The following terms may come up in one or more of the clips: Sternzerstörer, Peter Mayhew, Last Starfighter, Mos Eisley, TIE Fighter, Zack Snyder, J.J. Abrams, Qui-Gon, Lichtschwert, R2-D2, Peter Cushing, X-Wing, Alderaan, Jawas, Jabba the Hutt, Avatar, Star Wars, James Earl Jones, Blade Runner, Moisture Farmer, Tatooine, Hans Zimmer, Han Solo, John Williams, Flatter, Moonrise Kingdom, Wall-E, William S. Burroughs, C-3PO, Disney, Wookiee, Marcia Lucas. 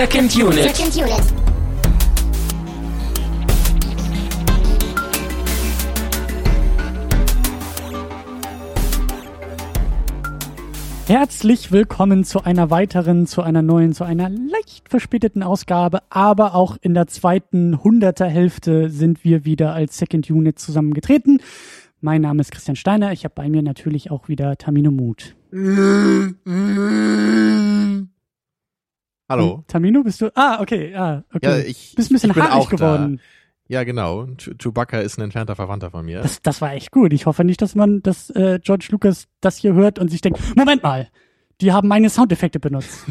Second Unit. Herzlich willkommen zu einer weiteren, zu einer leicht verspäteten Ausgabe, aber auch in der zweiten 100er-Hälfte sind wir wieder als Second Unit zusammengetreten. Mein Name ist Christian Steiner, ich habe bei mir natürlich auch wieder Tamino Mut. Hallo. Und Tamino, bist du? Ah, okay. Ja, bist ein bisschen haarig geworden. Da. Ja, genau. Chewbacca ist ein entfernter Verwandter von mir. Das war echt gut. Ich hoffe nicht, dass George Lucas das hier hört und sich denkt, Moment mal, die haben meine Soundeffekte benutzt.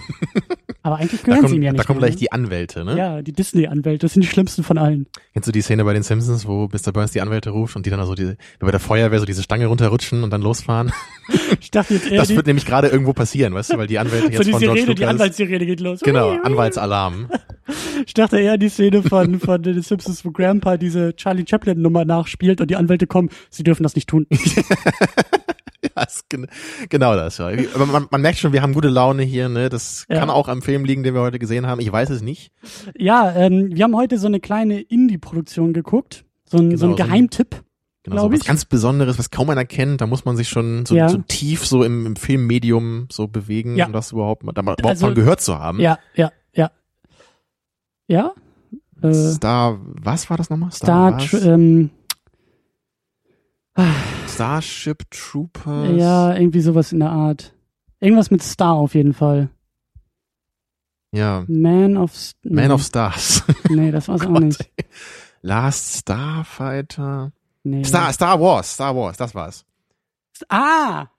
Aber eigentlich gehören sie ihm ja nicht. Da kommen gleich die Anwälte, ne? Ja, die Disney-Anwälte. Das sind die schlimmsten von allen. Kennst du die Szene bei den Simpsons, wo Mr. Burns die Anwälte ruft und die dann so wie bei der Feuerwehr so diese Stange runterrutschen und dann losfahren? Ich dachte jetzt eher, das wird nämlich gerade irgendwo passieren, weißt du, weil die Anwälte jetzt so von George Lucas... Die Anwaltssirene geht los. Genau, Anwaltsalarm. Ich dachte eher an die Szene von den Simpsons, wo Grandpa diese Charlie Chaplin-Nummer nachspielt und die Anwälte kommen, sie dürfen das nicht tun. Ja, genau das, ja. Aber man merkt schon, wir haben gute Laune hier, ne? Das kann auch am Film liegen, den wir heute gesehen haben. Ich weiß es nicht. Ja, wir haben heute so eine kleine Indie-Produktion geguckt. So ein Geheimtipp. Genau, so was ganz Besonderes, was kaum einer kennt, da muss man sich schon so tief so im Filmmedium so bewegen, um das überhaupt mal gehört zu haben. Ja? Was war das nochmal? Starship Troopers? Ja, irgendwie sowas in der Art. Irgendwas mit Star auf jeden Fall. Ja. Man of Stars. Nee, das war's auch nicht. Last Starfighter? Nee. Star Wars, das war's. Ja.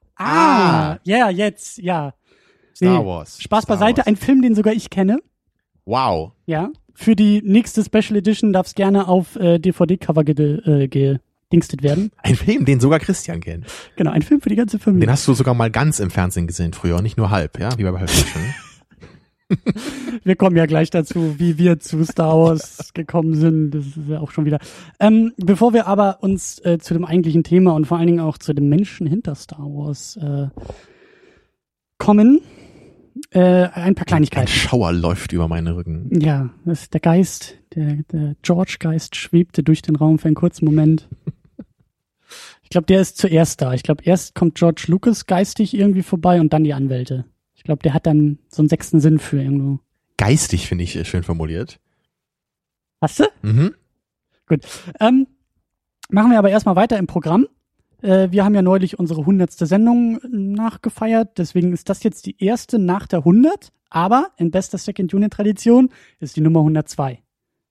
Star Wars. Spaß beiseite, ein Film, den sogar ich kenne. Wow. Ja, für die nächste Special Edition darf es gerne auf DVD-Cover gedingstet werden. Ein Film, den sogar Christian kennt. Genau, ein Film für die ganze Familie. Den hast du sogar mal ganz im Fernsehen gesehen früher und nicht nur halb, ja? Wie bei Wir kommen ja gleich dazu, wie wir zu Star Wars gekommen sind. Das ist ja auch schon wieder. Bevor wir aber uns zu dem eigentlichen Thema und vor allen Dingen auch zu den Menschen hinter Star Wars kommen... ein paar Kleinigkeiten. Ein Schauer läuft über meinen Rücken. Ja, das ist der Geist, der George-Geist schwebte durch den Raum für einen kurzen Moment. Ich glaube, der ist zuerst da. Ich glaube, erst kommt George Lucas geistig irgendwie vorbei und dann die Anwälte. Ich glaube, der hat dann so einen sechsten Sinn für irgendwo. Geistig finde ich schön formuliert. Hast du? Mhm. Gut. Machen wir aber erstmal weiter im Programm. Wir haben ja neulich unsere 100. Sendung nachgefeiert, deswegen ist das jetzt die erste nach der 100, aber in bester Second-Unit-Tradition ist die Nummer 102.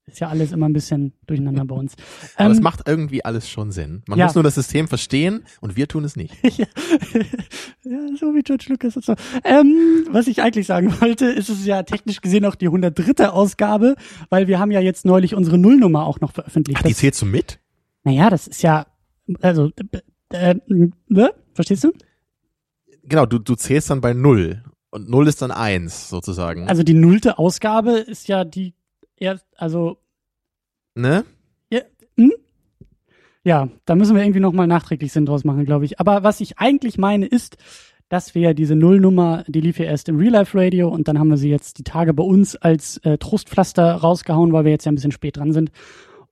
Ist ja alles immer ein bisschen durcheinander bei uns. Aber es macht irgendwie alles schon Sinn. Man muss nur das System verstehen und wir tun es nicht. Ja, so wie George Lucas und so. Was ich eigentlich sagen wollte, ist es ja technisch gesehen auch die 103. Ausgabe, weil wir haben ja jetzt neulich unsere Nullnummer auch noch veröffentlicht. Ach, die zählst du mit? Naja, das ist ja... also ne? Verstehst du? Genau, du zählst dann bei 0 und 0 ist dann 1 sozusagen. Also die 0. Ausgabe ist ja die erst, also ne? Ja, ja, da müssen wir irgendwie nochmal nachträglich Sinn draus machen, glaube ich. Aber was ich eigentlich meine ist, dass wir ja diese Nullnummer, die lief ja erst im Real-Life-Radio und dann haben wir sie jetzt die Tage bei uns als Trostpflaster rausgehauen, weil wir jetzt ja ein bisschen spät dran sind.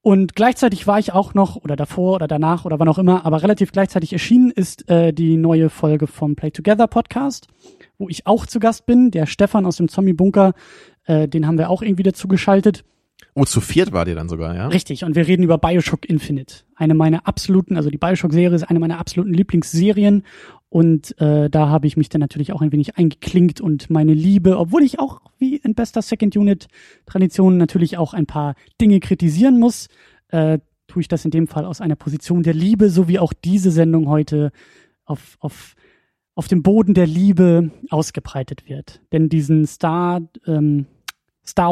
Und gleichzeitig war ich auch noch, oder davor oder danach oder wann auch immer, aber relativ gleichzeitig erschienen ist die neue Folge vom Play Together Podcast, wo ich auch zu Gast bin. Der Stefan aus dem Zombie-Bunker, den haben wir auch irgendwie dazu geschaltet. Oh, zu viert war der dann sogar, ja? Richtig, und wir reden über Bioshock Infinite. Die Bioshock-Serie ist eine meiner absoluten Lieblingsserien. Und da habe ich mich dann natürlich auch ein wenig eingeklinkt und meine Liebe, obwohl ich auch wie in bester Second-Unit-Tradition natürlich auch ein paar Dinge kritisieren muss, tue ich das in dem Fall aus einer Position der Liebe, so wie auch diese Sendung heute auf dem Boden der Liebe ausgebreitet wird. Denn diesen Star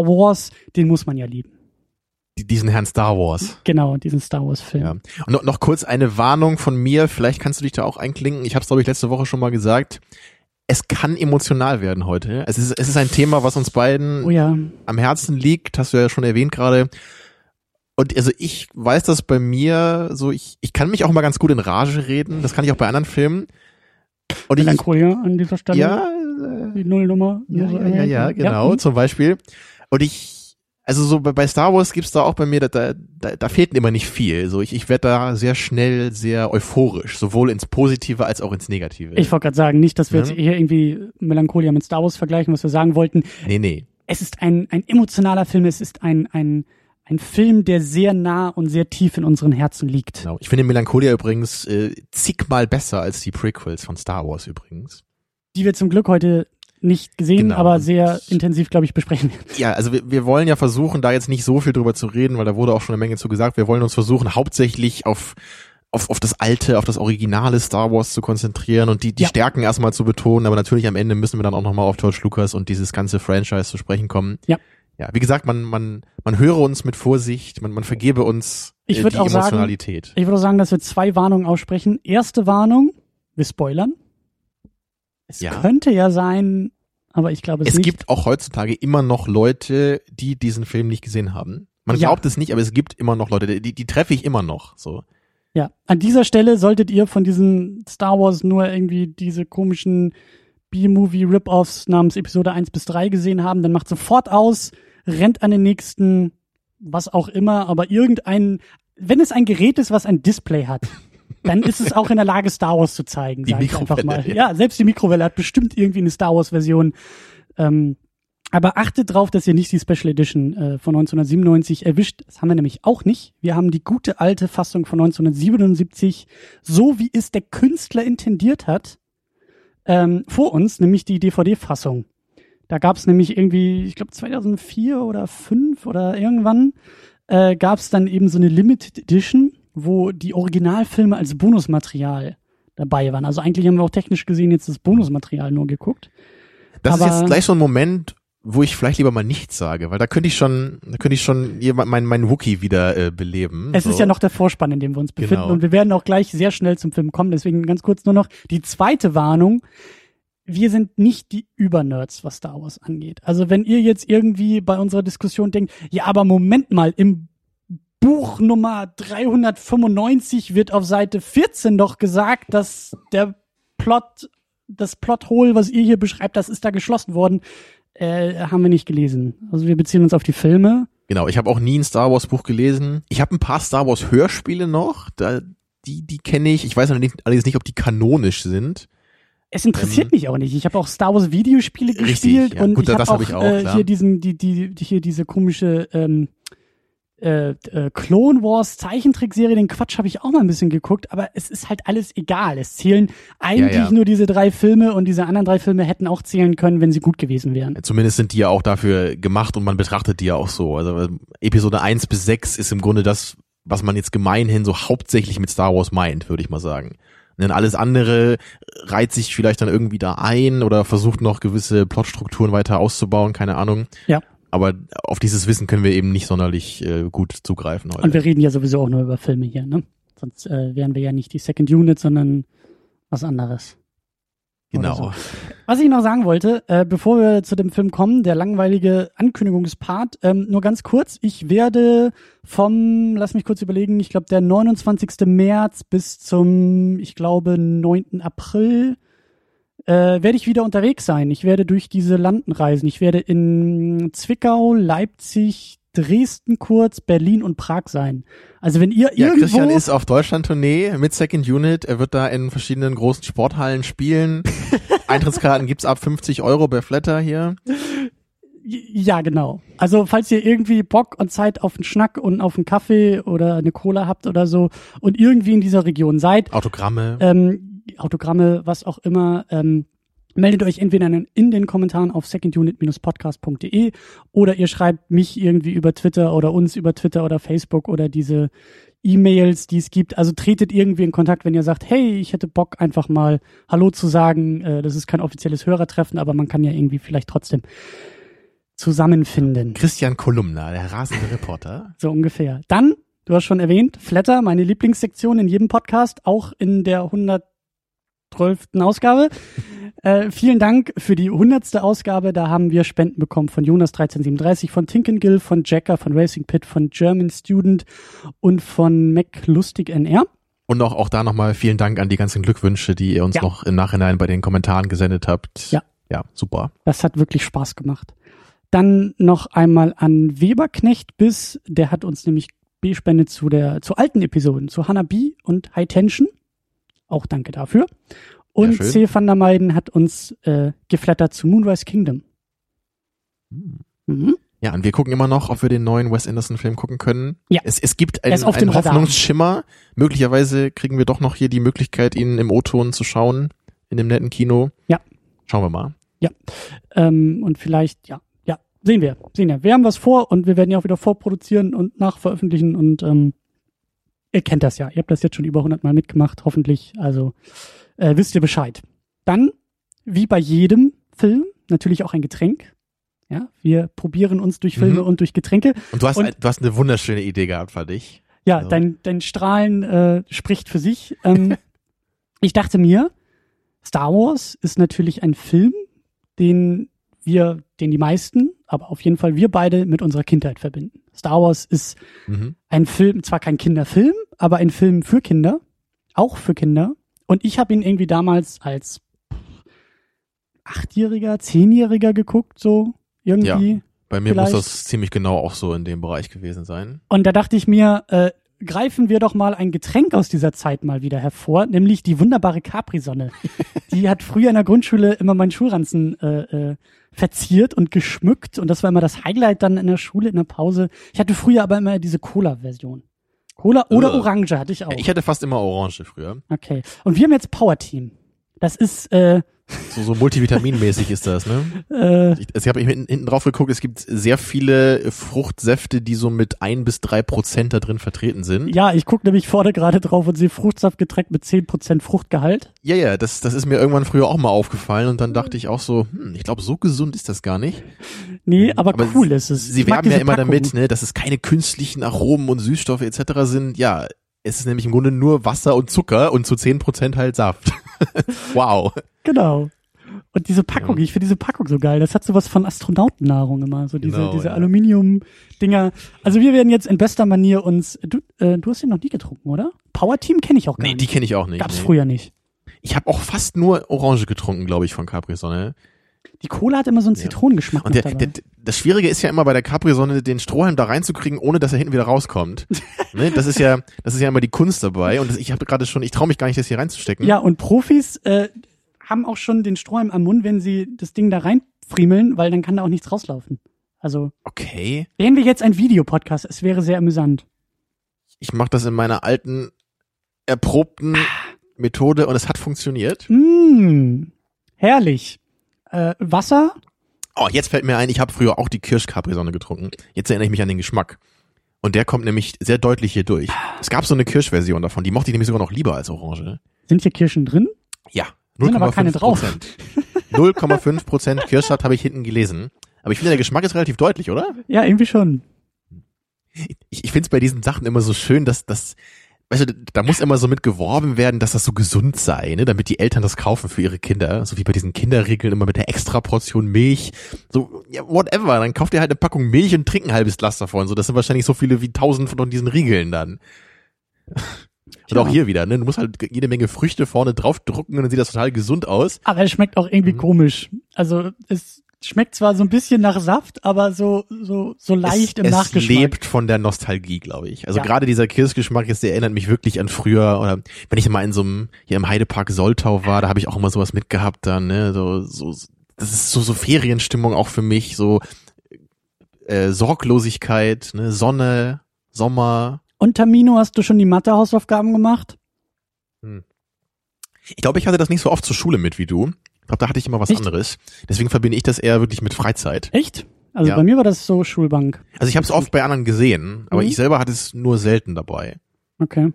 Wars, den muss man ja lieben. Diesen Herrn Star Wars. Genau, diesen Star Wars-Film. Ja. Und noch kurz eine Warnung von mir, vielleicht kannst du dich da auch einklinken. Ich habe es, glaube ich, letzte Woche schon mal gesagt. Es kann emotional werden heute. Es ist ein Thema, was uns beiden am Herzen liegt, hast du ja schon erwähnt gerade. Und also ich weiß das bei mir so, ich kann mich auch mal ganz gut in Rage reden. Das kann ich auch bei anderen Filmen. Und Melancholia an dieser Stelle. Ja. Die Nullnummer. Ja, genau, zum Beispiel. Und ich, also so bei Star Wars gibt's da auch bei mir, da fehlt immer nicht viel. So ich werde da sehr schnell sehr euphorisch, sowohl ins Positive als auch ins Negative. Ich wollte gerade sagen, nicht, dass wir jetzt hier irgendwie Melancholia mit Star Wars vergleichen, was wir sagen wollten. Nee. Es ist ein emotionaler Film, es ist ein Film, der sehr nah und sehr tief in unseren Herzen liegt. Genau. Ich finde Melancholia übrigens zigmal besser als die Prequels von Star Wars übrigens. Die wir zum Glück heute nicht gesehen, aber sehr intensiv, glaube ich, besprechen. Ja, also wir wollen ja versuchen, da jetzt nicht so viel drüber zu reden, weil da wurde auch schon eine Menge zu gesagt. Wir wollen uns versuchen, hauptsächlich auf das alte, auf das originale Star Wars zu konzentrieren und die Stärken erstmal zu betonen. Aber natürlich am Ende müssen wir dann auch nochmal auf George Lucas und dieses ganze Franchise zu sprechen kommen. Ja. Ja, wie gesagt, man höre uns mit Vorsicht, man vergebe uns die Emotionalität. Ich würde auch sagen, dass wir 2 Warnungen aussprechen. Erste Warnung, wir spoilern. Es könnte ja sein, aber ich glaube es nicht. Es gibt auch heutzutage immer noch Leute, die diesen Film nicht gesehen haben. Man glaubt es nicht, aber es gibt immer noch Leute, die treffe ich immer noch, so. Ja, an dieser Stelle solltet ihr von diesen Star Wars nur irgendwie diese komischen B-Movie-Rip-Offs namens Episode 1-3 gesehen haben, dann macht sofort aus, rennt an den nächsten, was auch immer, aber wenn es ein Gerät ist, was ein Display hat, dann ist es auch in der Lage, Star Wars zu zeigen, sag ich einfach mal. Ja, selbst die Mikrowelle hat bestimmt irgendwie eine Star Wars-Version. Aber achtet drauf, dass ihr nicht die Special Edition von 1997 erwischt. Das haben wir nämlich auch nicht. Wir haben die gute alte Fassung von 1977, so wie es der Künstler intendiert hat, vor uns, nämlich die DVD-Fassung. Da gab es nämlich irgendwie, ich glaube 2004 oder 2005 oder irgendwann, gab es dann eben so eine Limited Edition, wo die Originalfilme als Bonusmaterial dabei waren. Also eigentlich haben wir auch technisch gesehen jetzt das Bonusmaterial nur geguckt. Das ist jetzt gleich so ein Moment, wo ich vielleicht lieber mal nichts sage, weil da könnte ich schon meinen Wookiee wieder beleben. Es ist ja noch der Vorspann, in dem wir uns befinden, und wir werden auch gleich sehr schnell zum Film kommen, deswegen ganz kurz nur noch die zweite Warnung. Wir sind nicht die Übernerds, was Star Wars angeht. Also wenn ihr jetzt irgendwie bei unserer Diskussion denkt, ja, aber Moment mal, im Buch Nummer 395 wird auf Seite 14 doch gesagt, dass das Plothole, was ihr hier beschreibt, das ist da geschlossen worden. Haben wir nicht gelesen. Also wir beziehen uns auf die Filme. Genau, ich habe auch nie ein Star Wars Buch gelesen. Ich habe ein paar Star Wars Hörspiele noch, die kenne ich. Ich weiß allerdings nicht, ob die kanonisch sind. Es interessiert mich auch nicht. Ich habe auch Star Wars Videospiele gespielt, richtig, ja. Gut, und ich habe auch, diese komische Clone Wars Zeichentrickserie, den Quatsch habe ich auch mal ein bisschen geguckt, aber es ist halt alles egal. Es zählen eigentlich nur diese 3 Filme, und diese anderen 3 Filme hätten auch zählen können, wenn sie gut gewesen wären. Zumindest sind die ja auch dafür gemacht und man betrachtet die ja auch so. Also Episode 1-6 ist im Grunde das, was man jetzt gemeinhin so hauptsächlich mit Star Wars meint, würde ich mal sagen. Denn alles andere reiht sich vielleicht dann irgendwie da ein oder versucht noch gewisse Plotstrukturen weiter auszubauen, keine Ahnung. Ja. Aber auf dieses Wissen können wir eben nicht sonderlich gut zugreifen heute. Und wir reden ja sowieso auch nur über Filme hier, ne? Sonst wären wir ja nicht die Second Unit, sondern was anderes. Genau. So. Was ich noch sagen wollte, bevor wir zu dem Film kommen, der langweilige Ankündigungspart, nur ganz kurz, ich werde lass mich kurz überlegen, ich glaube der 29. März bis zum, ich glaube, 9. April werde ich wieder unterwegs sein. Ich werde durch diese Landen reisen. Ich werde in Zwickau, Leipzig, Dresden kurz, Berlin und Prag sein. Also wenn ihr irgendwo... Christian ist auf Deutschland-Tournee mit Second Unit. Er wird da in verschiedenen großen Sporthallen spielen. Eintrittskarten gibt's ab 50 €, bei Flatter hier. Ja, genau. Also falls ihr irgendwie Bock und Zeit auf einen Schnack und auf einen Kaffee oder eine Cola habt oder so und irgendwie in dieser Region seid... Autogramme, was auch immer, meldet euch entweder in den Kommentaren auf secondunit-podcast.de oder ihr schreibt mich irgendwie über Twitter oder uns über Twitter oder Facebook oder diese E-Mails, die es gibt. Also tretet irgendwie in Kontakt, wenn ihr sagt, hey, ich hätte Bock einfach mal Hallo zu sagen. Das ist kein offizielles Hörertreffen, aber man kann ja irgendwie vielleicht trotzdem zusammenfinden. Christian Kolumna, der rasende Reporter. So ungefähr. Dann, du hast schon erwähnt, Flatter, meine Lieblingssektion in jedem Podcast, auch in der 112. Ausgabe. Vielen Dank für die 100. Ausgabe. Da haben wir Spenden bekommen von Jonas1337, von Tinkengill, von Jacker, von Racing Pit, von German Student und von MacLustigNR. Und auch da nochmal vielen Dank an die ganzen Glückwünsche, die ihr uns noch im Nachhinein bei den Kommentaren gesendet habt. Ja, super. Das hat wirklich Spaß gemacht. Dann noch einmal an Weberknecht bis, der hat uns nämlich B-Spende zu alten Episoden, zu Hannah B. und High Tension. Auch danke dafür. Und C. van der Meiden hat uns geflattert zu Moonrise Kingdom. Mhm. Ja, und wir gucken immer noch, ob wir den neuen Wes Anderson-Film gucken können. Ja. Es gibt einen Hoffnungsschimmer. Möglicherweise kriegen wir doch noch hier die Möglichkeit, ihn im O-Ton zu schauen, in dem netten Kino. Ja. Schauen wir mal. Ja. Und vielleicht, ja, sehen wir. Wir haben was vor und wir werden ja auch wieder vorproduzieren und nachveröffentlichen und ihr kennt das ja. Ihr habt das jetzt schon über 100 Mal mitgemacht, hoffentlich. Also wisst ihr Bescheid. Dann, wie bei jedem Film, natürlich auch ein Getränk. Ja, wir probieren uns durch Filme und durch Getränke. Und du hast eine wunderschöne Idee gehabt, fand ich. Ja, also dein Strahlen spricht für sich. Ich dachte mir, Star Wars ist natürlich ein Film, den die meisten, aber auf jeden Fall wir beide mit unserer Kindheit verbinden. Star Wars ist ein Film, zwar kein Kinderfilm, aber ein Film für Kinder, auch für Kinder. Und ich habe ihn irgendwie damals als 8-Jähriger, 10-Jähriger geguckt, so. Irgendwie. Ja, bei mir vielleicht. Muss das ziemlich genau auch so in dem Bereich gewesen sein. Und da dachte ich mir, greifen wir doch mal ein Getränk aus dieser Zeit mal wieder hervor, nämlich die wunderbare Capri-Sonne. Die hat früher in der Grundschule immer meinen Schulranzen verziert und geschmückt und das war immer das Highlight dann in der Schule, in der Pause. Ich hatte früher aber immer diese Cola-Version. Cola oder Orange hatte ich auch. Ich hatte fast immer Orange früher. Okay. Und wir haben jetzt Power Team. Das ist so multivitaminmäßig ist das, ne? Ich habe hinten drauf geguckt, es gibt sehr viele Fruchtsäfte, die so mit 1-3% da drin vertreten sind. Ja, ich gucke nämlich vorne gerade drauf und sehe Fruchtsaftgetränk mit 10% Fruchtgehalt. Ja, ja, das ist mir irgendwann früher auch mal aufgefallen und dann dachte ich auch so, ich glaube, so gesund ist das gar nicht. Nee, aber cool ist es. Sie werben ja immer damit, ne, dass es keine künstlichen Aromen und Süßstoffe etc. sind. Ja, es ist nämlich im Grunde nur Wasser und Zucker und zu 10% halt Saft. Wow. Genau. Und diese Packung, ich finde diese Packung so geil. Das hat sowas von Astronautennahrung immer, so diese Aluminium-Dinger. Also wir werden jetzt in bester Manier uns, du hast den noch nie getrunken, oder? Power Team kenne ich auch gar nicht. Nee, die kenne ich auch nicht. Gab's früher nicht. Ich habe auch fast nur Orange getrunken, glaube ich, von Capri-Sonne. Die Cola hat immer so einen Zitronengeschmack. Und das Schwierige ist ja immer bei der Capri-Sonne, den Strohhalm da reinzukriegen, ohne dass er hinten wieder rauskommt. Ne? Das ist ja immer die Kunst dabei. Und ich traue mich gar nicht, das hier reinzustecken. Ja, und Profis haben auch schon den Strohhalm am Mund, wenn sie das Ding da reinfriemeln, weil dann kann da auch nichts rauslaufen. Also. Okay. Wären wir jetzt ein Videopodcast, es wäre sehr amüsant. Ich mache das in meiner alten, erprobten Methode und es hat funktioniert. Herrlich. Wasser. Oh, jetzt fällt mir ein, ich habe früher auch die Kirsch-Capri-Sonne getrunken. Jetzt erinnere ich mich an den Geschmack. Und der kommt nämlich sehr deutlich hier durch. Es gab so eine Kirschversion davon, die mochte ich nämlich sogar noch lieber als Orange. Sind hier Kirschen drin? Ja. 0,5%. Sind aber keine drauf. 0,5% Kirschsaft habe ich hinten gelesen. Aber ich finde, der Geschmack ist relativ deutlich, oder? Ja, irgendwie schon. Ich finde es bei diesen Sachen immer so schön, dass das, weißt du, da muss immer so mit geworben werden, dass das so gesund sei, ne, damit die Eltern das kaufen für ihre Kinder. So wie bei diesen Kinderriegeln immer mit der extra Portion Milch. So, ja, whatever. Dann kauft ihr halt eine Packung Milch und trinkt ein halbes Glas davon. So, das sind wahrscheinlich so viele wie 1000 von diesen Riegeln dann. Und auch hier wieder, ne? Du musst halt jede Menge Früchte vorne draufdrucken und dann sieht das total gesund aus. Aber es schmeckt auch irgendwie komisch. Also es schmeckt zwar so ein bisschen nach Saft, aber so leicht im Nachgeschmack. Es lebt von der Nostalgie, glaube ich. Also gerade dieser Kirschgeschmack, der erinnert mich wirklich an früher. Oder wenn ich mal hier im Heidepark Soltau war, da habe ich auch immer sowas mitgehabt dann, ne? Das ist so Ferienstimmung auch für mich, so Sorglosigkeit, ne? Sonne, Sommer. Und Tamino, hast du schon die Mathe-Hausaufgaben gemacht? Ich glaube, ich hatte das nicht so oft zur Schule mit wie du. Ich glaube, da hatte ich immer was anderes. Deswegen verbinde ich das eher wirklich mit Freizeit. Echt? Also bei mir war das so Schulbank. Also ich habe es oft bei anderen gesehen, aber ich selber hatte es nur selten dabei. Okay.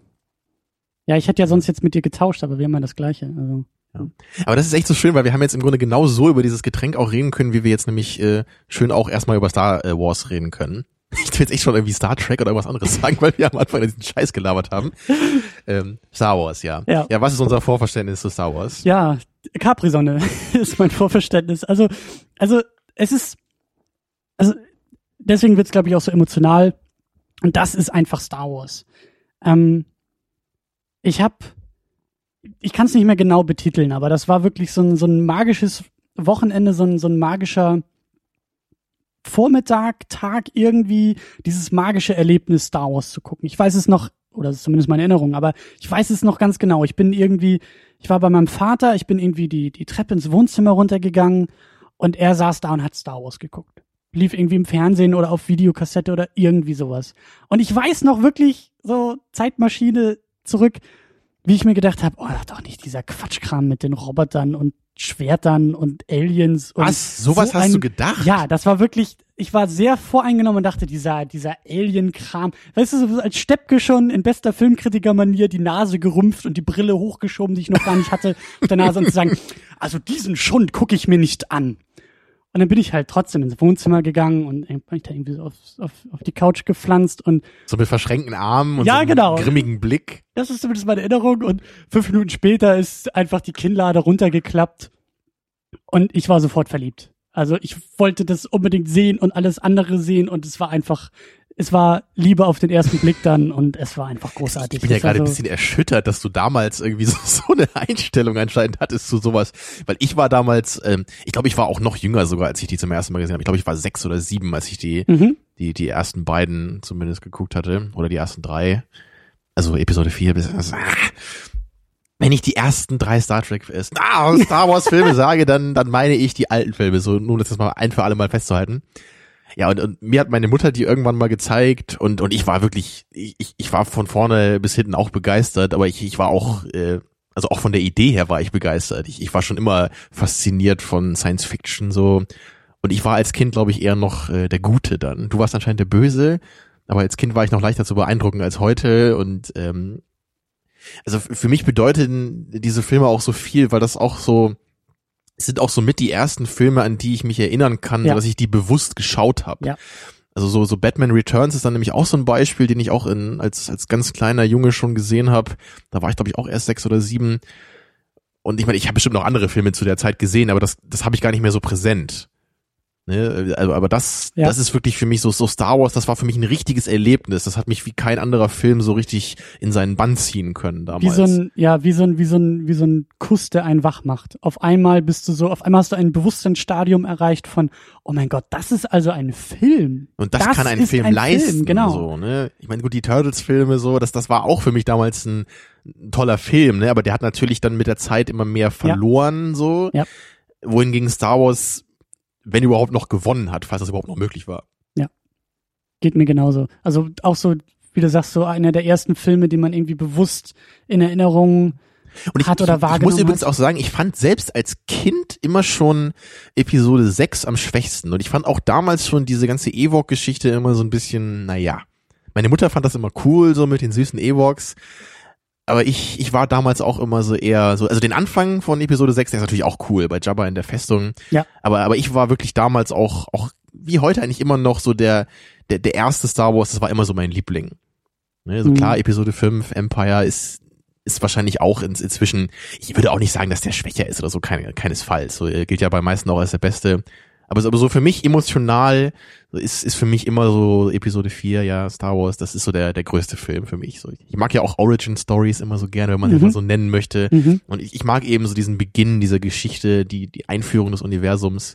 Ja, ich hätte ja sonst jetzt mit dir getauscht, aber wir haben ja das Gleiche. Also. Ja. Aber das ist echt so schön, weil wir haben jetzt im Grunde genau so über dieses Getränk auch reden können, wie wir jetzt nämlich schön auch erstmal über Star Wars reden können. Ich will jetzt echt schon irgendwie Star Trek oder irgendwas anderes sagen, weil wir am Anfang diesen Scheiß gelabert haben. Star Wars, ja. Ja, was ist unser Vorverständnis zu Star Wars? Ja, Capri-Sonne ist mein Vorverständnis. Also es ist, deswegen wird's, glaube ich, auch so emotional. Und das ist einfach Star Wars. Ich kann es nicht mehr genau betiteln, aber das war wirklich so ein magisches Wochenende, so ein magischer Vormittag, Tag irgendwie dieses magische Erlebnis Star Wars zu gucken. Ich weiß es noch, oder das ist zumindest meine Erinnerung, aber ich weiß es noch ganz genau. Ich war bei meinem Vater, ich bin irgendwie die Treppe ins Wohnzimmer runtergegangen und er saß da und hat Star Wars geguckt. Lief irgendwie im Fernsehen oder auf Videokassette oder irgendwie sowas. Und ich weiß noch wirklich so Zeitmaschine zurück, wie ich mir gedacht habe, oh, doch nicht dieser Quatschkram mit den Robotern und Schwertern und Aliens. Und was? Sowas hast du gedacht? Ja, das war wirklich, ich war sehr voreingenommen und dachte, dieser Alien-Kram. Weißt du, so als Steppke schon in bester Filmkritiker-Manier die Nase gerümpft und die Brille hochgeschoben, die ich noch gar nicht hatte, auf der Nase und zu sagen, also diesen Schund gucke ich mir nicht an. Und dann bin ich halt trotzdem ins Wohnzimmer gegangen und bin ich da irgendwie so auf die Couch gepflanzt und so mit verschränkten Armen und ja, so einem genau. grimmigen Blick. Das ist zumindest meine Erinnerung. Und 5 Minuten später ist einfach die Kinnlade runtergeklappt und ich war sofort verliebt. Also ich wollte das unbedingt sehen und alles andere sehen und es war Liebe auf den ersten Blick dann und es war einfach großartig. Ich bin ja gerade ein bisschen erschüttert, dass du damals irgendwie so eine Einstellung anscheinend hattest zu sowas, weil ich war damals, ich glaube, ich war auch noch jünger sogar, als ich die zum ersten Mal gesehen habe. Ich glaube, ich war 6 oder 7, als ich die ersten beiden zumindest geguckt hatte oder die ersten 3, also Episode 4 bis... Wenn ich die ersten 3 Star Wars Filme sage, dann meine ich die alten Filme, so nur das mal ein für alle Mal festzuhalten. Ja, und mir hat meine Mutter die irgendwann mal gezeigt und ich war wirklich, ich war von vorne bis hinten auch begeistert, aber ich war auch, also auch von der Idee her war ich begeistert. Ich war schon immer fasziniert von Science Fiction so und ich war als Kind, glaube ich, eher noch der Gute dann. Du warst anscheinend der Böse, aber als Kind war ich noch leichter zu beeindrucken als heute und also für mich bedeuten diese Filme auch so viel, weil das auch so, es sind auch so mit die ersten Filme, an die ich mich erinnern kann, ja. Dass ich die bewusst geschaut habe. Ja. Also so Batman Returns ist dann nämlich auch so ein Beispiel, den ich auch als ganz kleiner Junge schon gesehen habe. Da war ich, glaube ich, auch erst 6 oder 7. Und ich meine, ich habe bestimmt noch andere Filme zu der Zeit gesehen, aber das habe ich gar nicht mehr so präsent. Ne? Aber das ist wirklich für mich so Star Wars, das war für mich ein richtiges Erlebnis. Das hat mich wie kein anderer Film so richtig in seinen Bann ziehen können damals. Wie so ein Kuss, der einen wach macht. Auf einmal hast du ein Bewusstseinsstadium erreicht von, oh mein Gott, das ist also ein Film. Und das kann ein Film leisten. Film, genau. So, ne? Ich meine, gut, die Turtles-Filme so, das war auch für mich damals ein toller Film, ne? Aber der hat natürlich dann mit der Zeit immer mehr verloren, so. Ja. Wohingegen Star Wars, wenn überhaupt noch gewonnen hat, falls das überhaupt noch möglich war. Ja, geht mir genauso. Also auch so, wie du sagst, so einer der ersten Filme, die man irgendwie bewusst in Erinnerung hat oder wahrgenommen hat. Ich muss übrigens auch sagen, ich fand selbst als Kind immer schon Episode 6 am schwächsten. Und ich fand auch damals schon diese ganze Ewok-Geschichte immer so ein bisschen, naja. Meine Mutter fand das immer cool, so mit den süßen Ewoks. Aber ich war damals auch immer so eher so, also den Anfang von Episode 6, der ist natürlich auch cool, bei Jabba in der Festung. Ja. Aber ich war wirklich damals auch wie heute eigentlich immer noch so der erste Star Wars, das war immer so mein Liebling. Ne, so klar, Episode 5, Empire ist wahrscheinlich auch inzwischen, ich würde auch nicht sagen, dass der schwächer ist oder so, keinesfalls. So, gilt ja bei meisten auch als der Beste. Aber so für mich emotional ist für mich immer so Episode 4, ja, Star Wars, das ist so der größte Film für mich. So, ich mag ja auch Origin Stories immer so gerne, wenn man das mal so nennen möchte. Mhm. Und ich mag eben so diesen Beginn dieser Geschichte, die Einführung des Universums.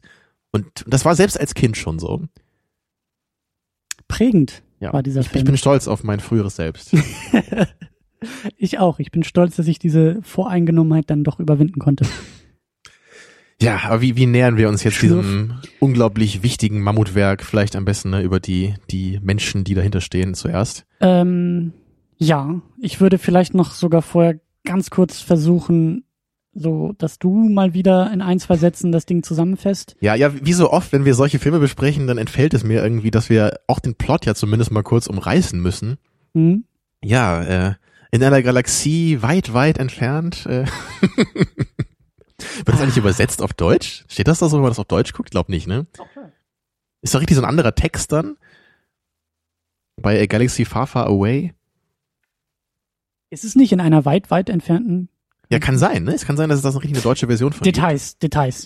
Und das war selbst als Kind schon so. Prägend war dieser Film. Ich bin stolz auf mein früheres Selbst. Ich auch. Ich bin stolz, dass ich diese Voreingenommenheit dann doch überwinden konnte. Ja, aber wie nähern wir uns jetzt diesem unglaublich wichtigen Mammutwerk? Vielleicht am besten, ne, über die Menschen, die dahinter stehen, zuerst. Ja, ich würde vielleicht noch sogar vorher ganz kurz versuchen, so, dass du mal wieder in 1, 2 Sätzen das Ding zusammenfasst. Ja, wie so oft, wenn wir solche Filme besprechen, dann entfällt es mir irgendwie, dass wir auch den Plot ja zumindest mal kurz umreißen müssen. Mhm. Ja, in einer Galaxie weit, weit entfernt, Wird das eigentlich übersetzt auf Deutsch? Steht das da so, wenn man das auf Deutsch guckt? Ich glaube nicht, ne? Okay. Ist doch richtig so ein anderer Text dann? Bei A Galaxy Far, Far Away? Ist es nicht in einer weit, weit entfernten? Ja, kann sein, ne? Es kann sein, dass es das noch richtig eine deutsche Version von gibt. Details.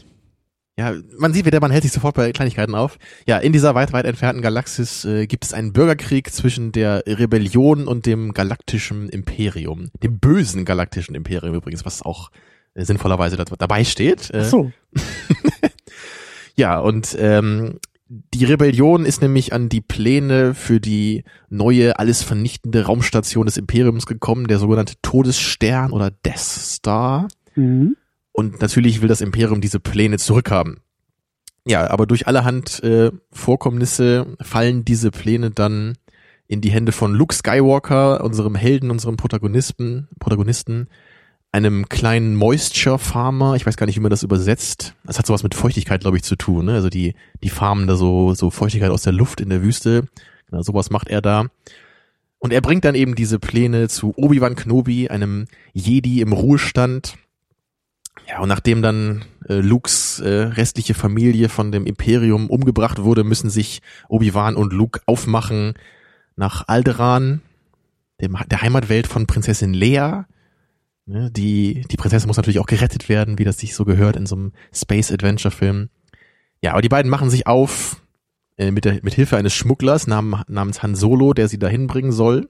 Ja, man sieht wieder, man hält sich sofort bei Kleinigkeiten auf. Ja, in dieser weit, weit entfernten Galaxis gibt es einen Bürgerkrieg zwischen der Rebellion und dem galaktischen Imperium. Dem bösen galaktischen Imperium übrigens, was auch sinnvollerweise dabei steht. Ach so. Ja, und Die Rebellion ist nämlich an die Pläne für die neue, alles vernichtende Raumstation des Imperiums gekommen, der sogenannte Todesstern oder Death Star. Mhm. Und natürlich will das Imperium diese Pläne zurückhaben. Ja, aber durch allerhand Vorkommnisse fallen diese Pläne dann in die Hände von Luke Skywalker, unserem Helden, unserem Protagonisten, einem kleinen Moisture-Farmer, ich weiß gar nicht, wie man das übersetzt. Das hat sowas mit Feuchtigkeit, glaube ich, zu tun, ne? Also die farmen da so Feuchtigkeit aus der Luft in der Wüste. Genau, sowas macht er da. Und er bringt dann eben diese Pläne zu Obi-Wan Kenobi, einem Jedi im Ruhestand. Ja, und nachdem dann Lukes restliche Familie von dem Imperium umgebracht wurde, müssen sich Obi-Wan und Luke aufmachen nach Alderaan, der Heimatwelt von Prinzessin Leia. Die Prinzessin muss natürlich auch gerettet werden, wie das sich so gehört in so einem Space-Adventure-Film. Ja, aber die beiden machen sich auf mit Hilfe eines Schmugglers namens Han Solo, der sie dahin bringen soll.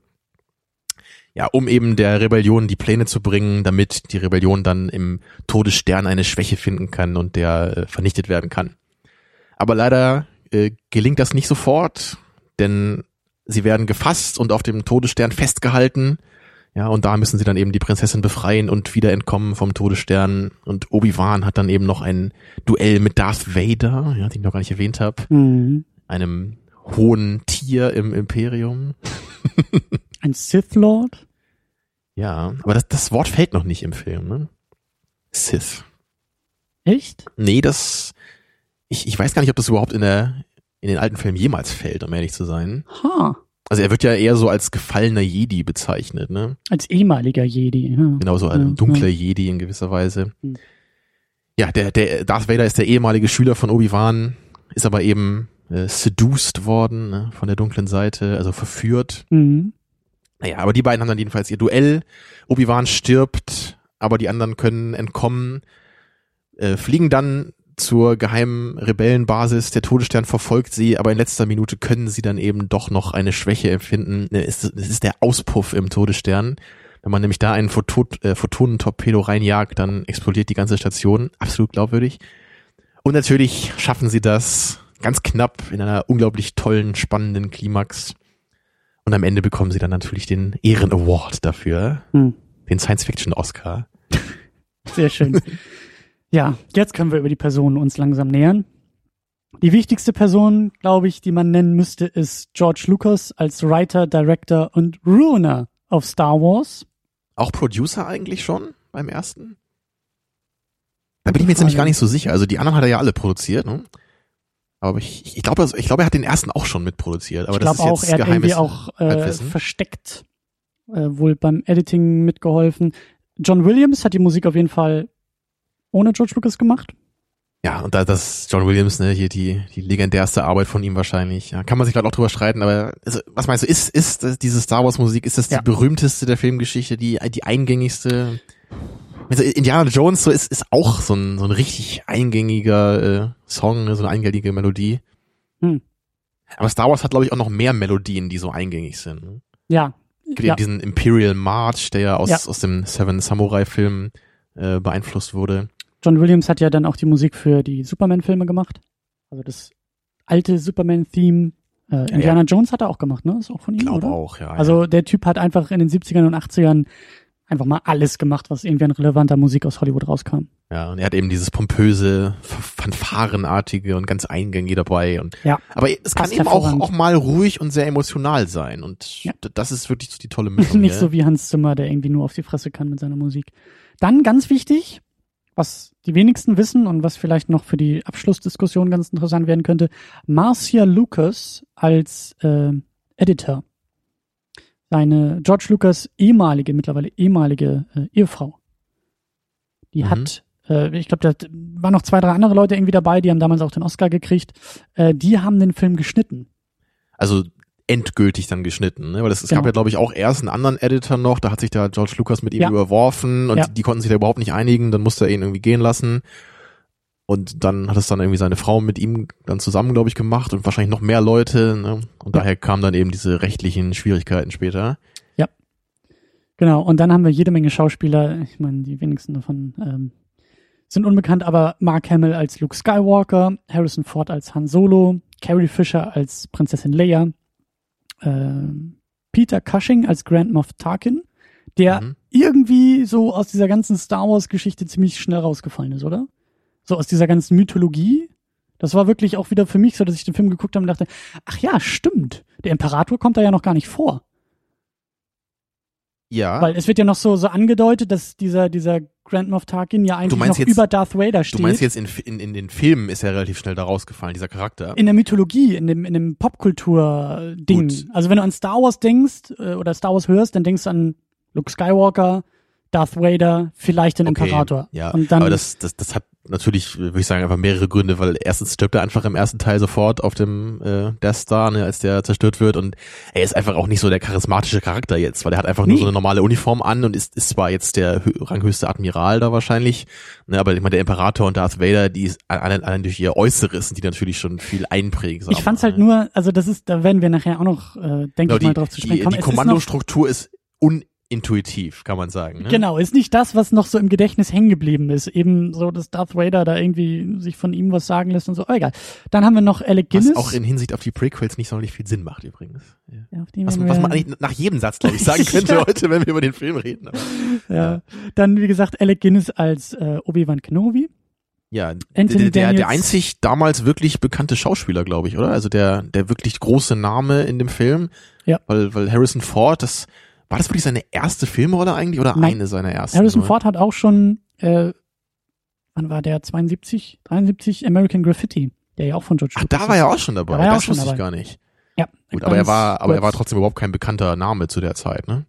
Ja, um eben der Rebellion die Pläne zu bringen, damit die Rebellion dann im Todesstern eine Schwäche finden kann und der vernichtet werden kann. Aber leider gelingt das nicht sofort, denn sie werden gefasst und auf dem Todesstern festgehalten. Ja, und da müssen sie dann eben die Prinzessin befreien und wieder entkommen vom Todesstern. Und Obi-Wan hat dann eben noch ein Duell mit Darth Vader, ja, den ich noch gar nicht erwähnt habe, einem hohen Tier im Imperium. Ein Sith Lord? Ja, aber das Wort fällt noch nicht im Film, ne? Sith. Echt? Nee, ich weiß gar nicht, ob das überhaupt in den alten Filmen jemals fällt, um ehrlich zu sein. Ha. Also er wird ja eher so als gefallener Jedi bezeichnet, ne? Als ehemaliger Jedi, ja. Genau, so ein dunkler Jedi in gewisser Weise. Ja, der Darth Vader ist der ehemalige Schüler von Obi-Wan, ist aber eben seduced worden, ne, von der dunklen Seite, also verführt. Mhm. Naja, aber die beiden haben dann jedenfalls ihr Duell. Obi-Wan stirbt, aber die anderen können entkommen, fliegen dann zur geheimen Rebellenbasis. Der Todesstern verfolgt sie, aber in letzter Minute können sie dann eben doch noch eine Schwäche empfinden. Es ist der Auspuff im Todesstern. Wenn man nämlich da einen Photonentorpedo reinjagt, dann explodiert die ganze Station. Absolut glaubwürdig. Und natürlich schaffen sie das ganz knapp in einer unglaublich tollen, spannenden Klimax. Und am Ende bekommen sie dann natürlich den Ehren-Award dafür. Den Science-Fiction-Oscar. Sehr schön. Ja, jetzt können wir über die Personen uns langsam nähern. Die wichtigste Person, glaube ich, die man nennen müsste, ist George Lucas als Writer, Director und Ruiner auf Star Wars. Auch Producer eigentlich schon beim ersten? Da bin ich mir jetzt nämlich gar nicht so sicher. Also die anderen hat er ja alle produziert, ne? Aber ich glaube, er hat den ersten auch schon mitproduziert. Aber ich glaube auch, er hat irgendwie auch versteckt wohl beim Editing mitgeholfen. John Williams hat die Musik auf jeden Fall ohne George Lucas gemacht. Ja, und das John Williams, ne, hier die legendärste Arbeit von ihm wahrscheinlich. Ja, kann man sich gerade auch drüber streiten, aber also, was meinst du, ist diese Star Wars Musik, ist das die berühmteste der Filmgeschichte, die eingängigste? Also Indiana Jones so ist auch so ein richtig eingängiger Song, so eine eingängige Melodie. Aber Star Wars hat, glaube ich, auch noch mehr Melodien, die so eingängig sind. Ne? Ja. Es gibt eben diesen Imperial March, der ja aus dem Seven Samurai Film beeinflusst wurde. John Williams hat ja dann auch die Musik für die Superman-Filme gemacht. Also das alte Superman-Theme. Indiana Jones hat er auch gemacht, ne? Ist auch von ihm, oder? Ich glaube auch, ja. Also der Typ hat einfach in den 70ern und 80ern einfach mal alles gemacht, was irgendwie an relevanter Musik aus Hollywood rauskam. Ja, und er hat eben dieses pompöse, fanfarenartige und ganz eingängige dabei. Und aber es kann eben auch mal ruhig und sehr emotional sein. Und das ist wirklich die tolle Mischung. Nicht so wie Hans Zimmer, der irgendwie nur auf die Fresse kann mit seiner Musik. Dann ganz wichtig, was die wenigsten wissen und was vielleicht noch für die Abschlussdiskussion ganz interessant werden könnte, Marcia Lucas als Editor. Seine George Lucas mittlerweile ehemalige Ehefrau. Die hat, ich glaube, da waren noch 2, 3 andere Leute irgendwie dabei, die haben damals auch den Oscar gekriegt. Die haben den Film geschnitten. Also endgültig dann geschnitten, ne? Weil es gab ja, glaube ich, auch erst einen anderen Editor noch, da hat sich da George Lucas mit ihm überworfen und die konnten sich da überhaupt nicht einigen, dann musste er ihn irgendwie gehen lassen und dann hat es dann irgendwie seine Frau mit ihm dann zusammen, glaube ich, gemacht und wahrscheinlich noch mehr Leute, ne? Und daher kamen dann eben diese rechtlichen Schwierigkeiten später. Ja, genau, und dann haben wir jede Menge Schauspieler, ich meine, die wenigsten davon sind unbekannt, aber Mark Hamill als Luke Skywalker, Harrison Ford als Han Solo, Carrie Fisher als Prinzessin Leia, Peter Cushing als Grand Moff Tarkin, der irgendwie so aus dieser ganzen Star Wars Geschichte ziemlich schnell rausgefallen ist, oder? So aus dieser ganzen Mythologie. Das war wirklich auch wieder für mich so, dass ich den Film geguckt habe und dachte, ach ja, stimmt, der Imperator kommt da ja noch gar nicht vor. Ja. Weil es wird ja noch so angedeutet, dass dieser Grand Moff Tarkin ja eigentlich noch jetzt, über Darth Vader steht. Du meinst jetzt in den Filmen ist er relativ schnell da rausgefallen, dieser Charakter. In der Mythologie, in dem Popkultur-Ding. Gut. Also wenn du an Star Wars denkst oder Star Wars hörst, dann denkst du an Luke Skywalker, Darth Vader, vielleicht den Imperator. Ja, und dann, aber das hat natürlich, würde ich sagen, einfach mehrere Gründe, weil erstens stirbt er einfach im ersten Teil sofort auf dem Death Star, ne, als der zerstört wird, und er ist einfach auch nicht so der charismatische Charakter jetzt, weil er hat einfach nur so eine normale Uniform an und ist zwar jetzt der ranghöchste Admiral da wahrscheinlich, ne, aber ich meine, der Imperator und Darth Vader, die ist allein durch ihr Äußeres, die natürlich schon viel einprägen. Ich fand's halt nur, also das ist, da werden wir nachher auch noch, denke ich mal, drauf zu sprechen kommen. Die Kommandostruktur ist unintuitiv, kann man sagen. Ne? Genau, ist nicht das, was noch so im Gedächtnis hängen geblieben ist. Eben so, dass Darth Vader da irgendwie sich von ihm was sagen lässt und so. Oh, egal. Dann haben wir noch Alec Guinness. Was auch in Hinsicht auf die Prequels nicht sonderlich viel Sinn macht übrigens. Ja. Was man eigentlich nach jedem Satz, glaube ich, sagen könnte heute, wenn wir über den Film reden. Aber, ja. Dann, wie gesagt, Alec Guinness als Obi-Wan Kenobi. Ja, der einzig damals wirklich bekannte Schauspieler, glaube ich, oder? Also der wirklich große Name in dem Film. Ja. Weil Harrison Ford, war das wirklich seine erste Filmrolle eigentlich oder Nein. Eine seiner ersten? Harrison Ford hat auch schon, wann war der, 72, 73, American Graffiti, der ja auch von George Lucas. Ach, da war er auch schon dabei, das wusste ich gar nicht. Ja. Gut, aber er war trotzdem überhaupt kein bekannter Name zu der Zeit, ne?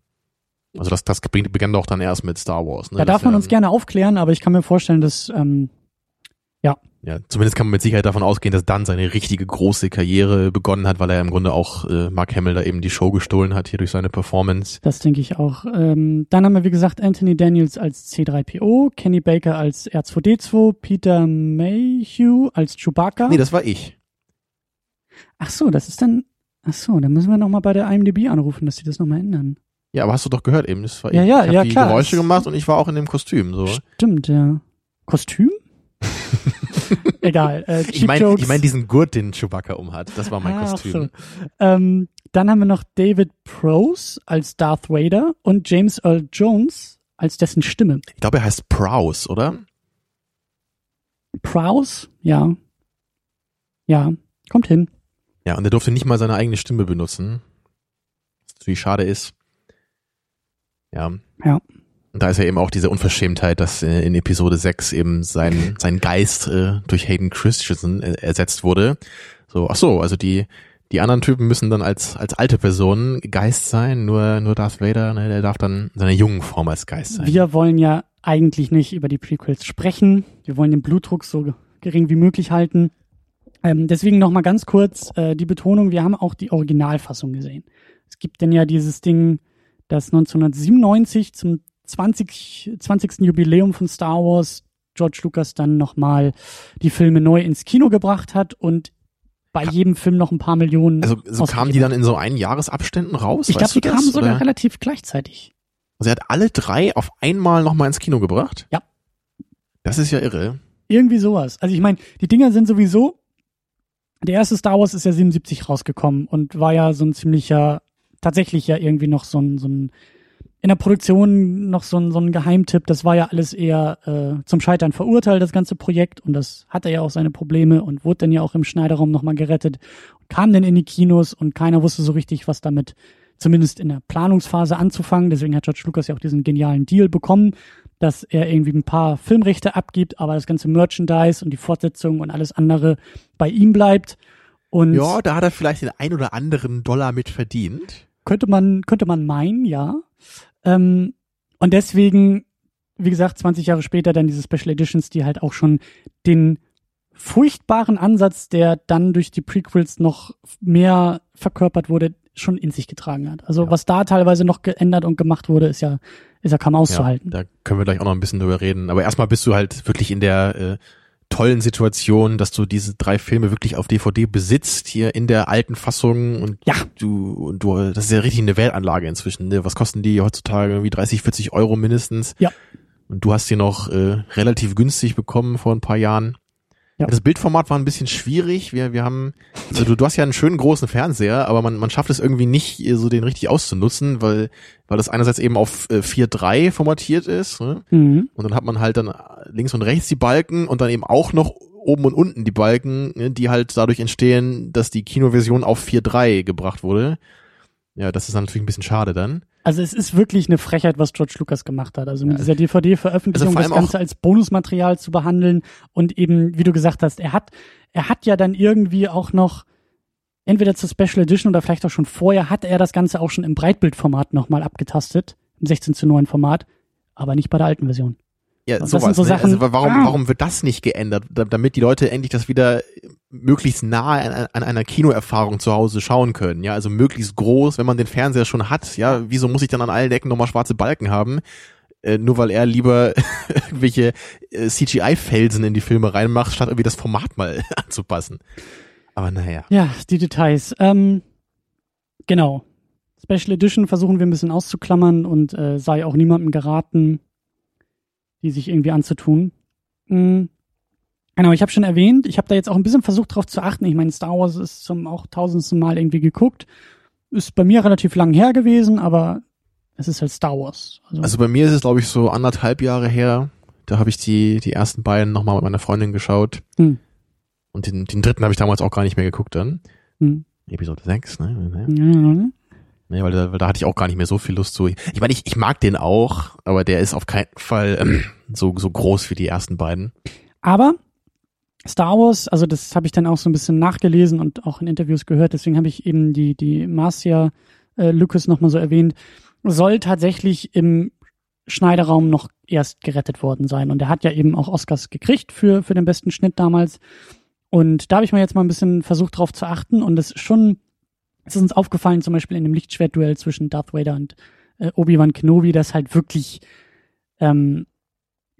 Also das begann doch dann erst mit Star Wars, ne? Da darf man uns gerne aufklären, aber ich kann mir vorstellen, dass, Ja, zumindest kann man mit Sicherheit davon ausgehen, dass dann seine richtige große Karriere begonnen hat, weil er im Grunde auch Mark Hamill da eben die Show gestohlen hat hier durch seine Performance. Das denke ich auch. Dann haben wir, wie gesagt, Anthony Daniels als C-3PO, Kenny Baker als R2-D2, Peter Mayhew als Chewbacca. Nee, das war ich. Dann müssen wir nochmal bei der IMDb anrufen, dass die das nochmal ändern. Ja, aber hast du doch gehört eben, das war ich. Ja, ich habe die Geräusche gemacht und ich war auch in dem Kostüm. So. Stimmt, ja. Kostüm? Egal. Ich meine diesen Gurt, den Chewbacca umhat. Das war mein Kostüm. So. Dann haben wir noch David Prowse als Darth Vader und James Earl Jones als dessen Stimme. Ich glaube, er heißt Prowse, oder? Prowse? Ja. Ja, kommt hin. Ja, und er durfte nicht mal seine eigene Stimme benutzen. Was natürlich schade ist. Ja. Ja. Und da ist ja eben auch diese Unverschämtheit, dass in Episode 6 eben sein Geist durch Hayden Christensen ersetzt wurde. Also die anderen Typen müssen dann als alte Personen Geist sein, nur Darth Vader, ne, der darf dann in seiner jungen Form als Geist sein. Wir wollen ja eigentlich nicht über die Prequels sprechen. Wir wollen den Blutdruck so gering wie möglich halten. Deswegen nochmal ganz kurz die Betonung, wir haben auch die Originalfassung gesehen. Es gibt denn ja dieses Ding, das 1997 zum 20. Jubiläum von Star Wars George Lucas dann nochmal die Filme neu ins Kino gebracht hat und bei jedem Film noch ein paar Millionen. Also so kamen die dann in so einen Jahresabständen raus? Ich glaube, die kamen sogar relativ gleichzeitig. Also er hat alle drei auf einmal nochmal ins Kino gebracht? Ja. Das ist ja irre. Irgendwie sowas. Also ich meine, die Dinger sind sowieso, der erste Star Wars ist ja 77 rausgekommen und war ja so ein ziemlicher, tatsächlich ja irgendwie noch so ein in der Produktion noch so ein Geheimtipp, das war ja alles eher zum Scheitern verurteilt, das ganze Projekt, und das hatte ja auch seine Probleme und wurde dann ja auch im Schneiderraum nochmal gerettet, kam dann in die Kinos und keiner wusste so richtig, was damit zumindest in der Planungsphase anzufangen, deswegen hat George Lucas ja auch diesen genialen Deal bekommen, dass er irgendwie ein paar Filmrechte abgibt, aber das ganze Merchandise und die Fortsetzung und alles andere bei ihm bleibt. Und ja, da hat er vielleicht den ein oder anderen Dollar mit verdient. Könnte man meinen, ja. Und deswegen, wie gesagt, 20 Jahre später dann diese Special Editions, die halt auch schon den furchtbaren Ansatz, der dann durch die Prequels noch mehr verkörpert wurde, schon in sich getragen hat. Also was da teilweise noch geändert und gemacht wurde, ist ja kaum auszuhalten. Ja, da können wir gleich auch noch ein bisschen drüber reden. Aber erstmal bist du halt wirklich in der tollen Situation, dass du diese drei Filme wirklich auf DVD besitzt, hier in der alten Fassung, und du, das ist ja richtig eine Weltanlage inzwischen, ne? Was kosten die heutzutage? Irgendwie 30, 40 Euro mindestens. Ja. Und du hast die noch relativ günstig bekommen vor ein paar Jahren. Ja. Das Bildformat war ein bisschen schwierig. Wir haben, also du hast ja einen schönen großen Fernseher, aber man schafft es irgendwie nicht, so den richtig auszunutzen, weil das einerseits eben auf 4:3 formatiert ist, ne? Mhm. Und dann hat man halt dann links und rechts die Balken und dann eben auch noch oben und unten die Balken, ne, die halt dadurch entstehen, dass die Kinoversion auf 4:3 gebracht wurde. Ja, das ist dann natürlich ein bisschen schade dann. Also es ist wirklich eine Frechheit, was George Lucas gemacht hat. Also mit dieser DVD-Veröffentlichung das Ganze als Bonusmaterial zu behandeln und eben, wie du gesagt hast, er hat ja dann irgendwie auch noch, entweder zur Special Edition oder vielleicht auch schon vorher, hat er das Ganze auch schon im Breitbildformat nochmal abgetastet, im 16:9 Format, aber nicht bei der alten Version. Ja, und sowas. So Sachen, also warum wird das nicht geändert, damit die Leute endlich das wieder möglichst nahe an einer Kinoerfahrung zu Hause schauen können, ja, also möglichst groß, wenn man den Fernseher schon hat, ja, wieso muss ich dann an allen Ecken nochmal schwarze Balken haben, nur weil er lieber irgendwelche CGI-Felsen in die Filme reinmacht, statt irgendwie das Format mal anzupassen. Aber naja. Ja, die Details. Genau. Special Edition versuchen wir ein bisschen auszuklammern und sei auch niemandem geraten, die sich irgendwie anzutun. Genau, ich habe schon erwähnt, ich habe da jetzt auch ein bisschen versucht drauf zu achten. Ich meine, Star Wars ist auch 1000. Mal irgendwie geguckt. Ist bei mir relativ lang her gewesen, aber es ist halt Star Wars. Also bei mir ist es, glaube ich, so 1,5 Jahre her. Da habe ich die ersten beiden nochmal mit meiner Freundin geschaut. Hm. Und den dritten habe ich damals auch gar nicht mehr geguckt dann. Hm. Episode 6, ne? Ja. Nee, weil da hatte ich auch gar nicht mehr so viel Lust zu. Ich meine, ich mag den auch, aber der ist auf keinen Fall so groß wie die ersten beiden. Aber Star Wars, also das habe ich dann auch so ein bisschen nachgelesen und auch in Interviews gehört, deswegen habe ich eben die Marcia Lucas nochmal so erwähnt, soll tatsächlich im Schneideraum noch erst gerettet worden sein. Und er hat ja eben auch Oscars gekriegt für den besten Schnitt damals. Und da habe ich mir jetzt mal ein bisschen versucht drauf zu achten und das ist schon... Es ist uns aufgefallen, zum Beispiel in dem Lichtschwertduell zwischen Darth Vader und Obi-Wan Kenobi, das halt wirklich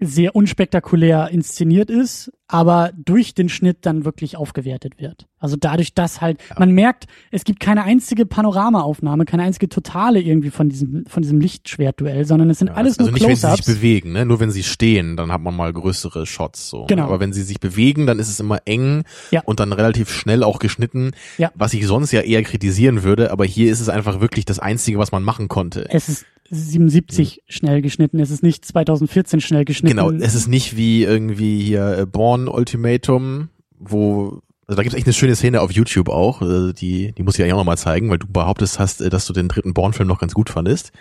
sehr unspektakulär inszeniert ist, aber durch den Schnitt dann wirklich aufgewertet wird. Also dadurch, dass halt, man merkt, es gibt keine einzige Panoramaaufnahme, keine einzige totale irgendwie von diesem Lichtschwertduell, sondern es sind alles nur Close-ups. Also nicht, wenn sie sich bewegen, ne? Nur wenn sie stehen, dann hat man mal größere Shots, so. Genau. Aber wenn sie sich bewegen, dann ist es immer eng und dann relativ schnell auch geschnitten, was ich sonst ja eher kritisieren würde, aber hier ist es einfach wirklich das Einzige, was man machen konnte. Es ist 77 schnell geschnitten, es ist nicht 2014 schnell geschnitten. Genau, es ist nicht wie irgendwie hier Born Ultimatum, wo, also da gibt's echt eine schöne Szene auf YouTube auch, die muss ich ja auch nochmal zeigen, weil du behauptest hast, dass du den dritten Born-Film noch ganz gut fandest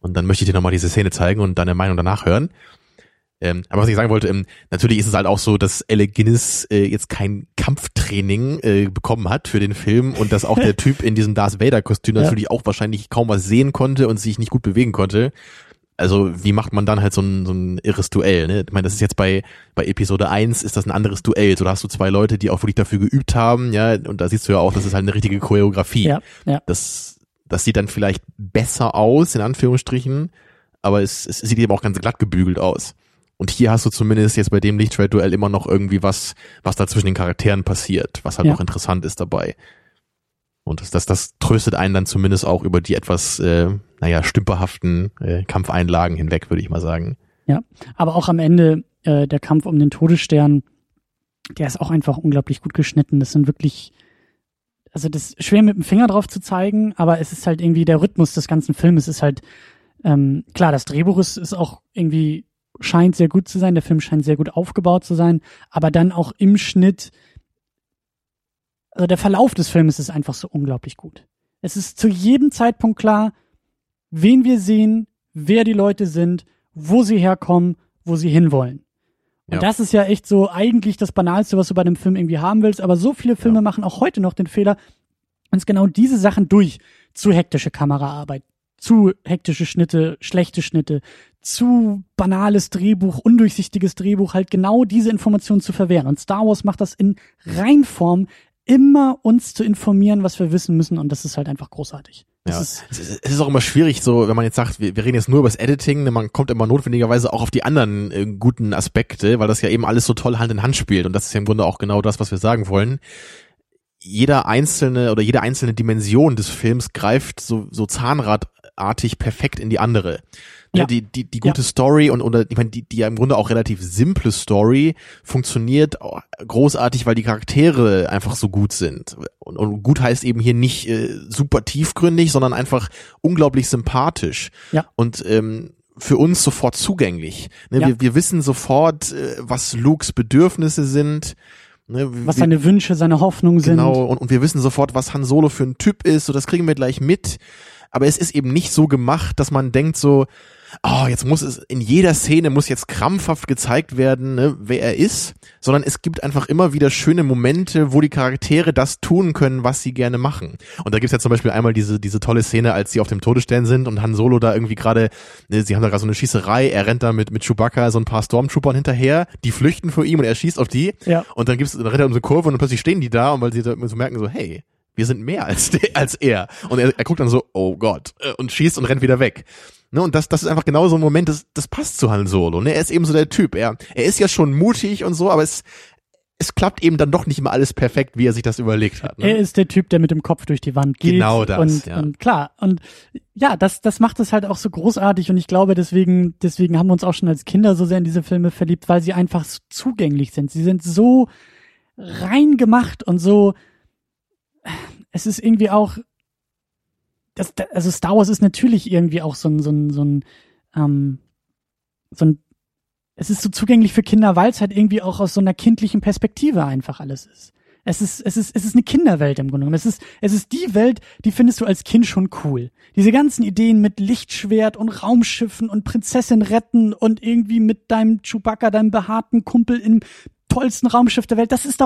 und dann möchte ich dir nochmal diese Szene zeigen und deine Meinung danach hören. Aber was ich sagen wollte, natürlich ist es halt auch so, dass Alec Guinness jetzt kein Kampftraining bekommen hat für den Film und dass auch der Typ in diesem Darth Vader-Kostüm natürlich auch wahrscheinlich kaum was sehen konnte und sich nicht gut bewegen konnte. Also wie macht man dann halt so ein irres Duell, ne? Ich meine, das ist jetzt bei Episode 1 ist das ein anderes Duell. So, da hast du zwei Leute, die auch wirklich dafür geübt haben, ja, und da siehst du ja auch, das ist halt eine richtige Choreografie. Ja, ja. Das sieht dann vielleicht besser aus, in Anführungsstrichen, aber es sieht eben auch ganz glatt gebügelt aus. Und hier hast du zumindest jetzt bei dem Lichtschwertduell immer noch irgendwie was da zwischen den Charakteren passiert, was halt noch interessant ist dabei. Und das tröstet einen dann zumindest auch über die etwas, stümperhaften Kampfeinlagen hinweg, würde ich mal sagen. Ja, aber auch am Ende der Kampf um den Todesstern, der ist auch einfach unglaublich gut geschnitten. Das sind wirklich, also das ist schwer mit dem Finger drauf zu zeigen, aber es ist halt irgendwie der Rhythmus des ganzen Filmes ist halt, klar, das Drehbuch ist auch irgendwie, scheint sehr gut zu sein, der Film scheint sehr gut aufgebaut zu sein, aber dann auch im Schnitt, also der Verlauf des Filmes ist einfach so unglaublich gut. Es ist zu jedem Zeitpunkt klar, wen wir sehen, wer die Leute sind, wo sie herkommen, wo sie hinwollen. Und das ist ja echt so eigentlich das Banalste, was du bei einem Film irgendwie haben willst, aber so viele Filme machen auch heute noch den Fehler, uns genau diese Sachen durch zu hektische Kameraarbeit, zu hektische Schnitte, schlechte Schnitte, zu banales Drehbuch, undurchsichtiges Drehbuch, halt genau diese Informationen zu verwehren. Und Star Wars macht das in Reinform, immer uns zu informieren, was wir wissen müssen. Und das ist halt einfach großartig. Das ist auch immer schwierig, so wenn man jetzt sagt, wir reden jetzt nur über das Editing, man kommt immer notwendigerweise auch auf die anderen guten Aspekte, weil das ja eben alles so toll Hand in Hand spielt. Und das ist ja im Grunde auch genau das, was wir sagen wollen. Jede einzelne Dimension des Films greift so zahnrad artig perfekt in die andere. Ja. Die gute Story und ich meine, die ja im Grunde auch relativ simple Story funktioniert großartig, weil die Charaktere einfach so gut sind. Und gut heißt eben hier nicht super tiefgründig, sondern einfach unglaublich sympathisch. Ja. Und für uns sofort zugänglich. Ne, ja. wir wissen sofort, was Lukes Bedürfnisse sind. Ne, was seine Wünsche, seine Hoffnungen sind. Genau, und wir wissen sofort, was Han Solo für ein Typ ist. So, das kriegen wir gleich mit. Aber es ist eben nicht so gemacht, dass man denkt so, jetzt muss es, in jeder Szene muss jetzt krampfhaft gezeigt werden, ne, wer er ist. Sondern es gibt einfach immer wieder schöne Momente, wo die Charaktere das tun können, was sie gerne machen. Und da gibt's ja zum Beispiel einmal diese tolle Szene, als sie auf dem Todesstern sind und Han Solo da irgendwie gerade, ne, sie haben da gerade so eine Schießerei, er rennt da mit Chewbacca so ein paar Stormtroopern hinterher, die flüchten vor ihm und er schießt auf die. Ja. Und dann rennt er um so eine Kurve und plötzlich stehen die da und weil sie da so merken so, hey, wir sind mehr als er. Und er guckt dann so, oh Gott, und schießt und rennt wieder weg. Ne, und das ist einfach genau so ein Moment, das passt zu Han Solo. Ne? Er ist eben so der Typ. Er ist ja schon mutig und so, aber es klappt eben dann doch nicht immer alles perfekt, wie er sich das überlegt hat. Ne? Er ist der Typ, der mit dem Kopf durch die Wand geht. Genau das, und klar. Und ja, das macht es halt auch so großartig. Und ich glaube, deswegen haben wir uns auch schon als Kinder so sehr in diese Filme verliebt, weil sie einfach so zugänglich sind. Sie sind so rein gemacht und so. Es ist irgendwie auch, also Star Wars ist natürlich irgendwie auch so ein, es ist so zugänglich für Kinder, weil es halt irgendwie auch aus so einer kindlichen Perspektive einfach alles ist. Es ist eine Kinderwelt im Grunde genommen. Es ist die Welt, die findest du als Kind schon cool. Diese ganzen Ideen mit Lichtschwert und Raumschiffen und Prinzessin retten und irgendwie mit deinem Chewbacca, deinem behaarten Kumpel im tollsten Raumschiff der Welt, das ist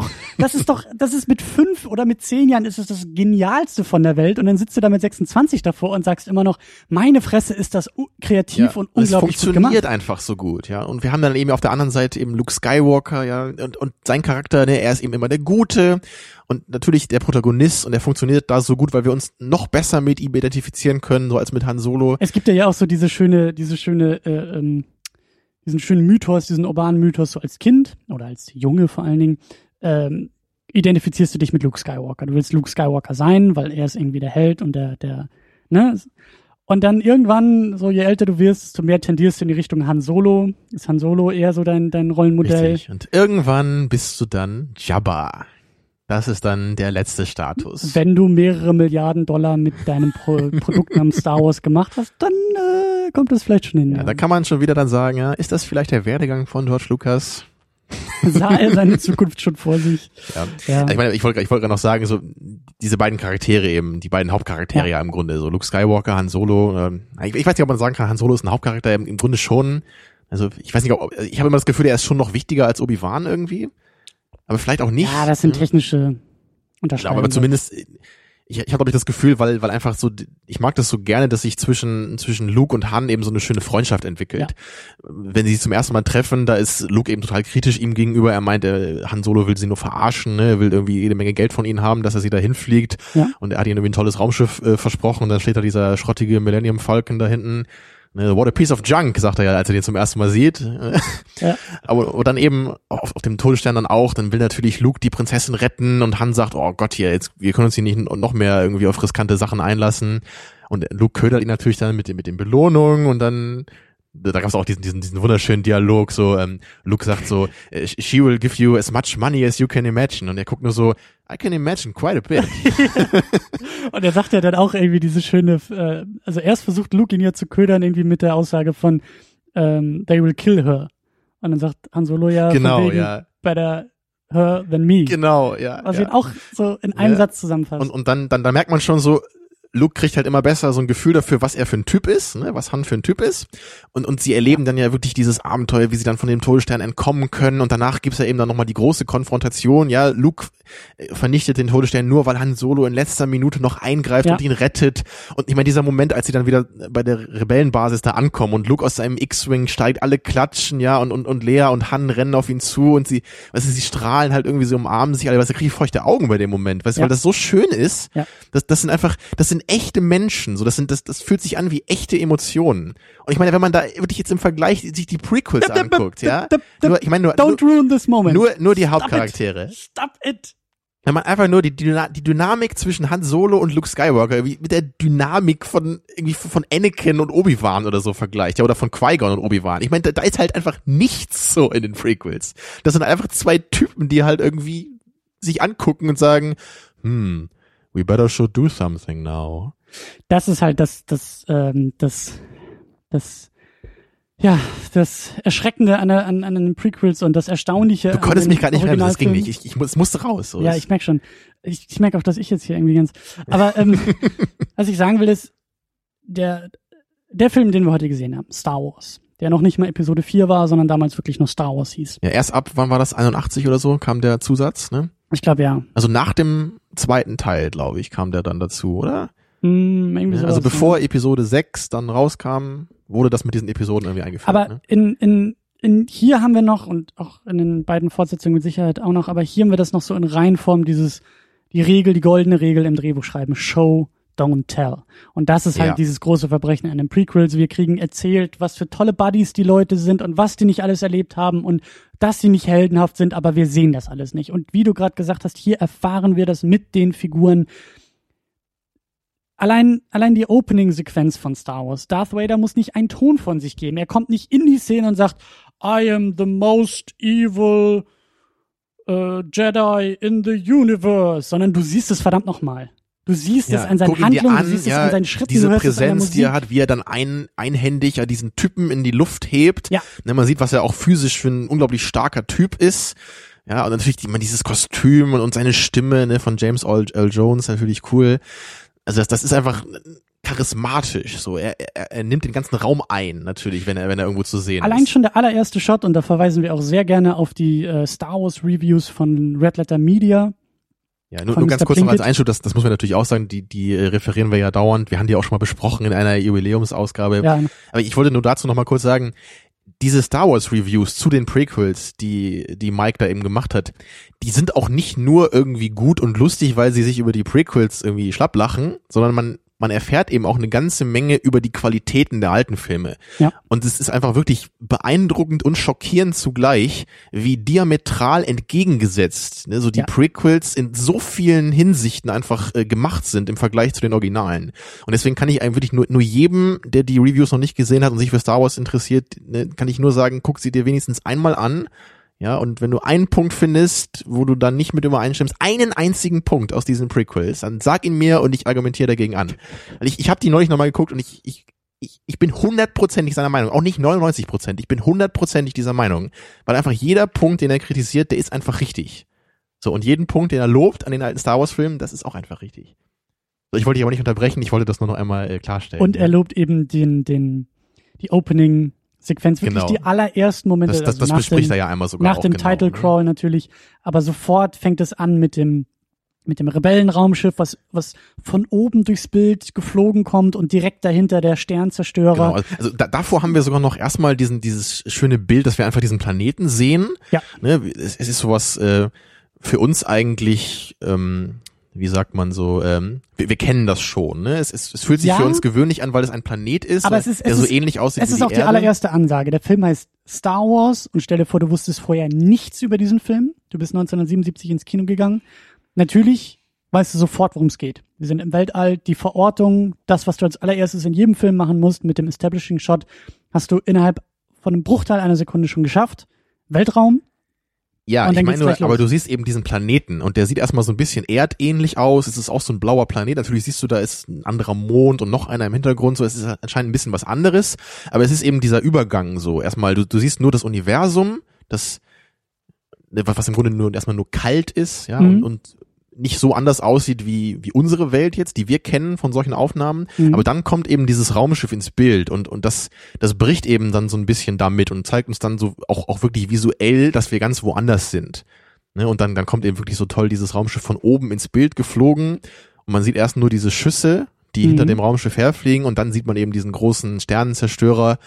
mit 5 oder mit 10 Jahren ist es das Genialste von der Welt und dann sitzt du da mit 26 davor und sagst immer noch, meine Fresse, ist das kreativ und unglaublich gut gemacht. Es funktioniert einfach so gut, ja, und wir haben dann eben auf der anderen Seite eben Luke Skywalker, ja, und sein Charakter, ne, er ist eben immer der Gute und natürlich der Protagonist und er funktioniert da so gut, weil wir uns noch besser mit ihm identifizieren können, so als mit Han Solo. Es gibt ja auch so diesen schönen Mythos, diesen urbanen Mythos, so als Kind oder als Junge vor allen Dingen, identifizierst du dich mit Luke Skywalker. Du willst Luke Skywalker sein, weil er ist irgendwie der Held und der, ne? Und dann irgendwann, so je älter du wirst, desto mehr tendierst du in die Richtung Han Solo. Ist Han Solo eher so dein Rollenmodell? Richtig. Und irgendwann bist du dann Jabba. Das ist dann der letzte Status. Wenn du mehrere Milliarden $Milliarden mit deinem Produkt namens Star Wars gemacht hast, dann kommt das vielleicht schon hin. Ja, da kann man schon wieder dann sagen, ja, ist das vielleicht der Werdegang von George Lucas? Sah er seine Zukunft schon vor sich? Ja. Ja. Also ich meine, ich wollte gerade noch sagen, so diese beiden Charaktere eben, die beiden Hauptcharaktere ja im Grunde, so Luke Skywalker, Han Solo. Ich weiß nicht, ob man sagen kann, Han Solo ist ein Hauptcharakter, im Grunde schon. Also ich weiß nicht, ich habe immer das Gefühl, er ist schon noch wichtiger als Obi-Wan irgendwie. Aber vielleicht auch nicht. Ja, das sind technische Unterscheidungen. Aber zumindest, ich habe, glaube ich, das Gefühl, weil einfach so, ich mag das so gerne, dass sich zwischen Luke und Han eben so eine schöne Freundschaft entwickelt. Ja. Wenn sie sich zum ersten Mal treffen, da ist Luke eben total kritisch ihm gegenüber. Er meint, Han Solo will sie nur verarschen, ne, will irgendwie jede Menge Geld von ihnen haben, dass er sie da hinfliegt. Ja. Und er hat ihnen irgendwie ein tolles Raumschiff versprochen. Und dann steht da dieser schrottige Millennium Falcon da hinten. What a piece of junk, sagt er ja, als er den zum ersten Mal sieht. Ja. Aber dann eben auf dem Todesstern dann auch, dann will natürlich Luke die Prinzessin retten und Han sagt, oh Gott, hier, jetzt, wir können uns hier nicht noch mehr irgendwie auf riskante Sachen einlassen. Und Luke ködert ihn natürlich dann mit den Belohnungen und dann, da gab es auch diesen wunderschönen Dialog, so, Luke sagt so, she will give you as much money as you can imagine. Und er guckt nur so, I can imagine quite a bit. Und er sagt ja dann auch irgendwie diese schöne, also erst versucht Luke ihn ja zu ködern irgendwie mit der Aussage von, they will kill her. Und dann sagt Han Solo ja, genau, von wegen, ja, better her than me. Genau, ja. Was ihn auch so in einem Satz zusammenfasst. Und dann merkt man schon so, Luke kriegt halt immer besser so ein Gefühl dafür, was er für ein Typ ist, ne, was Han für ein Typ ist. Und sie erleben dann ja wirklich dieses Abenteuer, wie sie dann von dem Todesstern entkommen können. Und danach gibt's ja eben dann nochmal die große Konfrontation. Ja, Luke vernichtet den Todesstern nur, weil Han Solo in letzter Minute noch eingreift und ihn rettet. Und ich meine, dieser Moment, als sie dann wieder bei der Rebellenbasis da ankommen und Luke aus seinem X-Wing steigt, alle klatschen, ja, und Lea und Han rennen auf ihn zu und sie, weißt du, sie strahlen halt irgendwie, sie umarmen sich alle, weißt du, da kriege ich feuchte Augen bei dem Moment, weißt du, weil das so schön ist. Ja. Das sind echte Menschen, so das fühlt sich an wie echte Emotionen. Und ich meine, wenn man da wirklich jetzt im Vergleich sich die Prequels anguckt, ja, nur, ich meine, nur, don't ruin this moment. Nur die Hauptcharaktere. Stop it. wenn man einfach nur die Dynamik zwischen Han Solo und Luke Skywalker mit der Dynamik von Anakin und Obi-Wan oder so vergleicht, ja, oder von Qui-Gon und Obi-Wan. Ich meine, da ist halt einfach nichts so in den Prequels. Das sind einfach zwei Typen, die halt irgendwie sich angucken und sagen, we better should do something now. Das ist halt das Erschreckende an den Prequels und das Erstaunliche. Du konntest mich gerade nicht hören, das ging nicht. Ich musste raus. Oder? Ja, ich merke schon. Ich merke auch, dass ich jetzt hier irgendwie ganz... Aber was ich sagen will, ist, der Film, den wir heute gesehen haben, Star Wars, der noch nicht mal Episode 4 war, sondern damals wirklich nur Star Wars hieß. Ja, erst ab, wann war das, 81 oder so, kam der Zusatz, ne? Ich glaube, ja. Also nach dem zweiten Teil, glaube ich, kam der dann dazu, oder? Irgendwie sowas, also bevor Episode 6 dann rauskam, wurde das mit diesen Episoden irgendwie eingeführt. Aber ne? Hier haben wir noch, und auch in den beiden Fortsetzungen mit Sicherheit auch noch, aber hier haben wir das noch so in Reihenform, die goldene Regel im Drehbuch schreiben, Show, Don't Tell. Und das ist halt dieses große Verbrechen an den Prequels. Wir kriegen erzählt, was für tolle Buddies die Leute sind und was die nicht alles erlebt haben und dass sie nicht heldenhaft sind, aber wir sehen das alles nicht. Und wie du gerade gesagt hast, hier erfahren wir das mit den Figuren. Allein die Opening-Sequenz von Star Wars. Darth Vader muss nicht einen Ton von sich geben. Er kommt nicht in die Szene und sagt, I am the most evil Jedi in the universe. Sondern du siehst es verdammt nochmal. Du siehst es an seinen Handlungen, du siehst es an seinen Schritten. Diese Präsenz, die er hat, wie er dann einhändig diesen Typen in die Luft hebt. Ja. Ne, man sieht, was er auch physisch für ein unglaublich starker Typ ist. Ja, und natürlich dieses Kostüm und seine Stimme, ne, von James Earl Jones, natürlich cool. Also das ist einfach charismatisch. So, er nimmt den ganzen Raum ein, natürlich, wenn er irgendwo zu sehen ist. Allein schon der allererste Shot, und da verweisen wir auch sehr gerne auf die Star Wars Reviews von Red Letter Media. Ja, nur ganz kurz noch als Einschub, das muss man natürlich auch sagen, die referieren wir ja dauernd, wir haben die auch schon mal besprochen in einer Jubiläumsausgabe, ja. Aber ich wollte nur dazu noch mal kurz sagen, diese Star Wars Reviews zu den Prequels, die Mike da eben gemacht hat, die sind auch nicht nur irgendwie gut und lustig, weil sie sich über die Prequels irgendwie schlapplachen, sondern man erfährt eben auch eine ganze Menge über die Qualitäten der alten Filme. Ja. Und es ist einfach wirklich beeindruckend und schockierend zugleich, wie diametral entgegengesetzt, ne, so die Prequels in so vielen Hinsichten einfach gemacht sind im Vergleich zu den Originalen. Und deswegen kann ich einem wirklich nur jedem, der die Reviews noch nicht gesehen hat und sich für Star Wars interessiert, ne, kann ich nur sagen, guck sie dir wenigstens einmal an. Ja, und wenn du einen Punkt findest, wo du dann nicht mit übereinstimmst, einen einzigen Punkt aus diesen Prequels, dann sag ihn mir und ich argumentiere dagegen an. Weil ich habe die neulich nochmal geguckt und ich bin 100%ig seiner Meinung, auch nicht 99%, ich bin 100%ig dieser Meinung, weil einfach jeder Punkt, den er kritisiert, der ist einfach richtig. So, und jeden Punkt, den er lobt an den alten Star Wars Filmen, das ist auch einfach richtig. So, ich wollte dich aber nicht unterbrechen, ich wollte das nur noch einmal klarstellen. Und er lobt eben die Opening Sequenz, wirklich genau. Die allerersten Momente. Das bespricht er ja einmal sogar. Nach dem Title Crawl natürlich, aber sofort fängt es an mit dem Rebellenraumschiff, was von oben durchs Bild geflogen kommt und direkt dahinter der Sternzerstörer. Genau, also davor haben wir sogar noch erstmal dieses schöne Bild, dass wir einfach diesen Planeten sehen. Ja. Ne, es ist sowas für uns eigentlich... wie sagt man so, wir kennen das schon, ne? Es fühlt sich für uns gewöhnlich an, weil es ein Planet ist, aber der so ähnlich aussieht wie die Erde. Es ist auch die allererste Ansage. Der Film heißt Star Wars und stell dir vor, du wusstest vorher nichts über diesen Film. Du bist 1977 ins Kino gegangen. Natürlich weißt du sofort, worum es geht. Wir sind im Weltall, die Verortung, das, was du als allererstes in jedem Film machen musst mit dem Establishing Shot, hast du innerhalb von einem Bruchteil einer Sekunde schon geschafft. Weltraum. Ja, ich meine, aber du siehst eben diesen Planeten und der sieht erstmal so ein bisschen erdähnlich aus. Es ist auch so ein blauer Planet. Natürlich siehst du, da ist ein anderer Mond und noch einer im Hintergrund. So, es ist anscheinend ein bisschen was anderes. Aber es ist eben dieser Übergang so. Erstmal, du siehst nur das Universum, das, was im Grunde erstmal nur kalt ist, ja, und nicht so anders aussieht wie unsere Welt jetzt, die wir kennen von solchen Aufnahmen. Mhm. Aber dann kommt eben dieses Raumschiff ins Bild und das bricht eben dann so ein bisschen damit und zeigt uns dann so auch wirklich visuell, dass wir ganz woanders sind. Ne? Und dann kommt eben wirklich so toll dieses Raumschiff von oben ins Bild geflogen und man sieht erst nur diese Schüsse, die hinter dem Raumschiff herfliegen und dann sieht man eben diesen großen Sternenzerstörer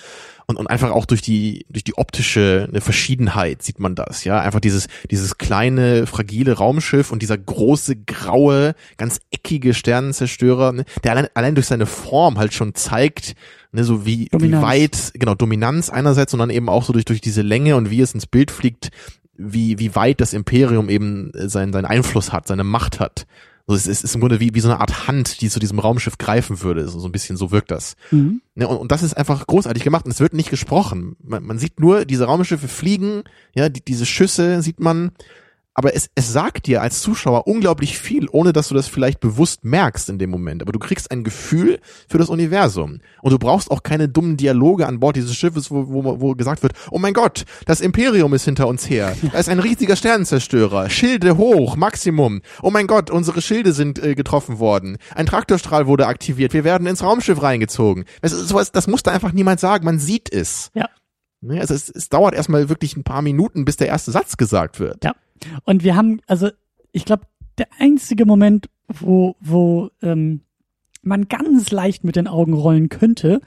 und einfach auch durch die optische Verschiedenheit sieht man das, ja, einfach dieses kleine, fragile Raumschiff und dieser große, graue, ganz eckige Sternenzerstörer, ne, der allein durch seine Form halt schon zeigt, ne, so wie weit, genau, Dominanz einerseits und dann eben auch so durch diese Länge und wie es ins Bild fliegt, wie weit das Imperium eben seinen Einfluss hat, seine Macht hat. Also es ist im Grunde wie so eine Art Hand, die zu diesem Raumschiff greifen würde. So ein bisschen so wirkt das. Mhm. Ja, und das ist einfach großartig gemacht und es wird nicht gesprochen. Man sieht nur, diese Raumschiffe fliegen, ja, diese Schüsse sieht man. Aber es sagt dir als Zuschauer unglaublich viel, ohne dass du das vielleicht bewusst merkst in dem Moment. Aber du kriegst ein Gefühl für das Universum. Und du brauchst auch keine dummen Dialoge an Bord dieses Schiffes, wo gesagt wird, oh mein Gott, das Imperium ist hinter uns her. Da ist ein riesiger Sternenzerstörer. Schilde hoch, Maximum. Oh mein Gott, unsere Schilde sind getroffen worden. Ein Traktorstrahl wurde aktiviert. Wir werden ins Raumschiff reingezogen. Das muss da einfach niemand sagen. Man sieht es. Ja. Also es dauert erstmal wirklich ein paar Minuten, bis der erste Satz gesagt wird. Ja. Und wir haben, also ich glaube, der einzige Moment, wo man ganz leicht mit den Augen rollen könnte,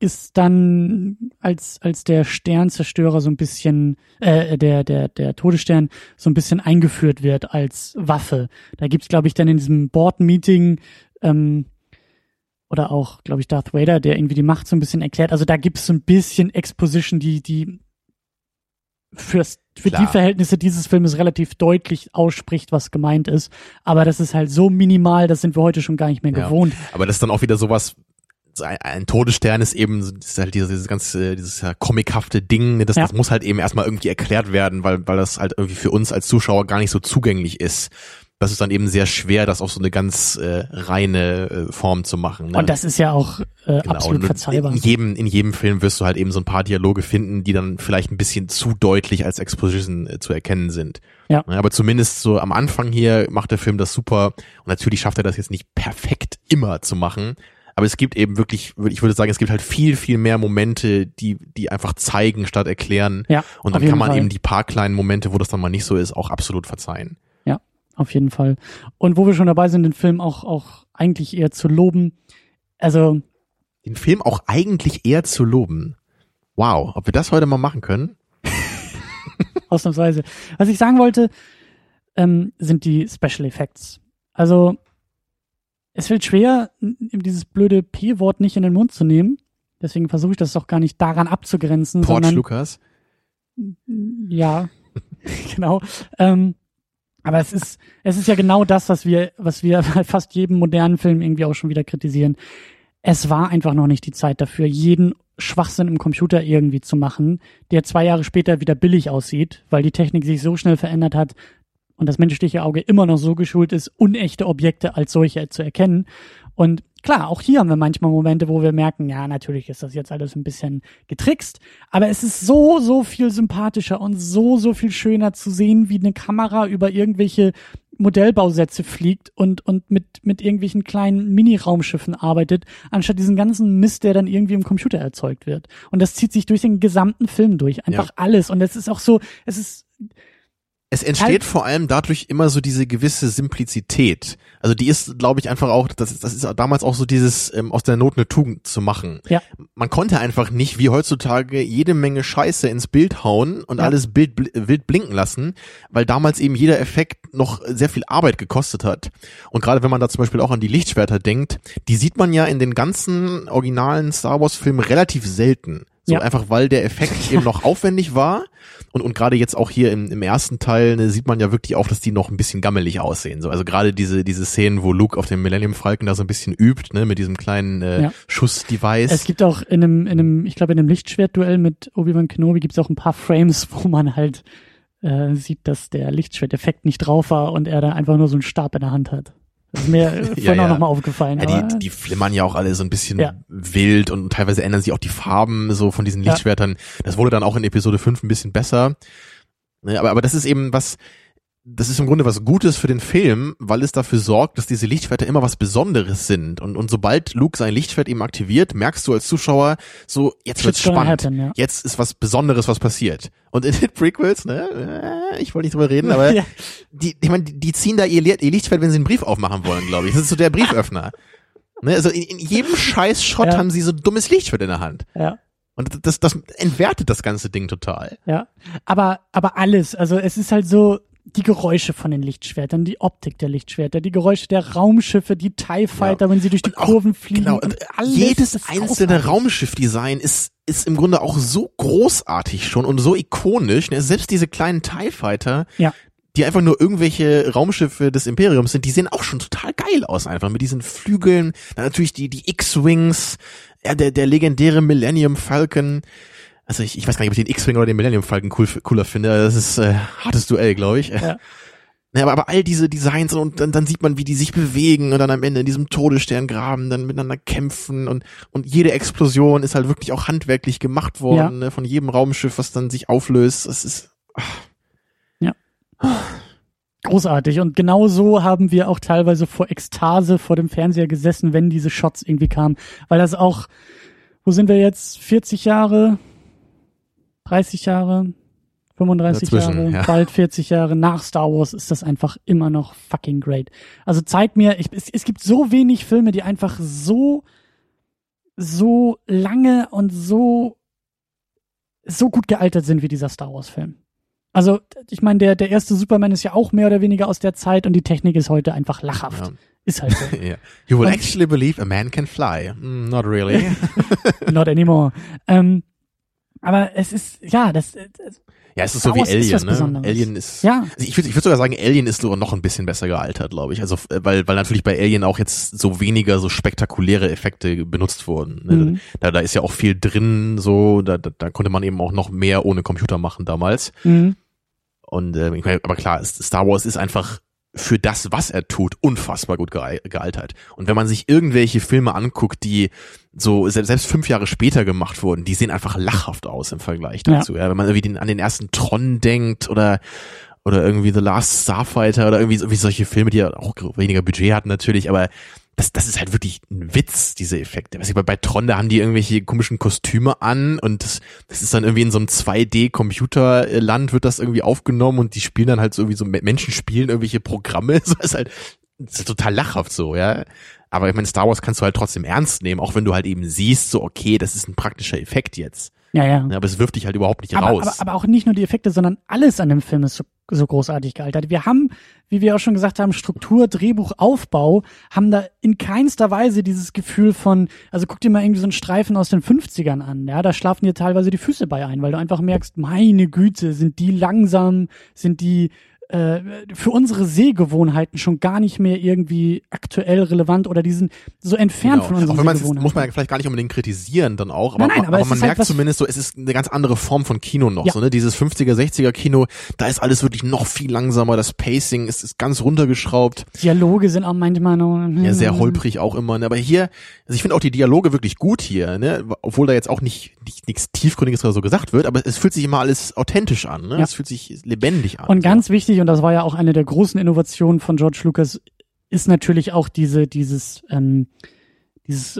ist dann, als der Sternzerstörer so ein bisschen, der Todesstern so ein bisschen eingeführt wird als Waffe. Da gibt's, glaube ich, dann in diesem Board-Meeting oder auch, glaube ich, Darth Vader, der irgendwie die Macht so ein bisschen erklärt. Also da gibt's so ein bisschen Exposition, die für die Verhältnisse dieses Filmes relativ deutlich ausspricht, was gemeint ist. Aber das ist halt so minimal, das sind wir heute schon gar nicht mehr gewohnt. Aber das ist dann auch wieder sowas, ein Todesstern ist eben, ist halt dieses comichafte Ding, das muss halt eben erstmal irgendwie erklärt werden, weil das halt irgendwie für uns als Zuschauer gar nicht so zugänglich ist. Das ist dann eben sehr schwer, das auf so eine ganz reine Form zu machen. Ne? Und das ist ja auch absolut verzeihbar. In jedem Film wirst du halt eben so ein paar Dialoge finden, die dann vielleicht ein bisschen zu deutlich als Exposition zu erkennen sind. Ja. Aber zumindest so am Anfang hier macht der Film das super. Und natürlich schafft er das jetzt nicht perfekt immer zu machen. Aber es gibt eben wirklich, ich würde sagen, es gibt halt viel, viel mehr Momente, die einfach zeigen statt erklären. Ja, und dann kann man eben die paar kleinen Momente, wo das dann mal nicht so ist, auch absolut verzeihen. Auf jeden Fall. Und wo wir schon dabei sind, den Film auch eigentlich eher zu loben. Also den Film auch eigentlich eher zu loben. Wow, ob wir das heute mal machen können? Ausnahmsweise. Was ich sagen wollte, sind die Special Effects. Also es fällt schwer, dieses blöde P-Wort nicht in den Mund zu nehmen. Deswegen versuche ich das doch gar nicht daran abzugrenzen. George Lucas? Ja, genau. Aber es ist ja genau das, was wir bei fast jedem modernen Film irgendwie auch schon wieder kritisieren. Es war einfach noch nicht die Zeit dafür, jeden Schwachsinn im Computer irgendwie zu machen, der 2 Jahre später wieder billig aussieht, weil die Technik sich so schnell verändert hat und das menschliche Auge immer noch so geschult ist, unechte Objekte als solche zu erkennen. Und klar, auch hier haben wir manchmal Momente, wo wir merken, ja, natürlich ist das jetzt alles ein bisschen getrickst, aber es ist so, so viel sympathischer und so, so viel schöner zu sehen, wie eine Kamera über irgendwelche Modellbausätze fliegt und mit irgendwelchen kleinen Mini-Raumschiffen arbeitet, anstatt diesen ganzen Mist, der dann irgendwie im Computer erzeugt wird. Und das zieht sich durch den gesamten Film durch, einfach alles. Und es ist auch so, es entsteht vor allem dadurch immer so diese gewisse Simplizität. Also die ist, glaube ich, einfach auch, das ist damals auch so dieses aus der Not eine Tugend zu machen. Ja. Man konnte einfach nicht, wie heutzutage, jede Menge Scheiße ins Bild hauen und alles wild blinken lassen, weil damals eben jeder Effekt noch sehr viel Arbeit gekostet hat. Und gerade wenn man da zum Beispiel auch an die Lichtschwerter denkt, die sieht man ja in den ganzen originalen Star Wars Filmen relativ selten. So einfach, weil der Effekt eben noch aufwendig war und gerade jetzt auch hier im ersten Teil, ne, sieht man ja wirklich auch, dass die noch ein bisschen gammelig aussehen. So, also gerade diese Szenen, wo Luke auf dem Millennium Falcon da so ein bisschen übt, ne, mit diesem kleinen Schussdevice. Es gibt auch in einem Lichtschwertduell mit Obi-Wan Kenobi gibt es auch ein paar Frames, wo man halt sieht, dass der Lichtschwerteffekt nicht drauf war und er da einfach nur so einen Stab in der Hand hat. Das ist mir vorhin auch nochmal aufgefallen. Ja, die flimmern ja auch alle so ein bisschen wild und teilweise ändern sich auch die Farben so von diesen Lichtschwertern. Das wurde dann auch in Episode 5 ein bisschen besser. Aber das ist eben das ist im Grunde was Gutes für den Film, weil es dafür sorgt, dass diese Lichtschwerter immer was Besonderes sind. Und sobald Luke sein Lichtschwert eben aktiviert, merkst du als Zuschauer so, jetzt wird's spannend. Jetzt ist was Besonderes, was passiert. Und in den Prequels, ne, ich wollte nicht drüber reden, aber die ziehen da ihr Lichtschwert, wenn sie einen Brief aufmachen wollen, glaube ich. Das ist so der Brieföffner. Ne, also in jedem Scheiß-Shot haben sie so ein dummes Lichtschwert in der Hand. Ja. Und das entwertet das ganze Ding total. Ja. Aber alles, also es ist halt so, die Geräusche von den Lichtschwertern, die Optik der Lichtschwerter, die Geräusche der Raumschiffe, die TIE Fighter, wenn sie durch die Kurven fliegen. Genau, und alles, jedes einzelne Raumschiffdesign ist im Grunde auch so großartig schon und so ikonisch. Ne? Selbst diese kleinen TIE Fighter, die einfach nur irgendwelche Raumschiffe des Imperiums sind, die sehen auch schon total geil aus einfach mit diesen Flügeln. Dann natürlich die X-Wings, der legendäre Millennium Falcon. Also ich weiß gar nicht, ob ich den X-Wing oder den Millennium Falcon cooler finde. Das ist hartes Duell, glaube ich. Ja. Ja, aber all diese Designs und dann sieht man, wie die sich bewegen und dann am Ende in diesem Todessterngraben dann miteinander kämpfen und jede Explosion ist halt wirklich auch handwerklich gemacht worden, ne, von jedem Raumschiff, was dann sich auflöst. Das ist großartig. Und genau so haben wir auch teilweise vor Ekstase vor dem Fernseher gesessen, wenn diese Shots irgendwie kamen. Weil das auch, wo sind wir jetzt? 40 Jahre? 30 Jahre, 35 Jahre, bald 40 Jahre nach Star Wars ist das einfach immer noch fucking great. Also zeigt mir, es gibt so wenig Filme, die einfach so lange und so gut gealtert sind wie dieser Star Wars Film. Also ich meine, der erste Superman ist ja auch mehr oder weniger aus der Zeit und die Technik ist heute einfach lachhaft. Ja. Ist halt so. You will actually believe a man can fly. Not really. Not anymore. Aber es ist, es ist so wie Alien, ne? Alien ist, also ich würde sogar sagen, Alien ist sogar noch ein bisschen besser gealtert, glaube ich. Also, weil natürlich bei Alien auch jetzt so weniger so spektakuläre Effekte benutzt wurden. Ne? Mhm. Da ist ja auch viel drin, so, da konnte man eben auch noch mehr ohne Computer machen damals. Mhm. Und, aber klar, Star Wars ist einfach für das, was er tut, unfassbar gut gealtert. Und wenn man sich irgendwelche Filme anguckt, die so selbst 5 Jahre später gemacht wurden, die sehen einfach lachhaft aus im Vergleich dazu. Ja. Ja, wenn man irgendwie an den ersten Tron denkt oder irgendwie The Last Starfighter oder irgendwie solche Filme, die ja auch weniger Budget hatten natürlich, aber das ist halt wirklich ein Witz, diese Effekte. Weiß ich, bei Tron, da haben die irgendwelche komischen Kostüme an und das ist dann irgendwie in so einem 2D-Computerland wird das irgendwie aufgenommen und die spielen dann halt so irgendwie so, Menschen spielen irgendwelche Programme. So ist halt, das ist total lachhaft so, ja. Aber ich meine, Star Wars kannst du halt trotzdem ernst nehmen, auch wenn du halt eben siehst, so okay, das ist ein praktischer Effekt jetzt. Ja. Aber es wirft dich halt überhaupt nicht raus. Aber auch nicht nur die Effekte, sondern alles an dem Film ist so großartig gealtert. Wir haben, wie wir auch schon gesagt haben, Struktur, Drehbuch, Aufbau, haben da in keinster Weise dieses Gefühl von, also guck dir mal irgendwie so einen Streifen aus den 50ern an, ja, da schlafen dir teilweise die Füße bei ein, weil du einfach merkst, meine Güte, sind die langsam, sind die für unsere Sehgewohnheiten schon gar nicht mehr irgendwie aktuell relevant oder die sind so entfernt von unseren Sehgewohnheiten. Muss man ja vielleicht gar nicht unbedingt kritisieren dann auch, aber, aber man merkt halt zumindest so, es ist eine ganz andere Form von Kino noch, so, ne? Dieses 50er, 60er Kino, da ist alles wirklich noch viel langsamer, das Pacing ist ganz runtergeschraubt. Dialoge sind auch manchmal noch sehr holprig auch immer, ne? Aber hier, also ich finde auch die Dialoge wirklich gut hier, ne? Obwohl da jetzt auch nicht nichts Tiefgründiges oder so gesagt wird, aber es fühlt sich immer alles authentisch an, ne? Es fühlt sich lebendig an. Und ganz wichtig, und das war ja auch eine der großen Innovationen von George Lucas, ist natürlich auch dieses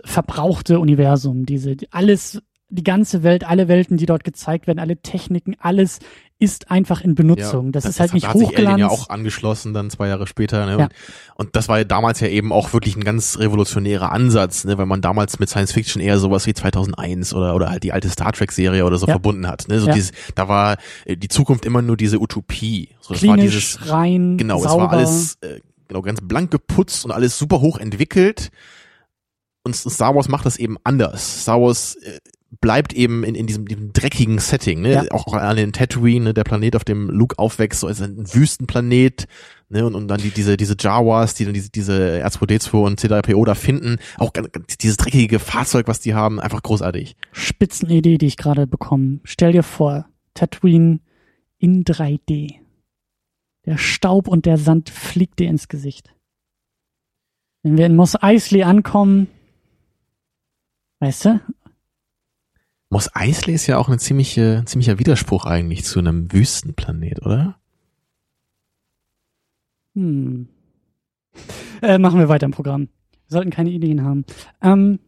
verbrauchte Universum, alles, die ganze Welt, alle Welten, die dort gezeigt werden, alle Techniken, alles ist einfach in Benutzung. Ja, das ist halt nicht hochglanz. Da hat sich Alien ja auch angeschlossen dann 2 Jahre später. Ne? Ja. Und das war ja damals ja eben auch wirklich ein ganz revolutionärer Ansatz, ne? Weil man damals mit Science Fiction eher sowas wie 2001 oder halt die alte Star Trek Serie oder so verbunden hat. Ne? So dieses, da war die Zukunft immer nur diese Utopie. So, das klinisch, war dieses, rein, genau, sauber. Es war alles ganz blank geputzt und alles super hoch entwickelt. Und Star Wars macht das eben anders. Star Wars bleibt eben in diesem dreckigen Setting, ne? Auch an den Tatooine, ne? Der Planet, auf dem Luke aufwächst, so ist ein Wüstenplanet, ne? Und dann diese Jawas, die dann diese R2-D2 und C-3PO da finden, auch dieses dreckige Fahrzeug, was die haben, einfach großartig. Spitzenidee, die ich gerade bekomme. Stell dir vor, Tatooine in 3D. Der Staub und der Sand fliegt dir ins Gesicht. Wenn wir in Mos Eisley ankommen, weißt du? Mos Eisley ist ja auch ein ziemlicher Widerspruch eigentlich zu einem Wüstenplanet, oder? Machen wir weiter im Programm. Wir sollten keine Ideen haben.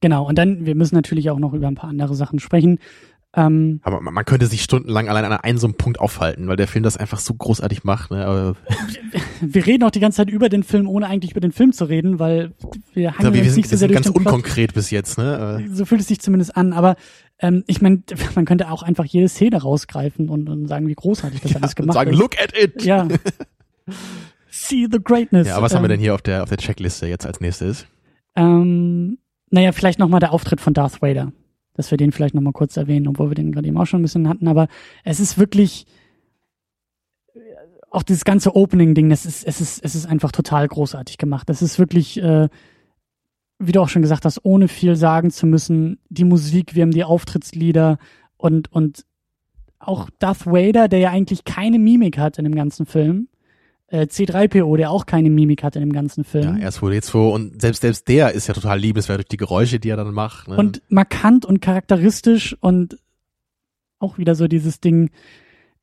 Genau, und dann, wir müssen natürlich auch noch über ein paar andere Sachen sprechen. Aber man könnte sich stundenlang allein an einem so einem Punkt aufhalten, weil der Film das einfach so großartig macht. Ne? Aber wir reden auch die ganze Zeit über den Film, ohne eigentlich über den Film zu reden, weil wir hangeln uns nicht so sehr durch den Plot. Wir sind ganz unkonkret bis jetzt. Ne? So fühlt es sich zumindest an. Aber ich meine, man könnte auch einfach jede Szene rausgreifen und sagen, wie großartig das alles gemacht ist. Sagen, look at it! Ja. See the greatness. Ja, aber was haben wir denn hier auf der Checkliste jetzt als nächstes? Naja, vielleicht nochmal der Auftritt von Darth Vader. Dass wir den vielleicht nochmal kurz erwähnen, obwohl wir den gerade eben auch schon ein bisschen hatten. Aber es ist wirklich auch dieses ganze Opening-Ding, es ist einfach total großartig gemacht. Das ist wirklich, wie du auch schon gesagt hast, ohne viel sagen zu müssen, die Musik, wir haben die Auftrittslieder und auch Darth Vader, der ja eigentlich keine Mimik hat in dem ganzen Film. C-3PO, der auch keine Mimik hat in dem ganzen Film. Ja, erst wurde jetzt vor und selbst der ist ja total liebenswert durch die Geräusche, die er dann macht. Ne? Und markant und charakteristisch und auch wieder so dieses Ding,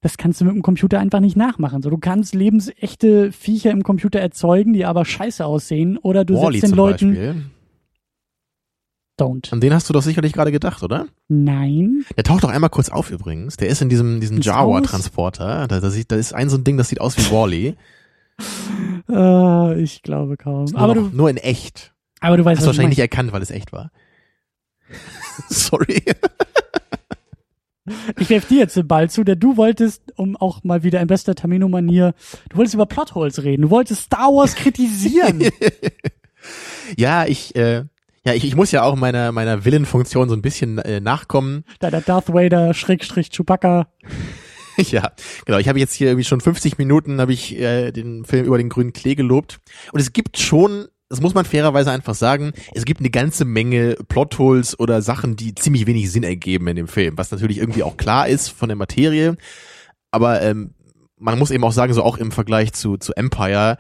das kannst du mit dem Computer einfach nicht nachmachen. So, du kannst lebensechte Viecher im Computer erzeugen, die aber scheiße aussehen, oder du Wall-E setzt den Leuten... Beispiel. Don't. An den hast du doch sicherlich gerade gedacht, oder? Nein. Der taucht doch einmal kurz auf übrigens. Der ist in diesem Jawa-Transporter. Da ist ein so ein Ding, das sieht aus wie Wall-E. Ich glaube kaum. Nur in echt. Aber du weißt, hast du wahrscheinlich nicht erkannt, weil es echt war. Sorry. Ich werf dir jetzt den Ball zu, der du wolltest, um auch mal wieder in bester Tamino-Manier, du wolltest über Plotholes reden. Du wolltest Star Wars kritisieren. Ich muss ja auch meiner Willenfunktion so ein bisschen nachkommen. Da der Darth Vader / Chewbacca. Ja, genau. Ich habe jetzt hier irgendwie schon 50 Minuten den Film über den grünen Klee gelobt. Und es gibt schon, das muss man fairerweise einfach sagen, es gibt eine ganze Menge Plotholes oder Sachen, die ziemlich wenig Sinn ergeben in dem Film, was natürlich irgendwie auch klar ist von der Materie. Aber man muss eben auch sagen, so auch im Vergleich zu Empire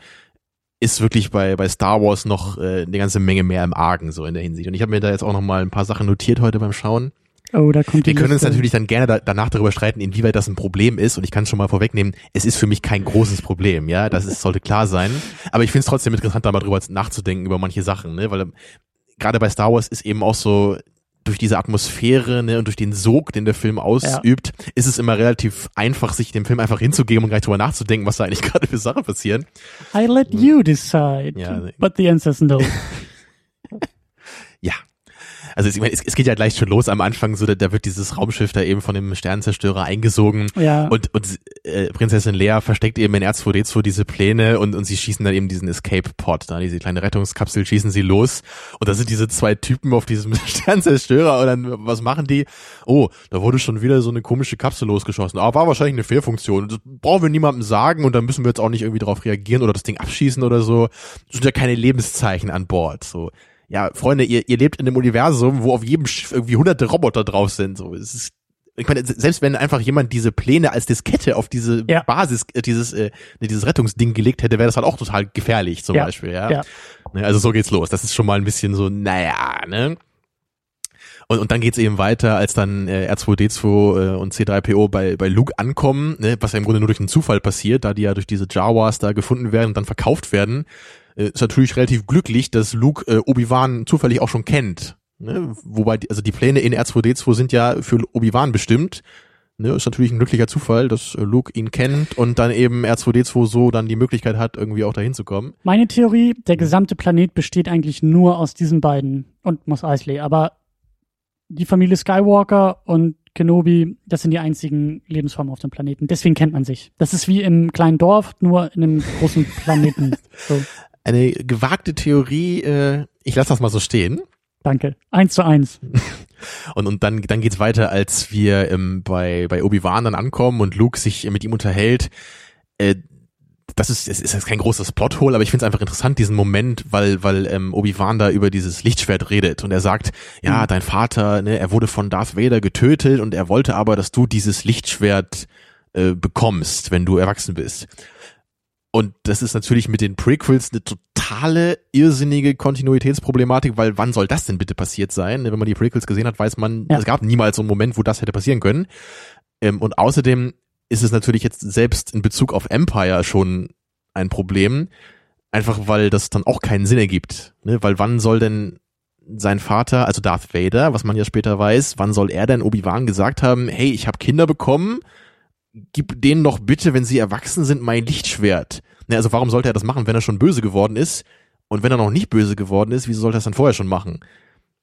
ist wirklich bei Star Wars noch eine ganze Menge mehr im Argen, so in der Hinsicht. Und ich habe mir da jetzt auch noch mal ein paar Sachen notiert heute beim Schauen. Oh, da kommt die Liste. Wir können uns natürlich dann gerne danach darüber streiten, inwieweit das ein Problem ist. Und ich kann es schon mal vorwegnehmen, es ist für mich kein großes Problem, ja, sollte klar sein. Aber ich finde es trotzdem interessant, da mal drüber nachzudenken, über manche Sachen, ne, weil gerade bei Star Wars ist eben auch so, durch diese Atmosphäre, ne, und durch den Sog, den der Film ausübt, ist es immer relativ einfach, sich dem Film einfach hinzugeben und gleich drüber nachzudenken, was da eigentlich gerade für Sachen passieren. I let you decide, but the answers no. Ja. Also ich meine, es geht ja gleich schon los am Anfang, so da wird dieses Raumschiff da eben von dem Sternzerstörer eingesogen, und Prinzessin Leia versteckt eben in R2-D2 diese Pläne und sie schießen dann eben diesen Escape-Pod, da diese kleine Rettungskapsel schießen sie los und da sind diese zwei Typen auf diesem Sternzerstörer und dann, was machen die? Oh, da wurde schon wieder so eine komische Kapsel losgeschossen, aber war wahrscheinlich eine Fehlfunktion, das brauchen wir niemandem sagen und dann müssen wir jetzt auch nicht irgendwie drauf reagieren oder das Ding abschießen oder so, das sind ja keine Lebenszeichen an Bord, so. Ja, Freunde, ihr lebt in einem Universum, wo auf jedem Schiff irgendwie hunderte Roboter drauf sind. So, es ist, ich meine, selbst wenn einfach jemand diese Pläne als Diskette auf diese Basis, dieses Rettungsding gelegt hätte, wäre das halt auch total gefährlich, zum Beispiel. Ja. Also so geht's los. Das ist schon mal ein bisschen so, naja, ne? Und dann geht's eben weiter, als dann R2-D2 und C-3PO bei Luke ankommen, ne? Was ja im Grunde nur durch einen Zufall passiert, da die ja durch diese Jawas da gefunden werden und dann verkauft werden. Ist natürlich relativ glücklich, dass Luke Obi-Wan zufällig auch schon kennt. Ne? Wobei, die Pläne in R2-D2 sind ja für Obi-Wan bestimmt. Ne? Ist natürlich ein glücklicher Zufall, dass Luke ihn kennt und dann eben R2-D2 so dann die Möglichkeit hat, irgendwie auch dahin zu kommen. Meine Theorie, der gesamte Planet besteht eigentlich nur aus diesen beiden und Mos Eisley. Aber die Familie Skywalker und Kenobi, das sind die einzigen Lebensformen auf dem Planeten. Deswegen kennt man sich. Das ist wie im kleinen Dorf, nur in einem großen Planeten. So. Eine gewagte Theorie, ich lasse das mal so stehen. Danke. 1:1. Und dann geht's weiter, als wir bei Obi-Wan dann ankommen und Luke sich mit ihm unterhält. Es ist jetzt kein großes Plothole, aber ich finde es einfach interessant, diesen Moment, weil Obi-Wan da über dieses Lichtschwert redet und er sagt, dein Vater, ne, er wurde von Darth Vader getötet und er wollte aber, dass du dieses Lichtschwert bekommst, wenn du erwachsen bist. Und das ist natürlich mit den Prequels eine totale irrsinnige Kontinuitätsproblematik, weil wann soll das denn bitte passiert sein? Wenn man die Prequels gesehen hat, weiß man, es gab niemals so einen Moment, wo das hätte passieren können. Und außerdem ist es natürlich jetzt selbst in Bezug auf Empire schon ein Problem, einfach weil das dann auch keinen Sinn ergibt, ne? Weil wann soll denn sein Vater, also Darth Vader, was man ja später weiß, wann soll er denn Obi-Wan gesagt haben, hey, ich habe Kinder bekommen, gib denen doch bitte, wenn sie erwachsen sind, mein Lichtschwert. Ne, also warum sollte er das machen, wenn er schon böse geworden ist? Und wenn er noch nicht böse geworden ist, wieso sollte er es dann vorher schon machen?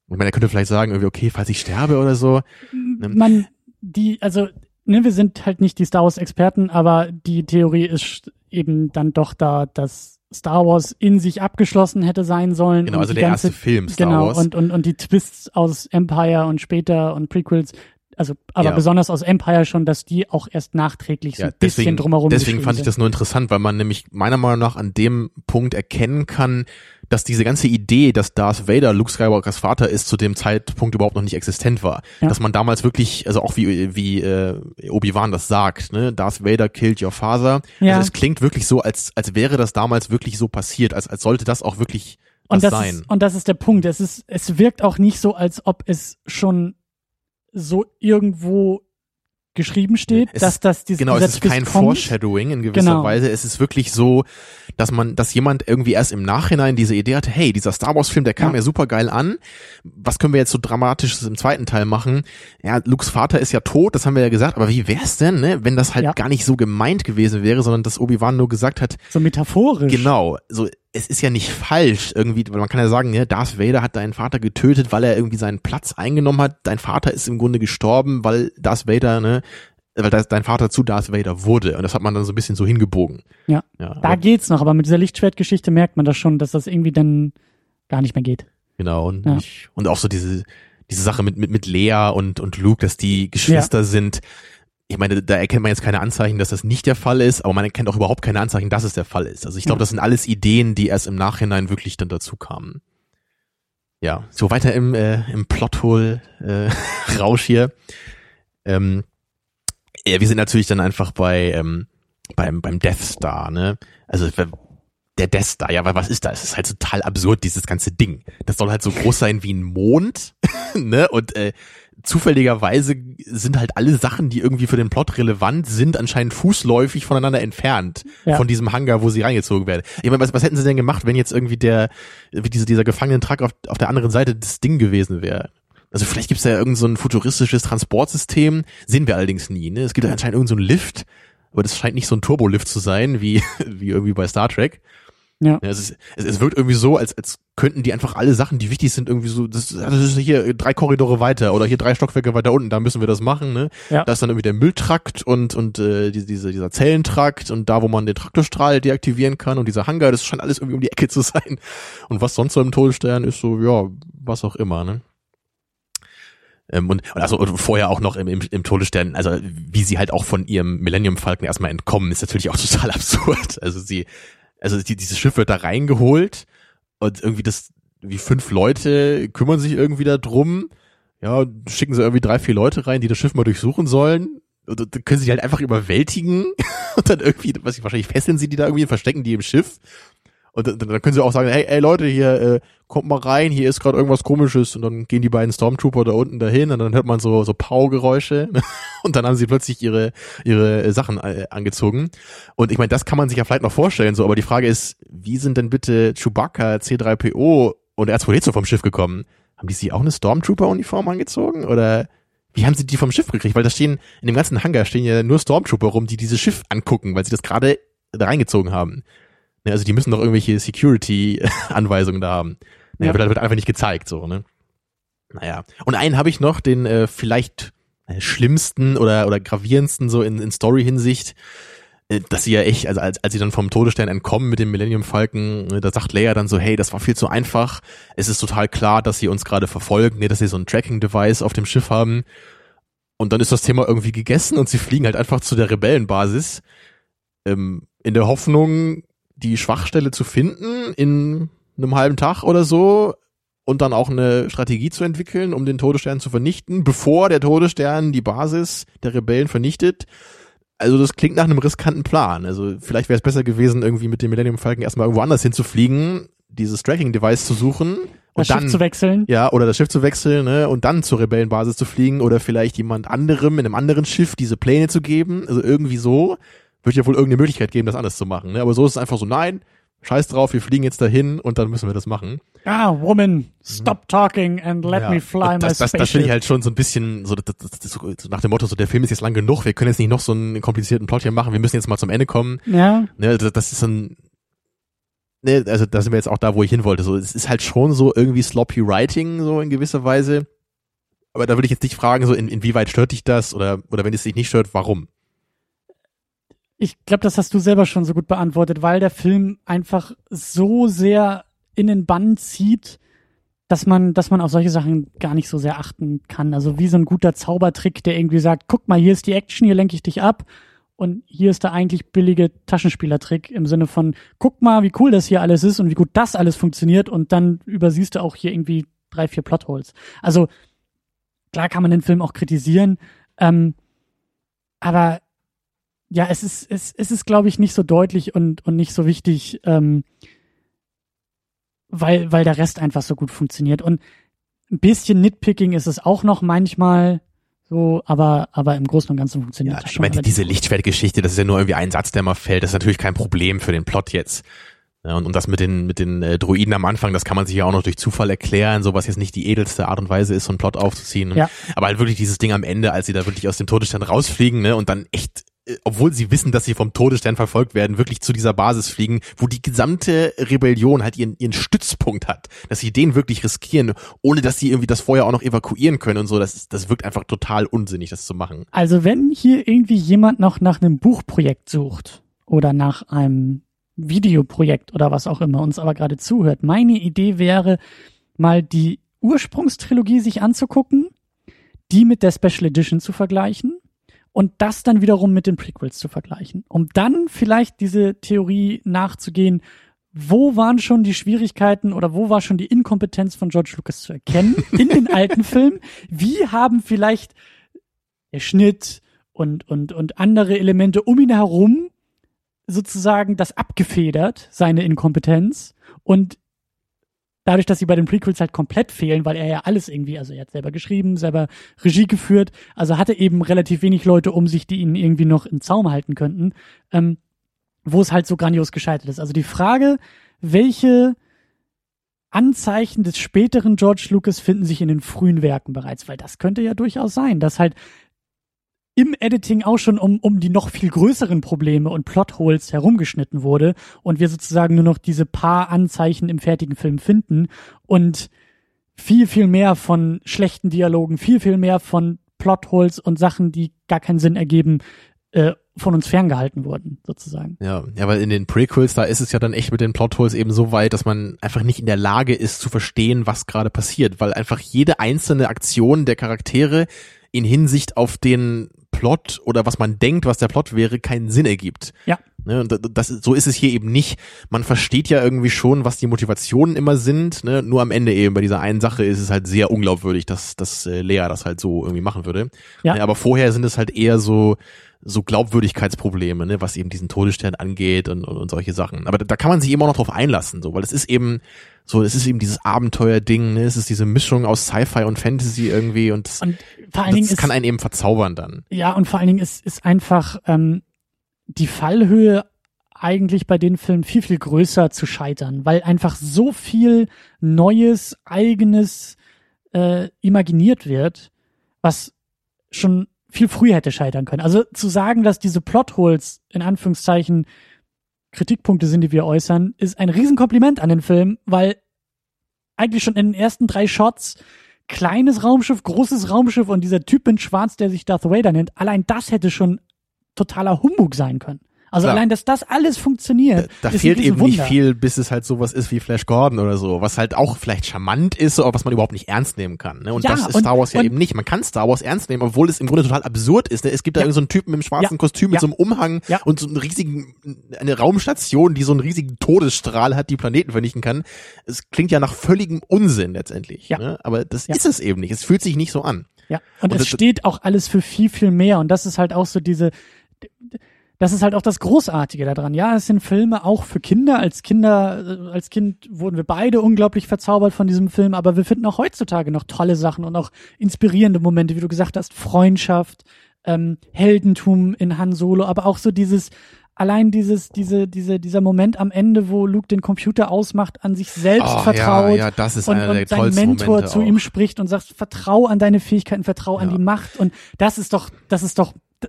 Ich meine, er könnte vielleicht sagen, irgendwie, okay, falls ich sterbe oder so. Wir sind halt nicht die Star Wars Experten, aber die Theorie ist eben dann doch da, dass Star Wars in sich abgeschlossen hätte sein sollen. Genau, also der ganze, erste Film Star Wars. Genau, und die Twists aus Empire und später und Prequels, also aber besonders aus Empire schon, dass die auch erst nachträglich so ein bisschen drumherum sind. Deswegen fand ich das nur interessant, weil man nämlich meiner Meinung nach an dem Punkt erkennen kann, dass diese ganze Idee, dass Darth Vader Luke Skywalkers Vater ist, zu dem Zeitpunkt überhaupt noch nicht existent war. Ja. Dass man damals wirklich, also auch wie Obi-Wan das sagt, ne, Darth Vader killed your father. Ja. Also es klingt wirklich so, als wäre das damals wirklich so passiert, als sollte das auch wirklich sein. Und das ist der Punkt. Es wirkt auch nicht so, als ob es schon so irgendwo geschrieben steht, es ist kein Foreshadowing in gewisser Weise. Es ist wirklich so, dass jemand irgendwie erst im Nachhinein diese Idee hatte, hey, dieser Star Wars Film, der kam ja super geil an. Was können wir jetzt so Dramatisches im zweiten Teil machen? Ja, Lukes Vater ist ja tot, das haben wir ja gesagt, aber wie wär's denn, ne, wenn das halt gar nicht so gemeint gewesen wäre, sondern dass Obi-Wan nur gesagt hat. So metaphorisch. Genau, so. Es ist ja nicht falsch irgendwie, weil man kann ja sagen, ja, Darth Vader hat deinen Vater getötet, weil er irgendwie seinen Platz eingenommen hat. Dein Vater ist im Grunde gestorben, weil Darth Vader, weil dein Vater zu Darth Vader wurde. Und das hat man dann so ein bisschen so hingebogen. Ja da geht's noch, aber mit dieser Lichtschwertgeschichte merkt man das schon, dass das irgendwie dann gar nicht mehr geht. Genau, und auch so diese Sache mit Leia und Luke, dass die Geschwister sind. Ich meine, da erkennt man jetzt keine Anzeichen, dass das nicht der Fall ist, aber man erkennt auch überhaupt keine Anzeichen, dass es der Fall ist. Also ich glaube, das sind alles Ideen, die erst im Nachhinein wirklich dann dazu kamen. Ja, so weiter im Plothole-Rausch hier. Wir sind natürlich dann einfach bei beim Death Star, ne? Also der Death Star, ja, weil was ist das? Es ist halt total absurd, dieses ganze Ding. Das soll halt so groß sein wie ein Mond, ne? Und zufälligerweise sind halt alle Sachen, die irgendwie für den Plot relevant sind, anscheinend fußläufig voneinander entfernt von diesem Hangar, wo sie reingezogen werden. Ich meine, was hätten sie denn gemacht, wenn jetzt irgendwie dieser Gefangenentruck auf der anderen Seite das Ding gewesen wäre? Also vielleicht gibt's da ja irgend so ein futuristisches Transportsystem, sehen wir allerdings nie, ne? Es gibt anscheinend irgend so einen Lift, aber das scheint nicht so ein Turbolift zu sein, wie irgendwie bei Star Trek. Ja. Es wirkt irgendwie so, als könnten die einfach alle Sachen, die wichtig sind, irgendwie so, das ist hier 3 Korridore weiter oder hier 3 Stockwerke weiter unten, da müssen wir das machen, ne? Ja. Da ist dann irgendwie der Mülltrakt und dieser Zellentrakt und da, wo man den Traktorstrahl deaktivieren kann und dieser Hangar, das scheint alles irgendwie um die Ecke zu sein. Und was sonst so im Todesstern ist, so, ja, was auch immer, ne? Und vorher auch noch im Todesstern, also wie sie halt auch von ihrem Millennium Falcon erstmal entkommen, ist natürlich auch total absurd. Also dieses Schiff wird da reingeholt und irgendwie wie 5 Leute kümmern sich irgendwie da drum. Ja, schicken sie irgendwie 3-4 Leute rein, die das Schiff mal durchsuchen sollen. Und dann können sie die halt einfach überwältigen. Und dann irgendwie, wahrscheinlich fesseln sie die da irgendwie, verstecken die im Schiff. Und dann können sie auch sagen, hey Leute, hier, kommt mal rein, hier ist gerade irgendwas Komisches. Und dann gehen die beiden Stormtrooper da unten dahin und dann hört man so Pau-Geräusche. Und dann haben sie plötzlich ihre Sachen angezogen. Und ich meine, das kann man sich ja vielleicht noch vorstellen, so. Aber die Frage ist, wie sind denn bitte Chewbacca, C-3PO und R2-D2 vom Schiff gekommen? Haben die sich auch eine Stormtrooper-Uniform angezogen? Oder wie haben sie die vom Schiff gekriegt? Weil in dem ganzen Hangar stehen ja nur Stormtrooper rum, die dieses Schiff angucken, weil sie das gerade da reingezogen haben. Also die müssen doch irgendwelche Security-Anweisungen da haben. Naja, wird einfach nicht gezeigt, so, ne? Naja. Und einen habe ich noch, den vielleicht schlimmsten oder gravierendsten so in Story-Hinsicht, dass sie ja echt, also als sie dann vom Todesstern entkommen mit dem Millennium Falcon, da sagt Leia dann so, hey, das war viel zu einfach, es ist total klar, dass sie uns gerade verfolgen, dass sie so ein Tracking-Device auf dem Schiff haben. Und dann ist das Thema irgendwie gegessen und sie fliegen halt einfach zu der Rebellenbasis in der Hoffnung, die Schwachstelle zu finden in einem halben Tag oder so und dann auch eine Strategie zu entwickeln, um den Todesstern zu vernichten, bevor der Todesstern die Basis der Rebellen vernichtet. Also das klingt nach einem riskanten Plan. Also vielleicht wäre es besser gewesen, irgendwie mit dem Millennium Falcon erstmal irgendwo anders hinzufliegen, dieses Tracking-Device zu suchen und dann das Schiff zu wechseln. Ja, oder das Schiff zu wechseln, ne, und dann zur Rebellenbasis zu fliegen oder vielleicht jemand anderem in einem anderen Schiff diese Pläne zu geben. Also irgendwie so. Wird ja wohl irgendeine Möglichkeit geben, das anders zu machen, ne? Aber so ist es einfach so, nein, scheiß drauf, wir fliegen jetzt dahin und dann müssen wir das machen. Ah, woman, stop talking and let me fly my spaceship. Das finde ich halt schon so ein bisschen so, das nach dem Motto, so der Film ist jetzt lang genug, wir können jetzt nicht noch so einen komplizierten Plot hier machen, wir müssen jetzt mal zum Ende kommen. Ja. Ne, das ist ein, ne, also da sind wir jetzt auch da, wo ich hin wollte. So, es ist halt schon so irgendwie sloppy writing, so in gewisser Weise. Aber da würde ich jetzt dich fragen, so inwieweit stört dich das oder wenn es dich nicht stört, warum? Ich glaube, das hast du selber schon so gut beantwortet, weil der Film einfach so sehr in den Bann zieht, dass man auf solche Sachen gar nicht so sehr achten kann. Also wie so ein guter Zaubertrick, der irgendwie sagt, guck mal, hier ist die Action, hier lenke ich dich ab und hier ist der eigentlich billige Taschenspielertrick im Sinne von, guck mal, wie cool das hier alles ist und wie gut das alles funktioniert und dann übersiehst du auch hier irgendwie 3-4 Plotholes. Also klar kann man den Film auch kritisieren, aber ja, es ist, glaube ich, nicht so deutlich und nicht so wichtig, weil der Rest einfach so gut funktioniert. Und ein bisschen Nitpicking ist es auch noch manchmal so, aber im Großen und Ganzen funktioniert das schon. Ich meine, diese Lichtschwertgeschichte, das ist ja nur irgendwie ein Satz, der mal fällt. Das ist natürlich kein Problem für den Plot jetzt. Ja, und das mit den Droiden am Anfang, das kann man sich ja auch noch durch Zufall erklären, so was jetzt nicht die edelste Art und Weise ist, so einen Plot aufzuziehen. Ja. Aber halt wirklich dieses Ding am Ende, als sie da wirklich aus dem Todesstern rausfliegen, ne, und dann echt, obwohl sie wissen, dass sie vom Todesstern verfolgt werden, wirklich zu dieser Basis fliegen, wo die gesamte Rebellion halt ihren Stützpunkt hat, dass sie den wirklich riskieren, ohne dass sie irgendwie das vorher auch noch evakuieren können und so, das wirkt einfach total unsinnig, das zu machen. Also wenn hier irgendwie jemand noch nach einem Buchprojekt sucht oder nach einem Videoprojekt oder was auch immer uns aber gerade zuhört, meine Idee wäre, mal die Ursprungstrilogie sich anzugucken, die mit der Special Edition zu vergleichen, und das dann wiederum mit den Prequels zu vergleichen, um dann vielleicht diese Theorie nachzugehen, wo waren schon die Schwierigkeiten oder wo war schon die Inkompetenz von George Lucas zu erkennen in den alten Filmen? Wie haben vielleicht der Schnitt und andere Elemente um ihn herum sozusagen das abgefedert, seine Inkompetenz? Und dadurch, dass sie bei den Prequels halt komplett fehlen, weil er ja alles irgendwie, also er hat selber geschrieben, selber Regie geführt, also hatte eben relativ wenig Leute um sich, die ihn irgendwie noch im Zaum halten könnten, wo es halt so grandios gescheitert ist. Also die Frage, welche Anzeichen des späteren George Lucas finden sich in den frühen Werken bereits, weil das könnte ja durchaus sein, dass halt im Editing auch schon um die noch viel größeren Probleme und Plotholes herumgeschnitten wurde und wir sozusagen nur noch diese paar Anzeichen im fertigen Film finden und viel, viel mehr von schlechten Dialogen, viel, viel mehr von Plotholes und Sachen, die gar keinen Sinn ergeben, von uns ferngehalten wurden, sozusagen. Ja, weil in den Prequels, da ist es ja dann echt mit den Plotholes eben so weit, dass man einfach nicht in der Lage ist zu verstehen, was gerade passiert, weil einfach jede einzelne Aktion der Charaktere in Hinsicht auf den Plot oder was man denkt, was der Plot wäre, keinen Sinn ergibt. Ja. Ne, und so ist es hier eben nicht. Man versteht ja irgendwie schon, was die Motivationen immer sind, ne? Nur am Ende eben bei dieser einen Sache ist es halt sehr unglaubwürdig, dass Leia das halt so irgendwie machen würde. Ja. Ne, aber vorher sind es halt eher so Glaubwürdigkeitsprobleme, ne? Was eben diesen Todesstern angeht und solche Sachen. Aber da kann man sich immer noch drauf einlassen, so, weil es ist eben so, es ist eben dieses Abenteuerding, ne? Es ist diese Mischung aus Sci-Fi und Fantasy irgendwie und vor allen Dingen das kann einen eben verzaubern dann. Ja, und vor allen Dingen ist einfach die Fallhöhe eigentlich bei den Filmen viel, viel größer zu scheitern, weil einfach so viel Neues, Eigenes imaginiert wird, was schon viel früher hätte scheitern können. Also zu sagen, dass diese Plotholes in Anführungszeichen Kritikpunkte sind, die wir äußern, ist ein Riesenkompliment an den Film, weil eigentlich schon in den ersten 3 Shots kleines Raumschiff, großes Raumschiff und dieser Typ in Schwarz, der sich Darth Vader nennt, allein das hätte schon totaler Humbug sein können. Also klar, allein, dass das alles funktioniert, da fehlt eben Wunder. Nicht viel, bis es halt sowas ist wie Flash Gordon oder so, was halt auch vielleicht charmant ist, aber was man überhaupt nicht ernst nehmen kann. Ne? Und ja, das ist Star Wars eben nicht. Man kann Star Wars ernst nehmen, obwohl es im Grunde total absurd ist. Ne? Es gibt da irgend so einen Typen mit einem schwarzen Kostüm, mit so einem Umhang und so einen riesigen, eine Raumstation, die so einen riesigen Todesstrahl hat, die Planeten vernichten kann. Es klingt ja nach völligem Unsinn letztendlich. Ja. Ne? Aber das ist es eben nicht. Es fühlt sich nicht so an. Ja. Und es steht auch alles für viel, viel mehr. Und das ist halt auch so das ist halt auch das Großartige daran. Ja, es sind Filme auch für Kinder. Als Kind wurden wir beide unglaublich verzaubert von diesem Film, aber wir finden auch heutzutage noch tolle Sachen und auch inspirierende Momente, wie du gesagt hast, Freundschaft, Heldentum in Han Solo, aber auch so dieses allein dieser Moment am Ende, wo Luke den Computer ausmacht, an sich selbst vertraut das ist und sein Mentor Momente zu ihm spricht und sagt, vertrau an deine Fähigkeiten, vertrau an die Macht, und das ist doch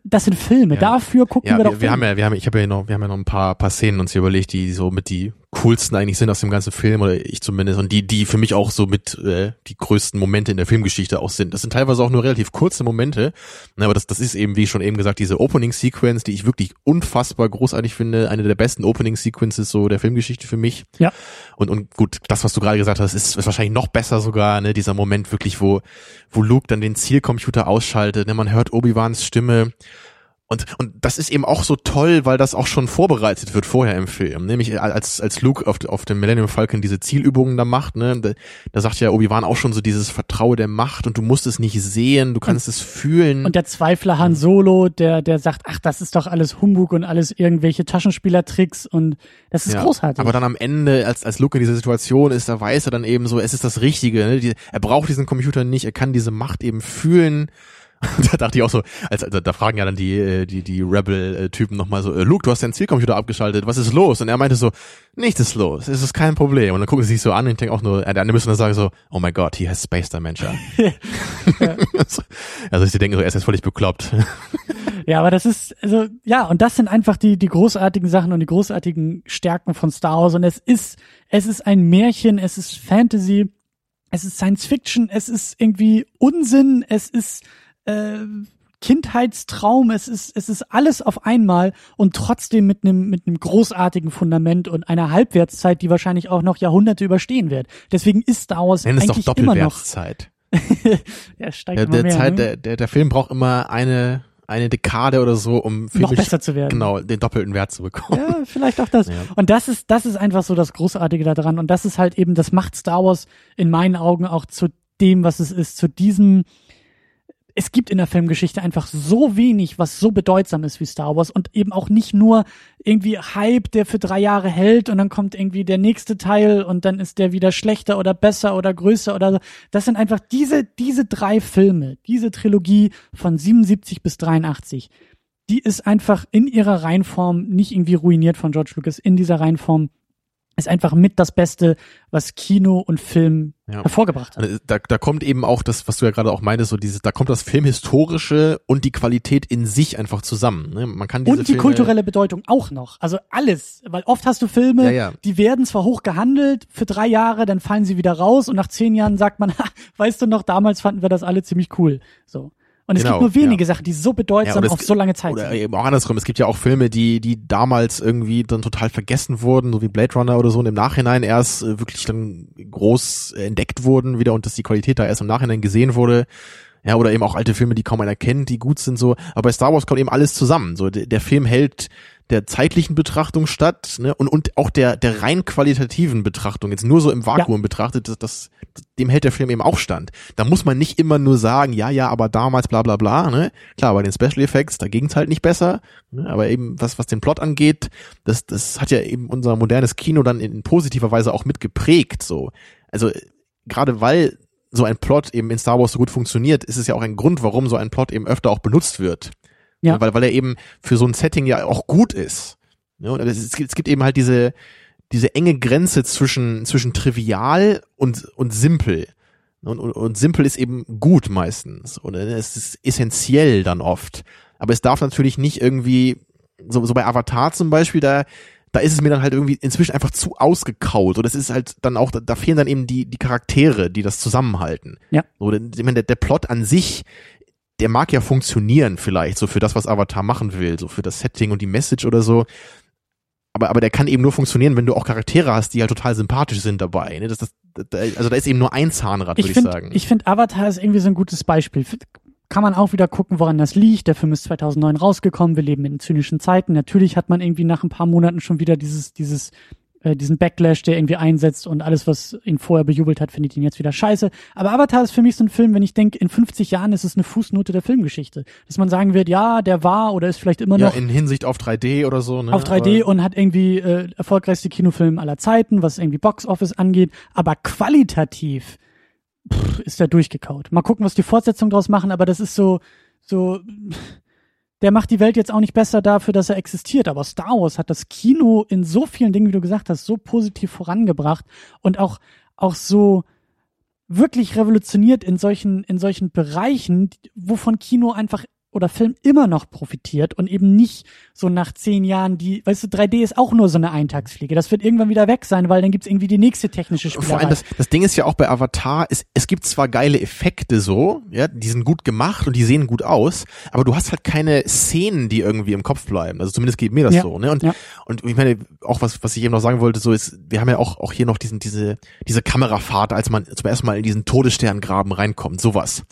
das sind Filme. Ja. Dafür gucken wir doch Filme. Wir haben ja noch ein paar Szenen uns hier überlegt, die so mit die coolsten eigentlich sind aus dem ganzen Film, oder ich zumindest, und die für mich auch so mit die größten Momente in der Filmgeschichte auch sind. Das sind teilweise auch nur relativ kurze Momente, aber das ist eben, wie schon eben gesagt, diese Opening-Sequence, die ich wirklich unfassbar großartig finde, eine der besten Opening-Sequences so der Filmgeschichte für mich. Ja. Und gut, das, was du gerade gesagt hast, ist wahrscheinlich noch besser sogar, ne, dieser Moment wirklich, wo Luke dann den Zielcomputer ausschaltet, ne, man hört Obi-Wans Stimme. Und das ist eben auch so toll, weil das auch schon vorbereitet wird vorher im Film. Nämlich als Luke auf dem Millennium Falcon diese Zielübungen da macht, ne, da sagt ja Obi-Wan auch schon so dieses Vertraue der Macht, und du musst es nicht sehen, du kannst es fühlen. Und der Zweifler Han Solo, der sagt, ach, das ist doch alles Humbug und alles irgendwelche Taschenspielertricks, und das ist großartig. Aber dann am Ende, als Luke in dieser Situation ist, da weiß er dann eben so, es ist das Richtige. Ne? Er braucht diesen Computer nicht, er kann diese Macht eben fühlen. Da dachte ich auch so, da fragen ja dann die Rebel-Typen nochmal so, Luke, du hast deinen Zielcomputer abgeschaltet, was ist los? Und er meinte so, nichts ist los, es ist kein Problem. Und dann gucken sie sich so an und denken auch nur, der andere müssen dann sagen so, oh my God, he has space dementia. Also sie denken so, er ist jetzt völlig bekloppt. Ja, aber das ist, also, ja, und das sind einfach die großartigen Sachen und die großartigen Stärken von Star Wars, und es ist ein Märchen, es ist Fantasy, es ist Science Fiction, es ist irgendwie Unsinn, es ist Kindheitstraum, es ist alles auf einmal, und trotzdem mit einem großartigen Fundament und einer Halbwertszeit, die wahrscheinlich auch noch Jahrhunderte überstehen wird. Deswegen ist Star Wars eigentlich immer noch. Nenn es doch Doppelwertszeit. Der Film braucht immer eine Dekade oder so, um noch besser zu werden. Genau, den doppelten Wert zu bekommen. Ja, vielleicht auch das. Ja. Und das ist einfach so das Großartige daran, und das ist halt eben, das macht Star Wars in meinen Augen auch zu dem, was es ist, zu diesem. Es gibt in der Filmgeschichte einfach so wenig, was so bedeutsam ist wie Star Wars, und eben auch nicht nur irgendwie Hype, der für 3 Jahre hält und dann kommt irgendwie der nächste Teil und dann ist der wieder schlechter oder besser oder größer oder so. Das sind einfach diese 3 Filme, diese Trilogie von 77 bis 83, die ist einfach in ihrer Reihenform nicht irgendwie ruiniert von George Lucas. In dieser Reihenform ist einfach mit das Beste, was Kino und Film hervorgebracht hat. Da kommt eben auch das, was du ja gerade auch meintest, so dieses, da kommt das Filmhistorische und die Qualität in sich einfach zusammen. Ne? Man kann diese und die Filme, kulturelle Bedeutung auch noch. Also alles, weil oft hast du Filme, die werden zwar hoch gehandelt für 3 Jahre, dann fallen sie wieder raus, und nach 10 Jahren sagt man, weißt du noch, damals fanden wir das alle ziemlich cool. So. Und es gibt nur wenige Sachen, die so bedeutsam auf so lange Zeit sind. Oder eben auch andersrum. Es gibt ja auch Filme, die damals irgendwie dann total vergessen wurden, so wie Blade Runner oder so, und im Nachhinein erst wirklich dann groß entdeckt wurden wieder, und dass die Qualität da erst im Nachhinein gesehen wurde. Ja, oder eben auch alte Filme, die kaum einer kennt, die gut sind, so. Aber bei Star Wars kommt eben alles zusammen. So, der Film hält der zeitlichen Betrachtung statt, ne, und auch der rein qualitativen Betrachtung, jetzt nur so im Vakuum betrachtet, dem hält der Film eben auch stand. Da muss man nicht immer nur sagen, ja, aber damals bla bla bla, ne. Klar, bei den Special Effects, da ging's halt nicht besser, ne, aber eben was den Plot angeht, das hat ja eben unser modernes Kino dann in positiver Weise auch mitgeprägt, so. Also, gerade weil so ein Plot eben in Star Wars so gut funktioniert, ist es ja auch ein Grund, warum so ein Plot eben öfter auch benutzt wird. Ja. Weil er eben für so ein Setting ja auch gut ist. Ja, und es gibt eben halt diese enge Grenze zwischen trivial und simpel. Und simpel ist eben gut meistens. Und es ist essentiell dann oft. Aber es darf natürlich nicht irgendwie, so bei Avatar zum Beispiel, da ist es mir dann halt irgendwie inzwischen einfach zu ausgekaut, oder es ist halt dann auch, da fehlen dann eben die Charaktere, die das zusammenhalten. Ja. So, der Plot an sich, der mag ja funktionieren vielleicht, so für das, was Avatar machen will, so für das Setting und die Message oder so. Aber der kann eben nur funktionieren, wenn du auch Charaktere hast, die halt total sympathisch sind dabei. Ne? Also da ist eben nur ein Zahnrad, würde ich sagen. Ich finde, Avatar ist irgendwie so ein gutes Beispiel. Kann man auch wieder gucken, woran das liegt. Der Film ist 2009 rausgekommen. Wir leben in zynischen Zeiten. Natürlich hat man irgendwie nach ein paar Monaten schon wieder diesen Backlash, der irgendwie einsetzt, und alles, was ihn vorher bejubelt hat, findet ihn jetzt wieder scheiße. Aber Avatar ist für mich so ein Film, wenn ich denke, in 50 Jahren ist es eine Fußnote der Filmgeschichte. Dass man sagen wird, ja, der war oder ist vielleicht immer noch. Ja, in Hinsicht auf 3D oder so. Ne? Auf 3D, aber und hat irgendwie erfolgreichste Kinofilme aller Zeiten, was irgendwie Box-Office angeht. Aber qualitativ ist der durchgekaut. Mal gucken, was die Fortsetzung draus machen, aber das ist so der macht die Welt jetzt auch nicht besser dafür, dass er existiert. Aber Star Wars hat das Kino in so vielen Dingen, wie du gesagt hast, so positiv vorangebracht und auch so wirklich revolutioniert in solchen Bereichen, wovon Kino einfach oder Film immer noch profitiert und eben nicht so nach 10 Jahren, die, weißt du, 3D ist auch nur so eine Eintagsfliege. Das wird irgendwann wieder weg sein, weil dann gibt's irgendwie die nächste technische Spielerei. Vor allem das Ding ist ja auch bei Avatar, es gibt zwar geile Effekte so, ja, die sind gut gemacht und die sehen gut aus, aber du hast halt keine Szenen, die irgendwie im Kopf bleiben. Also zumindest geht mir das so, ne? Und ich meine, auch was ich eben noch sagen wollte, so ist, wir haben ja auch hier noch diese Kamerafahrt, als man zum ersten Mal in diesen Todessterngraben reinkommt, sowas.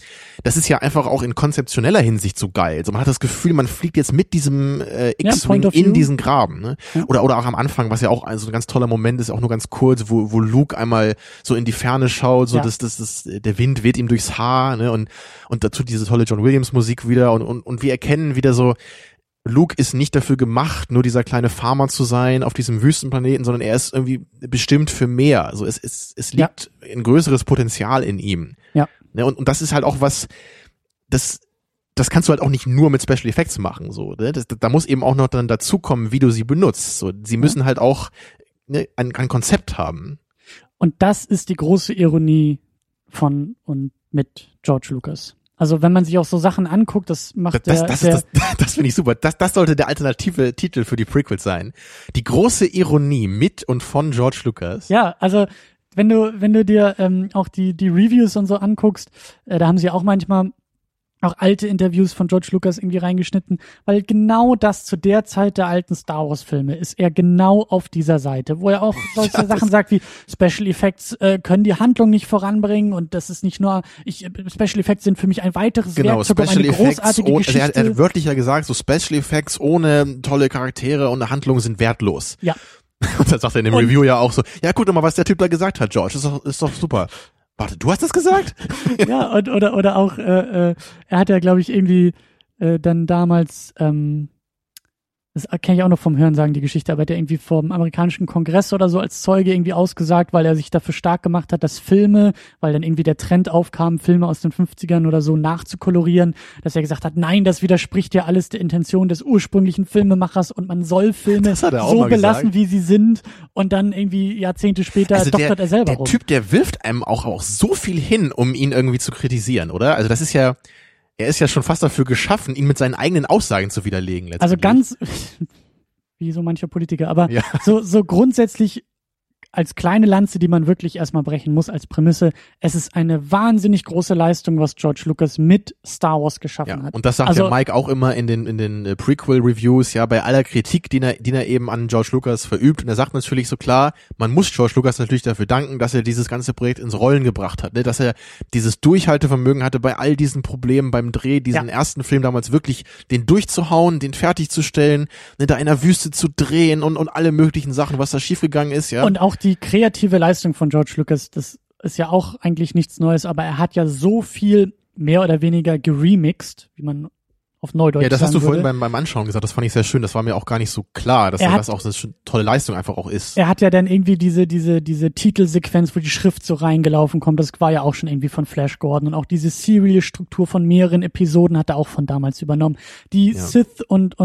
Das ist ja einfach auch in konzeptioneller Hinsicht so geil. Also man hat das Gefühl, man fliegt jetzt mit diesem X-Wing in diesen Graben. Ne? Ja. Oder auch am Anfang, was ja auch so ein ganz toller Moment ist, auch nur ganz kurz, wo Luke einmal so in die Ferne schaut, so dass der Wind weht ihm durchs Haar, ne? Und dazu diese tolle John Williams Musik wieder und wir erkennen wieder so, Luke ist nicht dafür gemacht, nur dieser kleine Farmer zu sein auf diesem Wüstenplaneten, sondern er ist irgendwie bestimmt für mehr. Also es liegt ein größeres Potenzial in ihm. Ja. Ne? Und das ist halt auch was, das kannst du halt auch nicht nur mit Special Effects machen, so, ne? Da muss eben auch noch dann dazukommen, wie du sie benutzt. So, sie müssen halt auch, ne, ein Konzept haben. Und das ist die große Ironie von und mit George Lucas. Also wenn man sich auch so Sachen anguckt, das macht das finde ich super. Das sollte der alternative Titel für die Prequels sein. Die große Ironie mit und von George Lucas. Ja, also wenn du dir auch die Reviews und so anguckst, da haben sie auch manchmal auch alte Interviews von George Lucas irgendwie reingeschnitten, weil genau das zu der Zeit der alten Star Wars Filme ist er genau auf dieser Seite, wo er auch solche Sachen sagt wie Special Effects können die Handlung nicht voranbringen und das ist nicht nur Special Effects sind für mich ein weiteres Werkzeug, um eine großartige Geschichte. Er hat wörtlich ja gesagt, so Special Effects ohne tolle Charaktere und eine Handlung sind wertlos. Ja. Und dann sagt er in dem Review ja auch so, ja guck doch mal, was der Typ da gesagt hat, George, ist doch super. Warte, du hast das gesagt? Ja, oder auch, er hat ja, glaube ich, irgendwie dann damals, das kenne ich auch noch vom Hörensagen, die Geschichte, aber der irgendwie vom amerikanischen Kongress oder so als Zeuge irgendwie ausgesagt, weil er sich dafür stark gemacht hat, dass Filme, weil dann irgendwie der Trend aufkam, Filme aus den 50ern oder so nachzukolorieren, dass er gesagt hat, nein, das widerspricht ja alles der Intention des ursprünglichen Filmemachers und man soll Filme so belassen, wie sie sind und dann irgendwie Jahrzehnte später also doktert er selber rum. Der Typ, der wirft einem auch so viel hin, um ihn irgendwie zu kritisieren, oder? Also das ist ja... Er ist ja schon fast dafür geschaffen, ihn mit seinen eigenen Aussagen zu widerlegen. Letztendlich. Also ganz, wie so mancher Politiker, aber so grundsätzlich als kleine Lanze, die man wirklich erstmal brechen muss als Prämisse, es ist eine wahnsinnig große Leistung, was George Lucas mit Star Wars geschaffen hat. Und das sagt ja Mike auch immer in den Prequel-Reviews, ja, bei aller Kritik, die er eben an George Lucas verübt. Und er sagt natürlich so klar, man muss George Lucas natürlich dafür danken, dass er dieses ganze Projekt ins Rollen gebracht hat, ne? Dass er dieses Durchhaltevermögen hatte bei all diesen Problemen beim Dreh, diesen ersten Film damals wirklich, den durchzuhauen, den fertigzustellen, ne? Da in der Wüste zu drehen und alle möglichen Sachen, was da schiefgegangen ist, ja. Und auch die kreative Leistung von George Lucas, das ist ja auch eigentlich nichts Neues, aber er hat ja so viel mehr oder weniger geremixed, wie man auf Neudeutsch sagen würde. Ja, das hast du vorhin beim Anschauen gesagt, das fand ich sehr schön, das war mir auch gar nicht so klar, dass das auch eine tolle Leistung einfach auch ist. Er hat ja dann irgendwie diese Titelsequenz, wo die Schrift so reingelaufen kommt, das war ja auch schon irgendwie von Flash Gordon und auch diese Serial-Struktur von mehreren Episoden hat er auch von damals übernommen. Die Sith und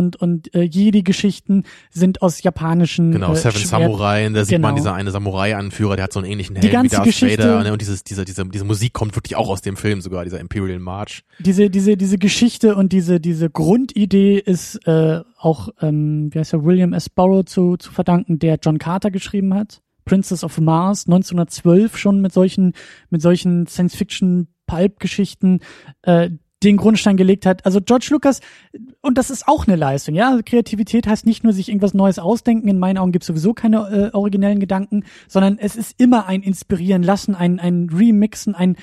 Jedi-Geschichten sind aus japanischen Seven Samurai, da sieht man dieser eine Samurai-Anführer, der hat so einen ähnlichen Helm wie Darth Vader, ne? Und diese Musik kommt wirklich auch aus dem Film sogar, dieser Imperial March. Diese Geschichte und diese Grundidee ist auch, wie heißt er, William S. Burroughs zu verdanken, der John Carter geschrieben hat. Princess of Mars, 1912 schon mit solchen Science-Fiction-Pulp-Geschichten den Grundstein gelegt hat. Also George Lucas, und das ist auch eine Leistung, ja. Also Kreativität heißt nicht nur sich irgendwas Neues ausdenken, in meinen Augen gibt es sowieso keine originellen Gedanken, sondern es ist immer ein Inspirieren lassen, ein Remixen, ein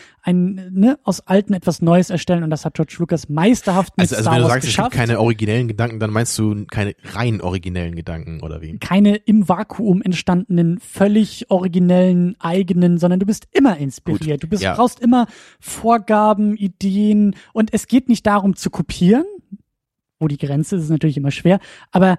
aus Alten etwas Neues erstellen und das hat George Lucas meisterhaft mit Star Wars geschafft. Also wenn du sagst, es gibt keine originellen Gedanken, dann meinst du keine rein originellen Gedanken, oder wie? Keine im Vakuum entstandenen, völlig originellen, eigenen, sondern du bist immer inspiriert. Gut, du brauchst immer Vorgaben, Ideen und es geht nicht darum zu kopieren, wo die Grenze ist, ist natürlich immer schwer, aber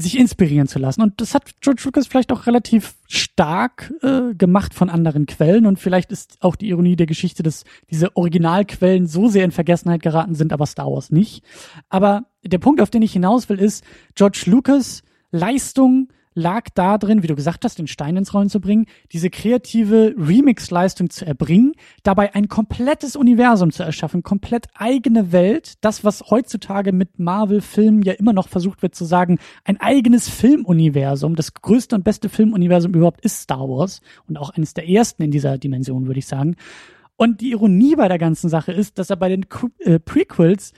sich inspirieren zu lassen. Und das hat George Lucas vielleicht auch relativ stark gemacht von anderen Quellen. Und vielleicht ist auch die Ironie der Geschichte, dass diese Originalquellen so sehr in Vergessenheit geraten sind, aber Star Wars nicht. Aber der Punkt, auf den ich hinaus will, ist, George Lucas' Leistung lag da drin, wie du gesagt hast, den Stein ins Rollen zu bringen, diese kreative Remix-Leistung zu erbringen, dabei ein komplettes Universum zu erschaffen, komplett eigene Welt, das, was heutzutage mit Marvel-Filmen ja immer noch versucht wird zu sagen, ein eigenes Filmuniversum, das größte und beste Filmuniversum überhaupt ist Star Wars und auch eines der ersten in dieser Dimension, würde ich sagen. Und die Ironie bei der ganzen Sache ist, dass er bei den Prequels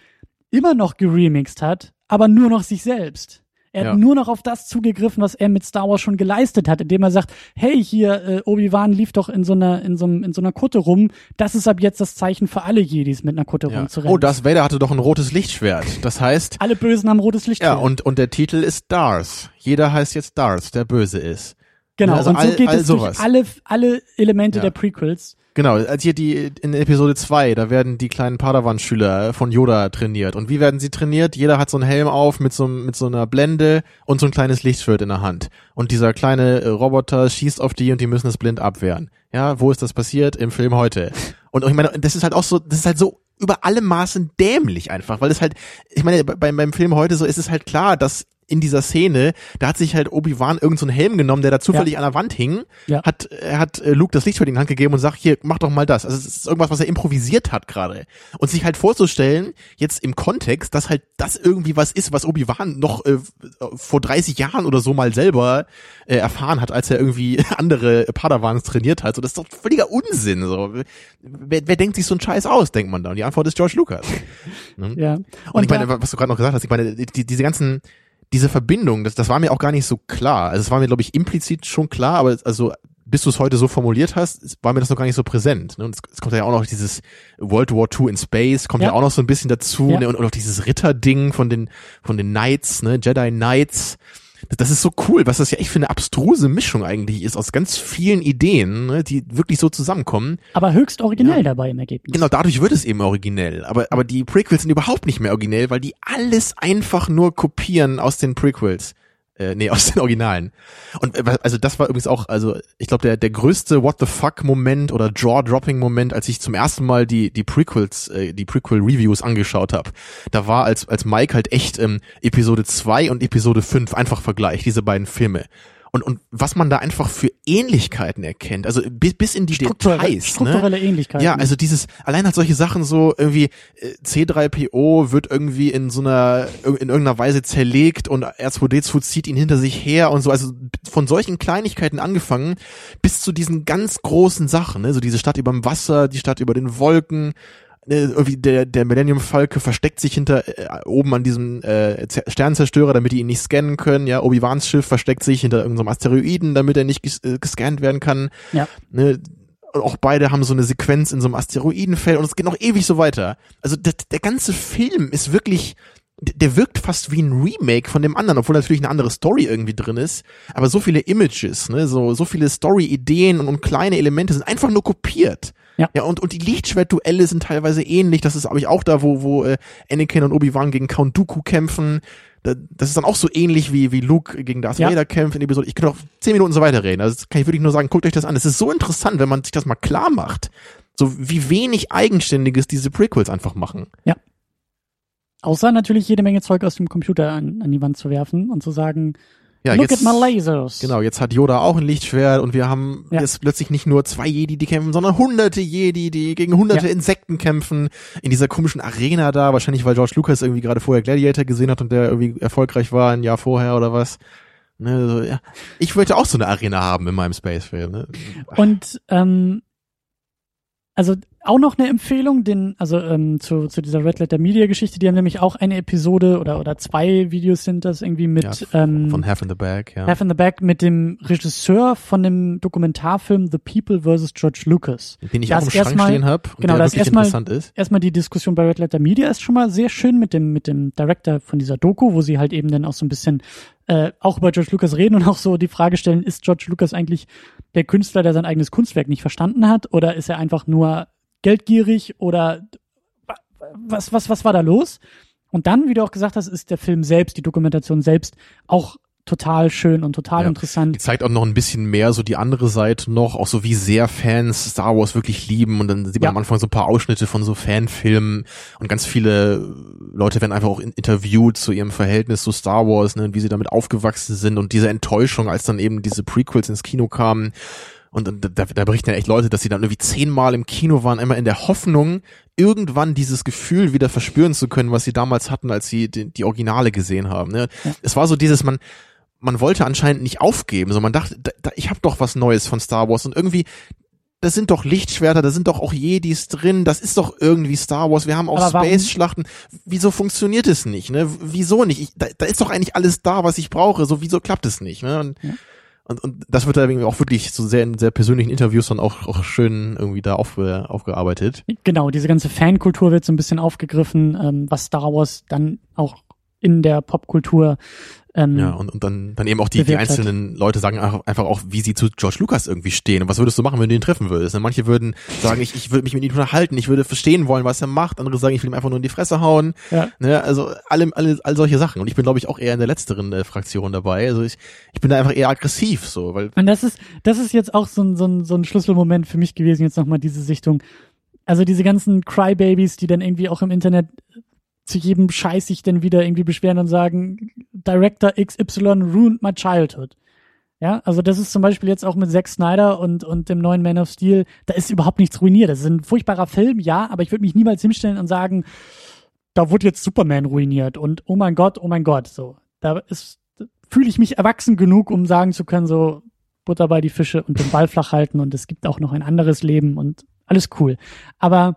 immer noch geremixt hat, aber nur noch sich selbst. Er hat nur noch auf das zugegriffen, was er mit Star Wars schon geleistet hat, indem er sagt, hey, hier Obi-Wan lief doch in so einer Kutte rum, das ist ab jetzt das Zeichen für alle Jedis, mit einer Kutte rumzurennen. Oh, Darth Vader hatte doch ein rotes Lichtschwert. Das heißt, alle Bösen haben rotes Lichtschwert. Ja, und der Titel ist Darth. Jeder heißt jetzt Darth, der böse ist. Genau, also und so geht es durch alle Elemente der Prequels. Genau, als hier in Episode 2, da werden die kleinen Padawan-Schüler von Yoda trainiert. Und wie werden sie trainiert? Jeder hat so einen Helm auf mit so einer Blende und so ein kleines Lichtschwert in der Hand. Und dieser kleine Roboter schießt auf die und die müssen es blind abwehren. Ja, wo ist das passiert? Im Film heute. Und ich meine, das ist halt so über alle Maßen dämlich einfach, weil es halt, ich meine, beim Film heute so ist es halt klar, dass in dieser Szene, da hat sich halt Obi-Wan irgendeinen so einen Helm genommen, der da zufällig an der Wand hing, hat Luke das Lichtschwert in die Hand gegeben und sagt, hier, mach doch mal das. Also es ist irgendwas, was er improvisiert hat gerade. Und sich halt vorzustellen, jetzt im Kontext, dass halt das irgendwie was ist, was Obi-Wan noch vor 30 Jahren oder so mal selber erfahren hat, als er irgendwie andere Padawans trainiert hat. So, das ist doch völliger Unsinn. So. Wer denkt sich so einen Scheiß aus, denkt man da. Und die Antwort ist George Lucas. Ne? Ja. Und ich meine, was du gerade noch gesagt hast, ich meine, diese Verbindung, das war mir auch gar nicht so klar. Also es war mir, glaube ich, implizit schon klar, aber also bis du es heute so formuliert hast, war mir das noch gar nicht so präsent. Ne? Und es kommt ja auch noch dieses World War II in Space, kommt ja auch noch so ein bisschen dazu, ne? und auch dieses Ritterding von den Knights, ne? Jedi Knights. Das ist so cool, was das ja echt für eine abstruse Mischung eigentlich ist, aus ganz vielen Ideen, ne, die wirklich so zusammenkommen. Aber höchst originell dabei im Ergebnis. Genau, dadurch wird es eben originell. Aber die Prequels sind überhaupt nicht mehr originell, weil die alles einfach nur kopieren aus den Prequels. Aus den Originalen. Und also das war übrigens auch, also ich glaube, der größte What the fuck-Moment oder Jaw-Dropping-Moment, als ich zum ersten Mal die Prequel-Reviews angeschaut habe. Da war, als Mike halt echt Episode 2 und Episode 5 einfach vergleicht, diese beiden Filme. Und was man da einfach für Ähnlichkeiten erkennt, also bis in die Details. Strukturelle Ähnlichkeiten. Ja, also allein hat solche Sachen so irgendwie, C-3PO wird irgendwie in irgendeiner Weise zerlegt und R2-D2 zieht ihn hinter sich her und so, also von solchen Kleinigkeiten angefangen bis zu diesen ganz großen Sachen, ne, so diese Stadt über dem Wasser, die Stadt über den Wolken, irgendwie der Millennium Falcon versteckt sich hinter oben an diesem Sternzerstörer, damit die ihn nicht scannen können. Ja, Obi-Wans Schiff versteckt sich hinter irgendeinem Asteroiden, damit er nicht gescannt werden kann. Ja. Ne? Auch beide haben so eine Sequenz in so einem Asteroidenfeld und es geht noch ewig so weiter. Also der ganze Film ist wirklich, der wirkt fast wie ein Remake von dem anderen, obwohl natürlich eine andere Story irgendwie drin ist. Aber so viele Images, ne, so viele Story-Ideen und kleine Elemente sind einfach nur kopiert. Ja, und die Lichtschwertduelle sind teilweise ähnlich. Das ist, glaube ich, auch da, wo Anakin und Obi-Wan gegen Count Dooku kämpfen. Das ist dann auch so ähnlich wie Luke gegen Darth Vader kämpft in Episode. Ich könnte auch 10 Minuten so weiterreden. Also das kann ich wirklich nur sagen, guckt euch das an. Es ist so interessant, wenn man sich das mal klar macht. So wie wenig Eigenständiges diese Prequels einfach machen. Ja. Außer natürlich jede Menge Zeug aus dem Computer an die Wand zu werfen und zu sagen, ja, look jetzt, at my lasers. Genau, jetzt hat Yoda auch ein Lichtschwert und wir haben jetzt plötzlich nicht nur 2 Jedi, die kämpfen, sondern hunderte Jedi, die gegen hunderte Insekten kämpfen, in dieser komischen Arena da, wahrscheinlich weil George Lucas irgendwie gerade vorher Gladiator gesehen hat und der irgendwie erfolgreich war ein Jahr vorher oder was. Ne, so, ja. Ich wollte auch so eine Arena haben in meinem Space-Film. Ne? Und also auch noch eine Empfehlung, zu dieser Red Letter Media Geschichte, die haben nämlich auch eine Episode oder 2 Videos sind das irgendwie mit von Half in the Bag, Half in the Bag mit dem Regisseur von dem Dokumentarfilm The People vs. George Lucas, den ich auch im Schrank stehen habe und der wirklich interessant ist. Erstmal die Diskussion bei Red Letter Media ist schon mal sehr schön mit dem Director von dieser Doku, wo sie halt eben dann auch so ein bisschen auch über George Lucas reden und auch so die Frage stellen, ist George Lucas eigentlich der Künstler, der sein eigenes Kunstwerk nicht verstanden hat, oder ist er einfach nur geldgierig, oder was war da los? Und dann, wie du auch gesagt hast, ist der Film selbst, die Dokumentation selbst auch total schön und total interessant. Die zeigt auch noch ein bisschen mehr so die andere Seite noch, auch so wie sehr Fans Star Wars wirklich lieben, und dann sieht man am Anfang so ein paar Ausschnitte von so Fanfilmen, und ganz viele Leute werden einfach auch interviewt zu ihrem Verhältnis zu Star Wars, ne, wie sie damit aufgewachsen sind und diese Enttäuschung, als dann eben diese Prequels ins Kino kamen. Und da berichten ja echt Leute, dass sie dann irgendwie 10-mal im Kino waren, einmal in der Hoffnung, irgendwann dieses Gefühl wieder verspüren zu können, was sie damals hatten, als sie die Originale gesehen haben. Ne? Ja. Es war so dieses, man wollte anscheinend nicht aufgeben, so man dachte, ich habe doch was Neues von Star Wars, und irgendwie, das sind doch Lichtschwerter, da sind doch auch Jedis drin, das ist doch irgendwie Star Wars, wir haben auch Space-Schlachten, wieso funktioniert es nicht, ne? Wieso nicht? Da ist doch eigentlich alles da, was ich brauche, so wieso klappt es nicht, ne? Und das wird da auch wirklich so sehr in sehr persönlichen Interviews dann auch schön irgendwie da aufgearbeitet. Genau, diese ganze Fankultur wird so ein bisschen aufgegriffen, was Star Wars dann auch in der Popkultur und dann eben auch die einzelnen Leute sagen einfach auch, wie sie zu George Lucas irgendwie stehen. Und was würdest du machen, wenn du ihn treffen würdest? Und manche würden sagen, ich würde mich mit ihm unterhalten, ich würde verstehen wollen, was er macht. Andere sagen, ich will ihm einfach nur in die Fresse hauen. Ja. Ne, also all solche Sachen. Und ich bin, glaube ich, auch eher in der letzteren Fraktion dabei. Also ich bin da einfach eher aggressiv, so. Weil und das ist jetzt auch so ein Schlüsselmoment für mich gewesen, jetzt nochmal diese Sichtung. Also diese ganzen Crybabies, die dann irgendwie auch im Internet zu jedem Scheiß sich denn wieder irgendwie beschweren und sagen, Director XY ruined my childhood. Ja, also das ist zum Beispiel jetzt auch mit Zack Snyder und dem neuen Man of Steel, da ist überhaupt nichts ruiniert. Das ist ein furchtbarer Film, ja, aber ich würde mich niemals hinstellen und sagen, da wurde jetzt Superman ruiniert und oh mein Gott, so. Fühle ich mich erwachsen genug, um sagen zu können, so Butter bei die Fische und den Ball flach halten, und es gibt auch noch ein anderes Leben und alles cool. Aber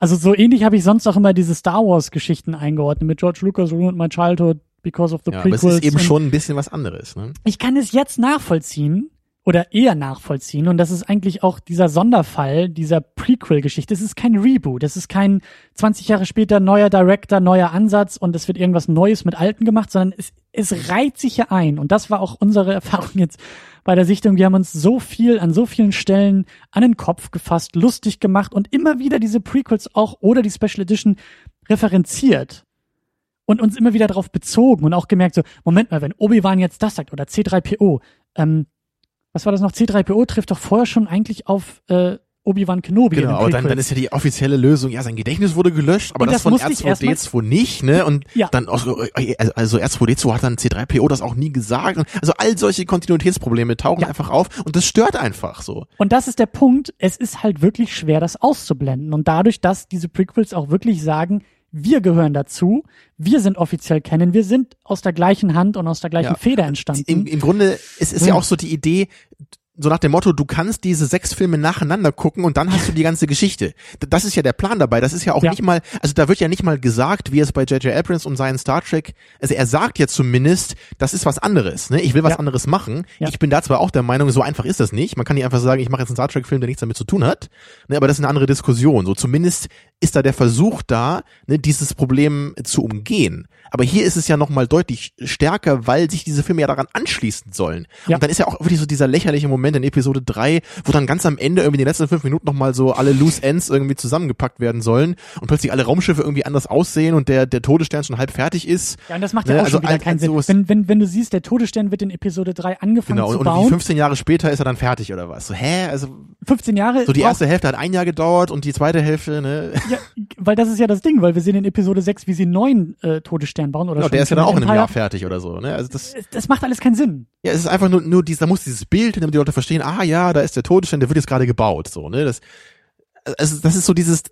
also so ähnlich habe ich sonst auch immer diese Star Wars Geschichten eingeordnet mit George Lucas ruined my childhood because of the prequels. Ja, aber es ist eben schon ein bisschen was anderes, ne? Ich kann es jetzt nachvollziehen oder eher nachvollziehen, und das ist eigentlich auch dieser Sonderfall dieser Prequel Geschichte. Es ist kein Reboot, es ist kein 20 Jahre später neuer Director, neuer Ansatz und es wird irgendwas Neues mit Alten gemacht, sondern es reiht sich ja ein, und das war auch unsere Erfahrung jetzt bei der Sichtung. Wir haben uns an so vielen Stellen an den Kopf gefasst, lustig gemacht und immer wieder diese Prequels auch oder die Special Edition referenziert und uns immer wieder drauf bezogen und auch gemerkt so, Moment mal, wenn Obi-Wan jetzt das sagt oder C-3PO, was war das noch? C-3PO trifft doch vorher schon eigentlich auf Obi-Wan Kenobi. Genau, aber dann ist ja die offizielle Lösung, ja, sein Gedächtnis wurde gelöscht, aber das von R2-D2 nicht, ne? Und dann also R2-D2 hat dann C-3PO das auch nie gesagt. Also all solche Kontinuitätsprobleme tauchen einfach auf, und das stört einfach so. Und das ist der Punkt, es ist halt wirklich schwer, das auszublenden. Und dadurch, dass diese Prequels auch wirklich sagen, wir gehören dazu, wir sind offiziell Canon, wir sind aus der gleichen Hand und aus der gleichen Feder entstanden. Im Grunde ist ja auch so die Idee, so nach dem Motto, du kannst diese 6 Filme nacheinander gucken und dann hast du die ganze Geschichte. Das ist ja der Plan dabei. Das ist ja auch nicht mal, also da wird ja nicht mal gesagt, wie es bei J.J. Abrams und seinen Star Trek, also er sagt ja zumindest, das ist was anderes, ne? Ich will was anderes machen. Ja. Ich bin da zwar auch der Meinung, so einfach ist das nicht. Man kann nicht einfach sagen, ich mache jetzt einen Star Trek-Film, der nichts damit zu tun hat. Ne? Aber das ist eine andere Diskussion. So zumindest ist da der Versuch da, ne, dieses Problem zu umgehen. Aber hier ist es ja nochmal deutlich stärker, weil sich diese Filme ja daran anschließen sollen. Ja. Und dann ist ja auch wirklich so dieser lächerliche Moment in Episode 3, wo dann ganz am Ende irgendwie in den letzten 5 Minuten nochmal so alle Loose Ends irgendwie zusammengepackt werden sollen und plötzlich alle Raumschiffe irgendwie anders aussehen und der Todesstern schon halb fertig ist. Ja, und das macht ja auch schon wieder keinen Sinn. Wenn du siehst, der Todesstern wird in Episode 3 angefangen zu bauen. Und 15 Jahre später ist er dann fertig oder was? So, hä? Also 15 Jahre? So die erste Hälfte hat ein Jahr gedauert und die zweite Hälfte, ne? Ja, weil das ist ja das Ding, weil wir sehen in Episode 6, wie sie 9 Todesstern bauen oder so. Ja, der ist ja dann auch in einem Jahr fertig oder so, ne? Also das macht alles keinen Sinn. Ja, es ist einfach nur da muss dieses Bild, damit die Leute verstehen, ah ja, da ist der Todesstern, der wird jetzt gerade gebaut, so, ne, das ist so dieses,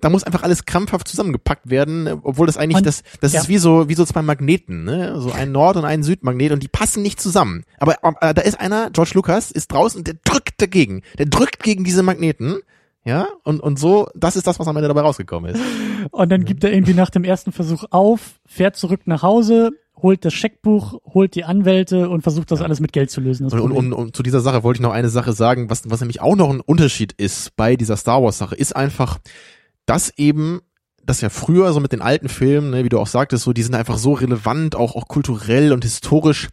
da muss einfach alles krampfhaft zusammengepackt werden, obwohl das eigentlich, das ist wie so 2 Magneten, ne, so ein Nord- und ein Südmagnet, und die passen nicht zusammen, aber da ist einer, George Lucas, ist draußen, der drückt gegen diese Magneten. Ja, und so, das ist das, was am Ende dabei rausgekommen ist. Und dann gibt er irgendwie nach dem ersten Versuch auf, fährt zurück nach Hause, holt das Scheckbuch, holt die Anwälte und versucht das alles mit Geld zu lösen. Und zu dieser Sache wollte ich noch eine Sache sagen, was nämlich auch noch ein Unterschied ist bei dieser Star Wars Sache, ist einfach, dass eben das ja früher so mit den alten Filmen, ne, wie du auch sagtest, so, die sind einfach so relevant, auch kulturell und historisch,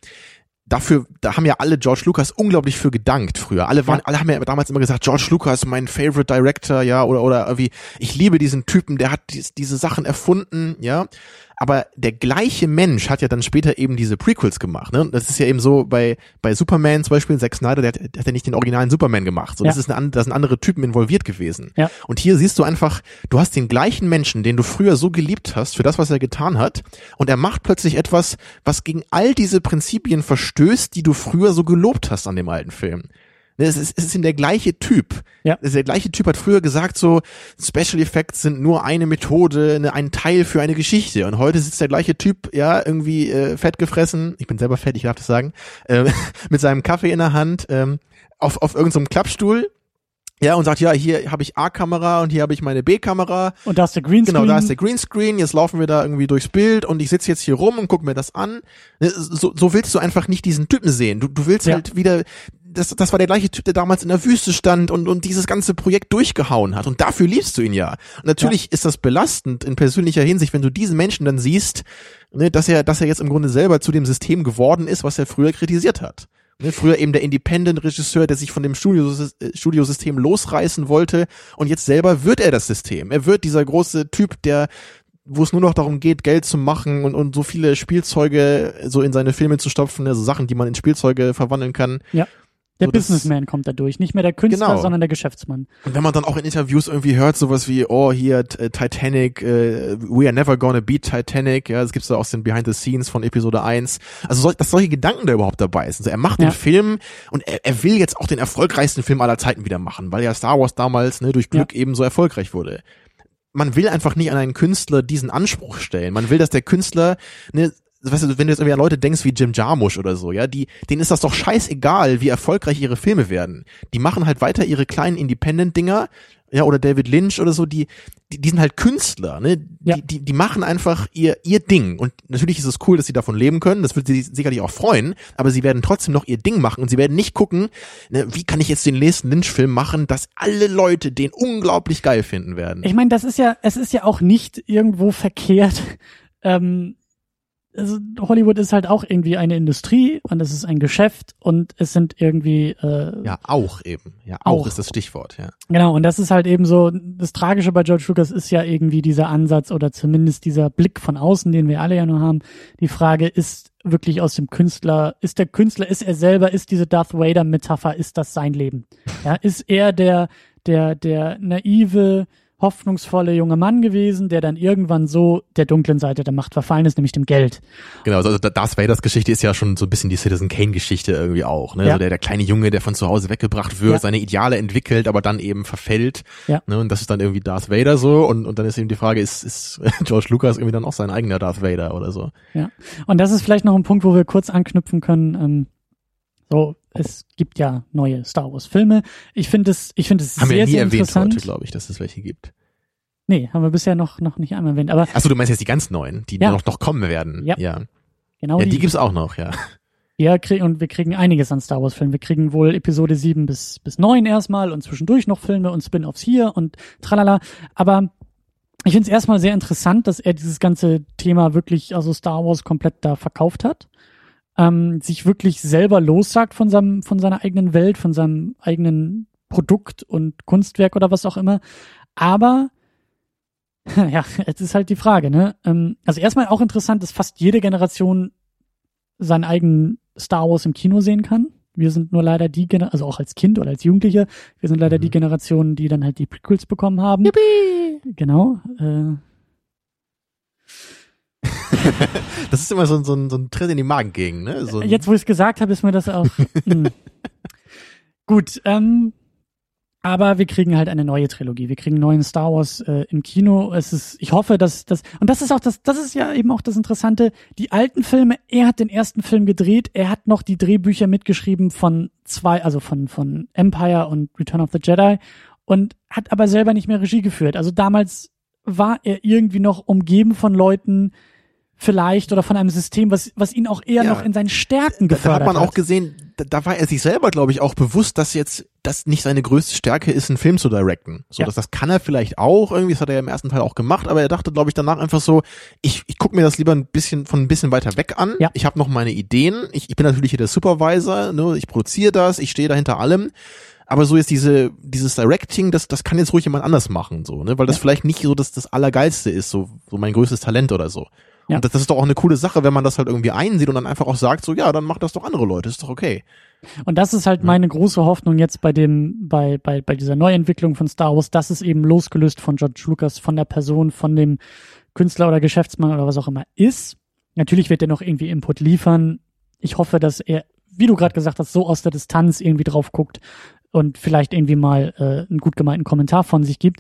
da haben ja alle George Lucas unglaublich für gedankt früher. Alle haben ja damals immer gesagt, George Lucas, mein Favorite Director, ja, oder irgendwie, ich liebe diesen Typen, der hat diese Sachen erfunden, ja. Aber der gleiche Mensch hat ja dann später eben diese Prequels gemacht, ne? Das ist ja eben so bei Superman zum Beispiel, Zack Snyder, der hat ja nicht den originalen Superman gemacht. So, ja. Da sind andere Typen involviert gewesen. Ja. Und hier siehst du einfach, du hast den gleichen Menschen, den du früher so geliebt hast, für das, was er getan hat. Und er macht plötzlich etwas, was gegen all diese Prinzipien verstößt, die du früher so gelobt hast an dem alten Film. Es ist der gleiche Typ. Ja. Der gleiche Typ hat früher gesagt, so Special Effects sind nur eine Methode, ein Teil für eine Geschichte. Und heute sitzt der gleiche Typ, ja, irgendwie fett gefressen, ich bin selber fett, ich darf das sagen, mit seinem Kaffee in der Hand auf irgendeinem Klappstuhl. Ja, und sagt, ja, hier habe ich A-Kamera und hier habe ich meine B-Kamera. Und da ist der Greenscreen. Genau, da ist der Greenscreen, jetzt laufen wir da irgendwie durchs Bild und ich sitze jetzt hier rum und gucke mir das an. So willst du einfach nicht diesen Typen sehen. Du willst halt wieder, das war der gleiche Typ, der damals in der Wüste stand und dieses ganze Projekt durchgehauen hat. Und dafür liebst du ihn ja. Und natürlich ist das belastend in persönlicher Hinsicht, wenn du diesen Menschen dann siehst, ne, dass er jetzt im Grunde selber zu dem System geworden ist, was er früher kritisiert hat. Früher eben der Independent-Regisseur, der sich von dem Studiosystem losreißen wollte, und jetzt selber wird er das System. Er wird dieser große Typ, wo es nur noch darum geht, Geld zu machen und so viele Spielzeuge so in seine Filme zu stopfen, also Sachen, die man in Spielzeuge verwandeln kann. Ja. Der Businessman kommt dadurch, nicht mehr der Künstler, sondern der Geschäftsmann. Und wenn man dann auch in Interviews irgendwie hört, sowas wie, oh, hier Titanic, we are never gonna beat Titanic, ja, das gibt's da aus den Behind the Scenes von Episode 1. Also, dass solche Gedanken da überhaupt dabei sind. Also er macht den Film und er will jetzt auch den erfolgreichsten Film aller Zeiten wieder machen, weil ja Star Wars damals, ne, durch Glück eben so erfolgreich wurde. Man will einfach nicht an einen Künstler diesen Anspruch stellen. Man will, dass der Künstler, ne, weißt du, wenn du jetzt irgendwie an Leute denkst wie Jim Jarmusch oder so, ja, denen ist das doch scheißegal, wie erfolgreich ihre Filme werden. Die machen halt weiter ihre kleinen Independent-Dinger, ja, oder David Lynch oder so, die sind halt Künstler, ne? Die machen einfach ihr Ding. Und natürlich ist es cool, dass sie davon leben können, das wird sie sicherlich auch freuen, aber sie werden trotzdem noch ihr Ding machen und sie werden nicht gucken, ne, wie kann ich jetzt den nächsten Lynch-Film machen, dass alle Leute den unglaublich geil finden werden. Ich meine, es ist ja auch nicht irgendwo verkehrt, also Hollywood ist halt auch irgendwie eine Industrie und es ist ein Geschäft und es sind irgendwie auch ist das Stichwort, ja. Genau, und das ist halt eben so, das Tragische bei George Lucas ist ja irgendwie dieser Ansatz oder zumindest dieser Blick von außen, den wir alle ja nur haben. Die Frage ist wirklich aus dem Künstler, ist der Künstler, ist er selber, ist diese Darth Vader Metapher, ist das sein Leben? Ja, ist er der naive, hoffnungsvolle junge Mann gewesen, der dann irgendwann so der dunklen Seite der Macht verfallen ist, nämlich dem Geld. Genau, also Darth Vaders Geschichte ist ja schon so ein bisschen die Citizen Kane-Geschichte irgendwie auch, ne? Ja. Also der kleine Junge, der von zu Hause weggebracht wird, seine Ideale entwickelt, aber dann eben verfällt. Ja. Ne? Und das ist dann irgendwie Darth Vader so und dann ist eben die Frage, ist George Lucas irgendwie dann auch sein eigener Darth Vader oder so? Ja, und das ist vielleicht noch ein Punkt, wo wir kurz anknüpfen können. Es gibt ja neue Star Wars Filme. Ich finde es sehr, sehr interessant. Haben wir nie erwähnt heute, glaube ich, dass es welche gibt. Nee, haben wir bisher noch nicht einmal erwähnt. Aber achso, du meinst jetzt die ganz neuen, die noch kommen werden. Ja. Genau. Ja, die gibt's auch noch, ja. Ja, und wir kriegen einiges an Star Wars Filmen. Wir kriegen wohl Episode 7 bis 9 erstmal und zwischendurch noch Filme und Spin-offs hier und tralala. Aber ich finde es erstmal sehr interessant, dass er dieses ganze Thema wirklich, also Star Wars komplett da verkauft hat. Sich wirklich selber lossagt von seiner eigenen Welt, von seinem eigenen Produkt und Kunstwerk oder was auch immer. Aber, ja, jetzt ist halt die Frage, ne? Also erstmal auch interessant, dass fast jede Generation seinen eigenen Star Wars im Kino sehen kann. Wir sind nur leider die Generation, also auch als Kind oder als Jugendliche, wir sind leider die Generation, die dann halt die Prequels bekommen haben. Yippie! Genau, das ist immer so ein Tritt in die Magengegend, ne? Jetzt, wo ich es gesagt habe, ist mir das auch gut. Aber wir kriegen halt eine neue Trilogie. Wir kriegen neuen Star Wars im Kino. Ich hoffe, dass das, und das ist auch das ist ja eben auch das Interessante. Die alten Filme, er hat den ersten Film gedreht, er hat noch die Drehbücher mitgeschrieben von von Empire und Return of the Jedi und hat aber selber nicht mehr Regie geführt. Also damals war er irgendwie noch umgeben von Leuten, vielleicht oder von einem System, was ihn auch eher noch in seinen Stärken gefördert hat. Da hat man auch gesehen, da war er sich selber, glaube ich, auch bewusst, dass jetzt das nicht seine größte Stärke ist, einen Film zu directen. So, das kann er vielleicht auch irgendwie, das hat er ja im ersten Teil auch gemacht, aber er dachte, glaube ich, danach einfach so, ich gucke mir das lieber ein bisschen weiter weg an. Ja. Ich habe noch meine Ideen, ich bin natürlich hier der Supervisor, ne? Ich produziere das, ich stehe dahinter allem. Aber so jetzt dieses Directing, das kann jetzt ruhig jemand anders machen, so, ne? Weil das vielleicht nicht so das Allergeilste ist, so mein größtes Talent oder so. Ja. Und das ist doch auch eine coole Sache, wenn man das halt irgendwie einsieht und dann einfach auch sagt, so, ja, dann macht das doch andere Leute, ist doch okay. Und das ist halt meine große Hoffnung jetzt bei dieser Neuentwicklung von Star Wars, dass es eben losgelöst von George Lucas, von der Person, von dem Künstler oder Geschäftsmann oder was auch immer ist. Natürlich wird er noch irgendwie Input liefern. Ich hoffe, dass er, wie du gerade gesagt hast, so aus der Distanz irgendwie drauf guckt, und vielleicht irgendwie mal einen gut gemeinten Kommentar von sich gibt.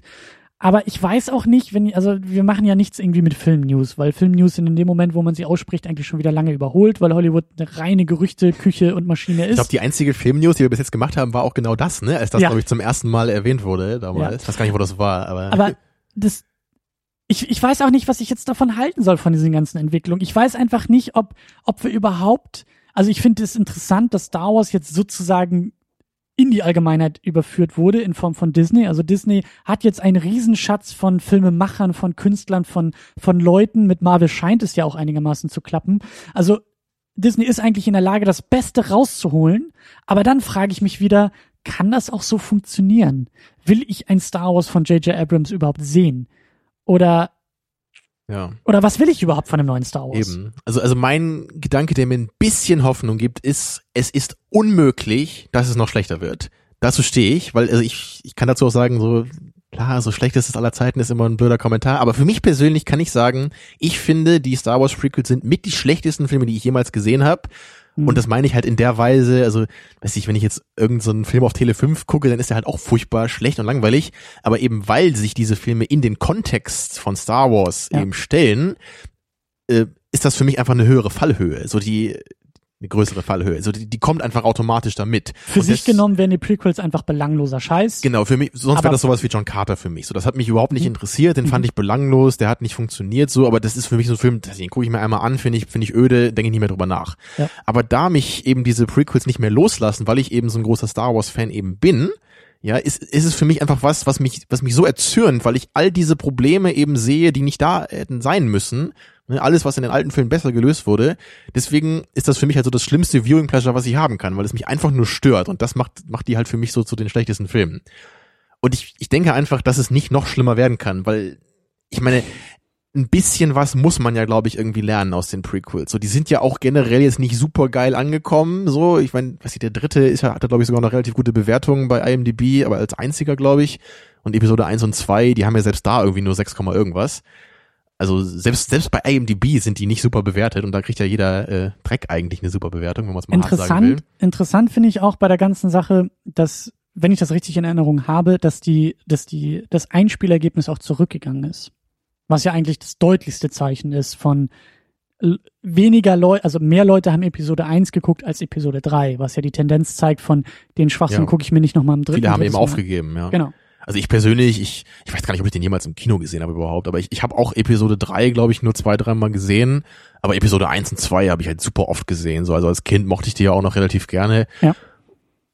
Aber ich weiß auch nicht, wir machen ja nichts irgendwie mit Film-News, weil Film-News sind in dem Moment, wo man sie ausspricht, eigentlich schon wieder lange überholt, weil Hollywood eine reine Gerüchte, Küche und Maschine ist. Ich glaube, die einzige Film-News, die wir bis jetzt gemacht haben, war auch genau das, ne? Als das, glaube ich, zum ersten Mal erwähnt wurde damals. Ja. Ich weiß gar nicht, wo das war. Aber das... Ich weiß auch nicht, was ich jetzt davon halten soll, von diesen ganzen Entwicklungen. Ich weiß einfach nicht, ob wir überhaupt... Also ich finde es interessant, dass Star Wars jetzt sozusagen... in die Allgemeinheit überführt wurde in Form von Disney. Also Disney hat jetzt einen Riesenschatz von Filmemachern, von Künstlern, von Leuten. Mit Marvel scheint es ja auch einigermaßen zu klappen. Also Disney ist eigentlich in der Lage, das Beste rauszuholen. Aber dann frage ich mich wieder, kann das auch so funktionieren? Will ich ein Star Wars von J.J. Abrams überhaupt sehen? Oder was will ich überhaupt von einem neuen Star Wars? Eben. Also mein Gedanke, der mir ein bisschen Hoffnung gibt, ist, es ist unmöglich, dass es noch schlechter wird. Dazu stehe ich, weil also ich kann dazu auch sagen, so klar, so schlechtestes aller Zeiten ist immer ein blöder Kommentar, aber für mich persönlich kann ich sagen, ich finde, die Star Wars Prequels sind mit die schlechtesten Filme, die ich jemals gesehen habe. Und das meine ich halt in der Weise, also, weiß ich, wenn ich jetzt irgendeinen Film auf Tele 5 gucke, dann ist der halt auch furchtbar schlecht und langweilig. Aber eben weil sich diese Filme in den Kontext von Star Wars eben stellen, ist das für mich einfach eine höhere Fallhöhe. Eine größere Fallhöhe. Also die kommt einfach automatisch damit. Für sich genommen wären die Prequels einfach belangloser Scheiß. Genau, für mich, sonst wäre das sowas wie John Carter für mich. So, das hat mich überhaupt nicht interessiert, den fand ich belanglos, der hat nicht funktioniert so, aber das ist für mich so ein Film, den gucke ich mir einmal an, finde ich öde, denke ich nicht mehr drüber nach. Ja. Aber da mich eben diese Prequels nicht mehr loslassen, weil ich eben so ein großer Star Wars Fan eben bin, ja, ist es für mich einfach was mich so erzürnt, weil ich all diese Probleme eben sehe, die nicht da hätten sein müssen. Alles, was in den alten Filmen besser gelöst wurde. Deswegen ist das für mich halt so das schlimmste Viewing Pleasure, was ich haben kann, weil es mich einfach nur stört. Und das macht die halt für mich so zu den schlechtesten Filmen. Und ich denke einfach, dass es nicht noch schlimmer werden kann, weil, ich meine, ein bisschen was muss man ja, glaube ich, irgendwie lernen aus den Prequels. So, die sind ja auch generell jetzt nicht super geil angekommen. So, ich meine, der dritte hat glaube ich, sogar noch relativ gute Bewertungen bei IMDb, aber als einziger, glaube ich. Und Episode 1 und 2, die haben ja selbst da irgendwie nur 6, irgendwas. Also selbst bei IMDb sind die nicht super bewertet und da kriegt ja jeder Dreck eigentlich eine super Bewertung, wenn man es mal hart sagen will. Interessant finde ich auch bei der ganzen Sache, dass, wenn ich das richtig in Erinnerung habe, dass das Einspielergebnis auch zurückgegangen ist. Was ja eigentlich das deutlichste Zeichen ist von weniger Leute, also mehr Leute haben Episode 1 geguckt als Episode 3, was ja die Tendenz zeigt von den Schwachsinn gucke ich mir nicht nochmal im dritten. Viele haben eben aufgegeben, ja. Genau. Also ich persönlich, ich weiß gar nicht, ob ich den jemals im Kino gesehen habe überhaupt, aber ich habe auch Episode 3, glaube ich, nur 2-3 Mal gesehen, aber Episode 1 und 2 habe ich halt super oft gesehen, so, also als Kind mochte ich die ja auch noch relativ gerne. Ja.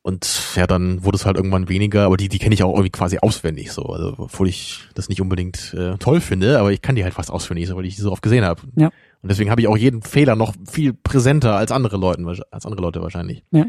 Und ja, dann wurde es halt irgendwann weniger, aber die kenne ich auch irgendwie quasi auswendig, so, also obwohl ich das nicht unbedingt toll finde, aber ich kann die halt fast auswendig, so, weil ich die so oft gesehen habe. Ja. Und deswegen habe ich auch jeden Fehler noch viel präsenter als andere Leute wahrscheinlich. Ja.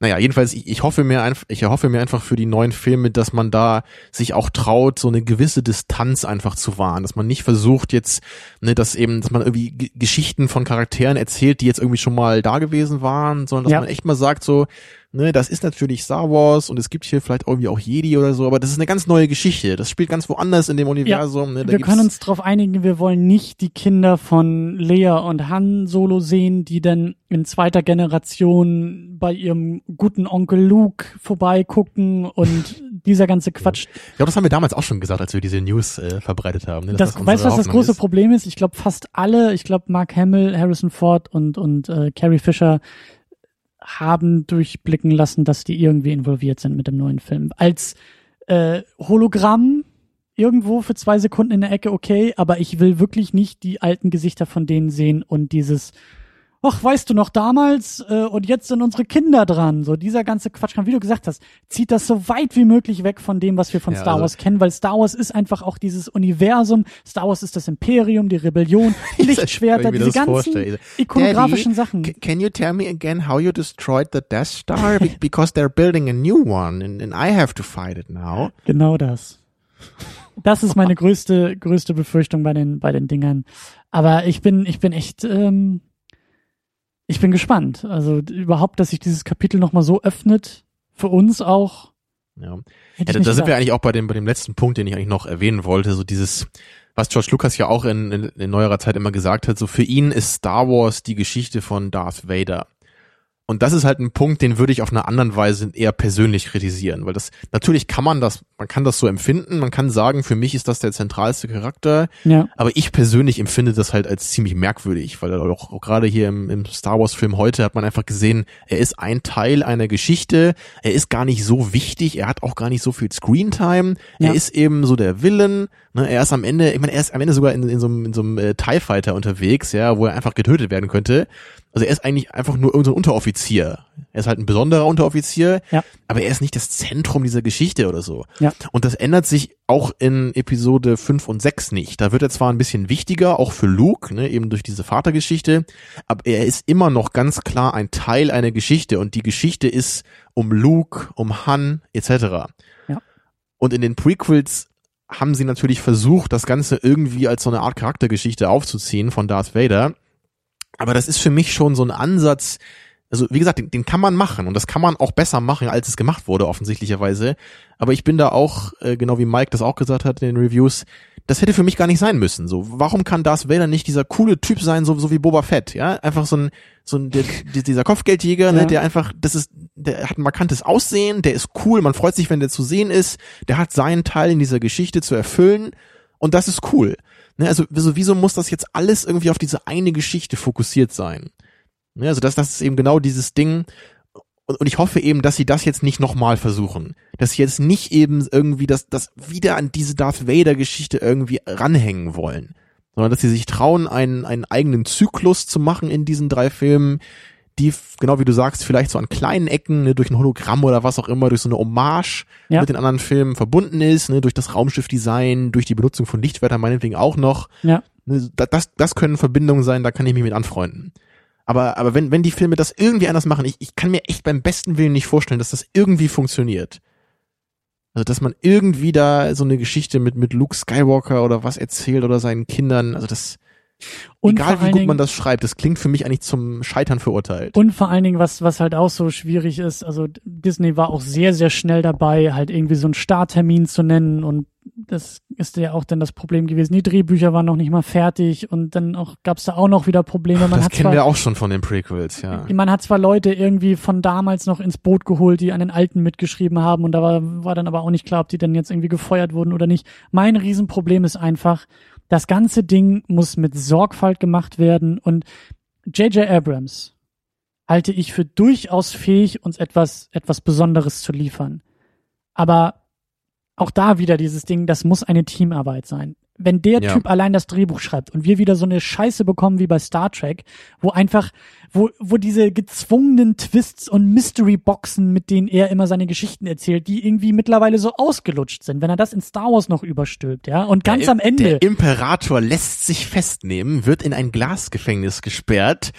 Naja, jedenfalls, ich hoffe mir einfach für die neuen Filme, dass man da sich auch traut, so eine gewisse Distanz einfach zu wahren, dass man nicht versucht jetzt, ne, dass man irgendwie Geschichten von Charakteren erzählt, die jetzt irgendwie schon mal da gewesen waren, sondern dass man echt mal sagt so, ne, das ist natürlich Star Wars und es gibt hier vielleicht irgendwie auch Jedi oder so, aber das ist eine ganz neue Geschichte, das spielt ganz woanders in dem Universum. Ja, ne, wir können uns darauf einigen, wir wollen nicht die Kinder von Leia und Han Solo sehen, die dann in zweiter Generation bei ihrem guten Onkel Luke vorbeigucken und dieser ganze Quatsch. Ich glaube, das haben wir damals auch schon gesagt, als wir diese News verbreitet haben. Ne, weißt du, was das große Problem ist? Ich glaube, fast alle, Mark Hamill, Harrison Ford und Carrie Fisher haben durchblicken lassen, dass die irgendwie involviert sind mit dem neuen Film. Als Hologramm irgendwo für 2 Sekunden in der Ecke okay, aber ich will wirklich nicht die alten Gesichter von denen sehen und dieses, ach, weißt du noch damals und jetzt sind unsere Kinder dran. So dieser ganze Quatsch, wie du gesagt hast, zieht das so weit wie möglich weg von dem, was wir von Star Wars kennen, weil Star Wars ist einfach auch dieses Universum. Star Wars ist das Imperium, die Rebellion, Lichtschwerter, diese ganzen ikonografischen Sachen. Can you tell me again how you destroyed the Death Star? Because they're building a new one and I have to fight it now. Genau das. Das ist meine größte Befürchtung bei den Dingern. Aber ich bin echt, ich bin gespannt. Also überhaupt, dass sich dieses Kapitel nochmal so öffnet, für uns auch. Ja. Da sind wir eigentlich auch bei dem letzten Punkt, den ich eigentlich noch erwähnen wollte. So dieses, was George Lucas ja auch in neuerer Zeit immer gesagt hat, so für ihn ist Star Wars die Geschichte von Darth Vader. Und das ist halt ein Punkt, den würde ich auf einer anderen Weise eher persönlich kritisieren, weil das, natürlich kann man kann das so empfinden, man kann sagen, für mich ist das der zentralste Charakter, ja. Aber ich persönlich empfinde das halt als ziemlich merkwürdig, weil auch gerade hier im Star Wars Film heute hat man einfach gesehen, er ist ein Teil einer Geschichte, er ist gar nicht so wichtig, er hat auch gar nicht so viel Screentime, ja. Er ist eben so der Villain, ne? Er ist am Ende, sogar in so einem TIE Fighter unterwegs, ja, wo er einfach getötet werden könnte. Also er ist eigentlich einfach nur irgendein Unteroffizier. Er ist halt ein besonderer Unteroffizier, ja. Aber er ist nicht das Zentrum dieser Geschichte oder so. Ja. Und das ändert sich auch in Episode 5 und 6 nicht. Da wird er zwar ein bisschen wichtiger, auch für Luke, ne, eben durch diese Vatergeschichte, aber er ist immer noch ganz klar ein Teil einer Geschichte und die Geschichte ist um Luke, um Han etc. Ja. Und in den Prequels haben sie natürlich versucht, das Ganze irgendwie als so eine Art Charaktergeschichte aufzuziehen von Darth Vader. Aber das ist für mich schon so ein Ansatz, also wie gesagt, den kann man machen und das kann man auch besser machen, als es gemacht wurde offensichtlicherweise, aber ich bin da auch, genau wie Mike das auch gesagt hat in den Reviews, das hätte für mich gar nicht sein müssen, so, warum kann Darth Vader nicht dieser coole Typ sein, so wie Boba Fett, ja, einfach dieser Kopfgeldjäger, ne, ja. Der einfach, der hat ein markantes Aussehen, der ist cool, man freut sich, wenn der zu sehen ist, der hat seinen Teil in dieser Geschichte zu erfüllen und das ist cool. Ne, also wieso muss das jetzt alles irgendwie auf diese eine Geschichte fokussiert sein? Ne, also das ist eben genau dieses Ding und ich hoffe eben, dass sie das jetzt nicht nochmal versuchen, dass sie jetzt nicht eben irgendwie das wieder an diese Darth Vader Geschichte irgendwie ranhängen wollen, sondern dass sie sich trauen, einen eigenen Zyklus zu machen in diesen 3 Filmen, die, genau wie du sagst, vielleicht so an kleinen Ecken, ne, durch ein Hologramm oder was auch immer, durch so eine Hommage mit den anderen Filmen verbunden ist, ne, durch das Raumschiff-Design, durch die Benutzung von Lichtschwertern meinetwegen auch noch. Ja. Ne, das können Verbindungen sein, da kann ich mich mit anfreunden. Aber wenn die Filme das irgendwie anders machen, ich kann mir echt beim besten Willen nicht vorstellen, dass das irgendwie funktioniert. Also, dass man irgendwie da so eine Geschichte mit Luke Skywalker oder was erzählt oder seinen Kindern, also das... Und egal wie gut man das schreibt, das klingt für mich eigentlich zum Scheitern verurteilt. Und vor allen Dingen, was halt auch so schwierig ist, also Disney war auch sehr, sehr schnell dabei, halt irgendwie so einen Starttermin zu nennen und das ist ja auch dann das Problem gewesen. Die Drehbücher waren noch nicht mal fertig und dann gab's da auch noch wieder Probleme. Das kennen wir auch schon von den Prequels, ja. Man hat zwar Leute irgendwie von damals noch ins Boot geholt, die an den alten mitgeschrieben haben und da war dann aber auch nicht klar, ob die dann jetzt irgendwie gefeuert wurden oder nicht. Mein Riesenproblem ist einfach, das ganze Ding muss mit Sorgfalt gemacht werden und J.J. Abrams halte ich für durchaus fähig, uns etwas Besonderes zu liefern. Aber auch da wieder dieses Ding, das muss eine Teamarbeit sein. Wenn der Typ allein das Drehbuch schreibt und wir wieder so eine Scheiße bekommen wie bei Star Trek, wo diese gezwungenen Twists und Mystery-Boxen, mit denen er immer seine Geschichten erzählt, die irgendwie mittlerweile so ausgelutscht sind, wenn er das in Star Wars noch überstülpt, ja, und ganz am Ende. Der Imperator lässt sich festnehmen, wird in ein Glasgefängnis gesperrt,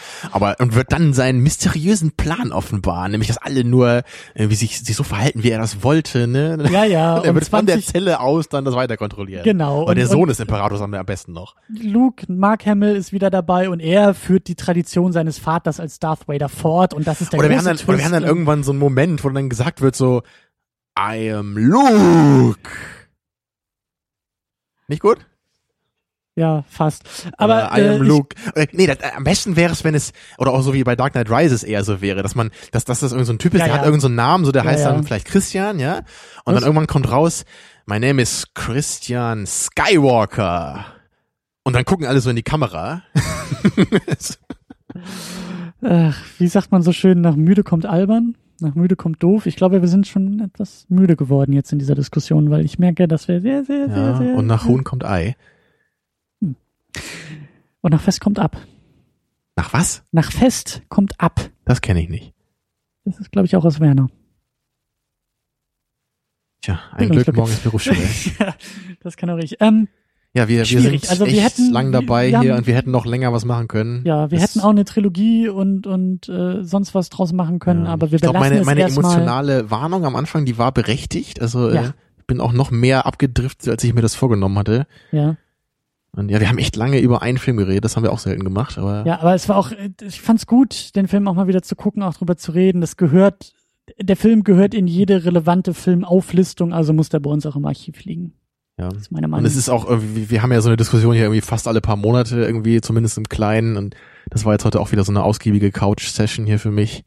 und wird dann seinen mysteriösen Plan offenbaren, nämlich, dass alle nur, wie sich so verhalten, wie er das wollte, ne? Ja. Und er wird von der Zelle aus dann das weiter kontrollieren. Genau. Und der Sohn des Imperators haben wir am besten noch. Luke, Mark Hamill ist wieder dabei und er führt die Tradition seines Vaters als Darth Vader fort und das ist der große Twist. Oder wir haben dann irgendwann so einen Moment, wo dann gesagt wird so, I am Luke. Nicht gut? Ja, fast. Aber I am Luke. Am besten wäre es, wenn es, oder auch so wie bei Dark Knight Rises eher so wäre, dass das irgend so ein Typ ist, der hat irgend so einen Namen, so der heißt dann vielleicht Christian, ja? Und dann irgendwann kommt raus, my name is Christian Skywalker. Und dann gucken alle so in die Kamera. Ach, wie sagt man so schön, nach müde kommt albern? Nach müde kommt doof. Ich glaube, wir sind schon etwas müde geworden jetzt in dieser Diskussion, weil ich merke, dass wir sehr, sehr, sehr, sehr... Und nach Huhn kommt Ei. Und nach Fest kommt ab. Nach was? Nach Fest kommt ab. Das kenne ich nicht. Das ist, glaube ich, auch aus Werner. Tja, ein Glück, morgen ist Berufsschule. Ja, das kann auch ich. Ja, wir sind also echt lang dabei hier und wir hätten noch länger was machen können. Ja, wir hätten auch eine Trilogie und sonst was draus machen können, ja, aber wir belassen es erstmal. Ich glaube, meine emotionale Warnung am Anfang, die war berechtigt. Also ich bin auch noch mehr abgedriftet, als ich mir das vorgenommen hatte. Ja. Und ja, wir haben echt lange über einen Film geredet, das haben wir auch selten gemacht. Aber ja, aber es war auch, ich fand's gut, den Film auch mal wieder zu gucken, auch drüber zu reden. Der Film gehört in jede relevante Filmauflistung, also muss der bei uns auch im Archiv liegen. Ja. Das ist meine Meinung. Und es ist auch irgendwie, wir haben ja so eine Diskussion hier irgendwie fast alle paar Monate irgendwie, zumindest im Kleinen, und das war jetzt heute auch wieder so eine ausgiebige Couch-Session hier für mich.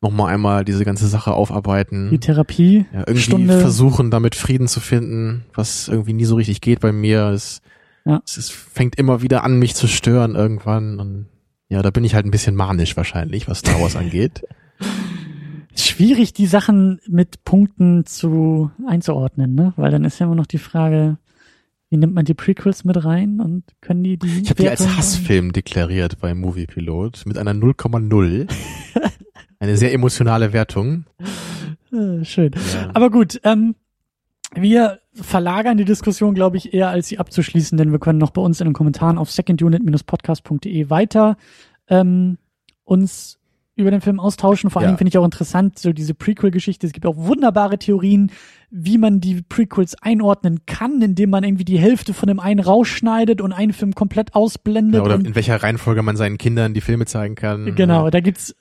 Nochmal einmal diese ganze Sache aufarbeiten. Die Therapie. Ja, irgendwie Stunde. Versuchen, damit Frieden zu finden, was irgendwie nie so richtig geht bei mir. Es fängt immer wieder an, mich zu stören irgendwann, und ja, da bin ich halt ein bisschen manisch wahrscheinlich, was Star Wars angeht. Schwierig, die Sachen mit Punkten einzuordnen, ne? Weil dann ist ja immer noch die Frage, wie nimmt man die Prequels mit rein und können die Ich habe die als Hassfilm deklariert bei Movie Pilot mit einer 0,0. Eine sehr emotionale Wertung. Schön. Ja. Aber gut, wir verlagern die Diskussion, glaube ich, eher als sie abzuschließen, denn wir können noch bei uns in den Kommentaren auf secondunit-podcast.de weiter uns über den Film austauschen. Vor allem finde ich auch interessant, so diese Prequel-Geschichte. Es gibt auch wunderbare Theorien, wie man die Prequels einordnen kann, indem man irgendwie die Hälfte von dem einen rausschneidet und einen Film komplett ausblendet. Ja, oder in welcher Reihenfolge man seinen Kindern die Filme zeigen kann. Genau, Da gibt's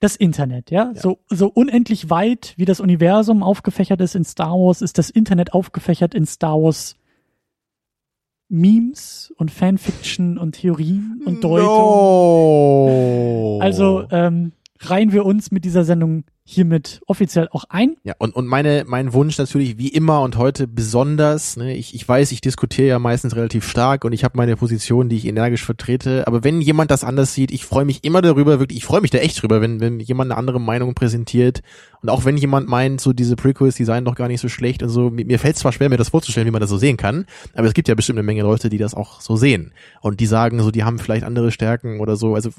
das Internet, ja? So unendlich weit, wie das Universum aufgefächert ist in Star Wars, ist das Internet aufgefächert in Star Wars Memes und Fanfiction und Theorien und Deutung. No. Also reihen wir uns mit dieser Sendung hiermit offiziell auch ein. Ja, und mein Wunsch natürlich wie immer und heute besonders, ne, ich weiß, ich diskutiere ja meistens relativ stark und ich habe meine Position, die ich energisch vertrete, aber wenn jemand das anders sieht, ich freue mich immer darüber, wirklich, ich freue mich da echt drüber, wenn jemand eine andere Meinung präsentiert, und auch wenn jemand meint, so diese Prequels, die seien doch gar nicht so schlecht und so, mir fällt es zwar schwer, mir das vorzustellen, wie man das so sehen kann, aber es gibt ja bestimmt eine Menge Leute, die das auch so sehen und die sagen so, die haben vielleicht andere Stärken oder so, also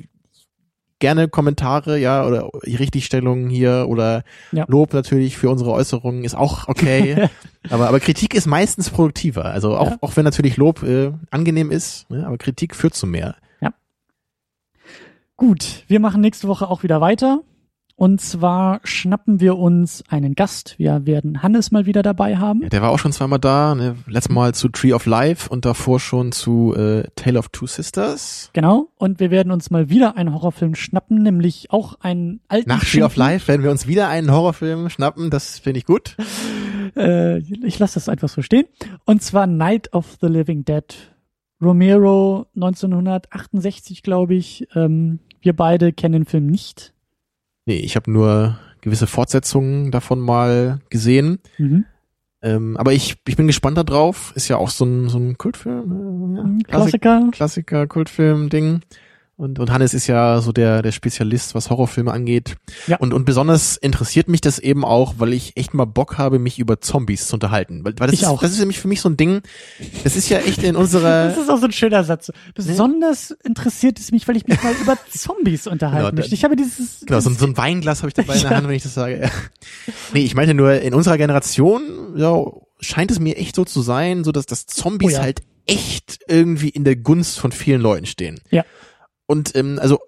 gerne Kommentare, ja, oder Richtigstellungen hier oder Lob natürlich für unsere Äußerungen ist auch okay. aber Kritik ist meistens produktiver. Also auch wenn natürlich Lob angenehm ist, ne, aber Kritik führt zu mehr. Ja. Gut, wir machen nächste Woche auch wieder weiter. Und zwar schnappen wir uns einen Gast. Wir werden Hannes mal wieder dabei haben. Ja, der war auch schon zweimal da. Ne? Letztes Mal zu Tree of Life und davor schon zu Tale of Two Sisters. Genau. Und wir werden uns mal wieder einen Horrorfilm schnappen, nämlich auch einen alten... Nach Tree of Life werden wir uns wieder einen Horrorfilm schnappen. Das finde ich gut. Ich lasse das einfach so stehen. Und zwar Night of the Living Dead. Romero, 1968, glaube ich. Wir beide kennen den Film nicht. Nee, ich habe nur gewisse Fortsetzungen davon mal gesehen. Mhm. Aber ich bin gespannt darauf. Ist ja auch so ein Kultfilm. Klassiker, Kultfilm-Ding. Und Hannes ist ja so der Spezialist, was Horrorfilme angeht. Ja. Und besonders interessiert mich das eben auch, weil ich echt mal Bock habe, mich über Zombies zu unterhalten. Weil das ist nämlich für mich so ein Ding, das ist ja echt in unserer... Das ist auch so ein schöner Satz. Besonders interessiert es mich, weil ich mich mal über Zombies unterhalten möchte. Ich habe dieses... Genau, so ein Weinglas habe ich dabei in der Hand, wenn ich das sage. Nee, ich meinte nur, in unserer Generation scheint es mir echt so zu sein, so dass das Zombies halt echt irgendwie in der Gunst von vielen Leuten stehen. Ja. Und also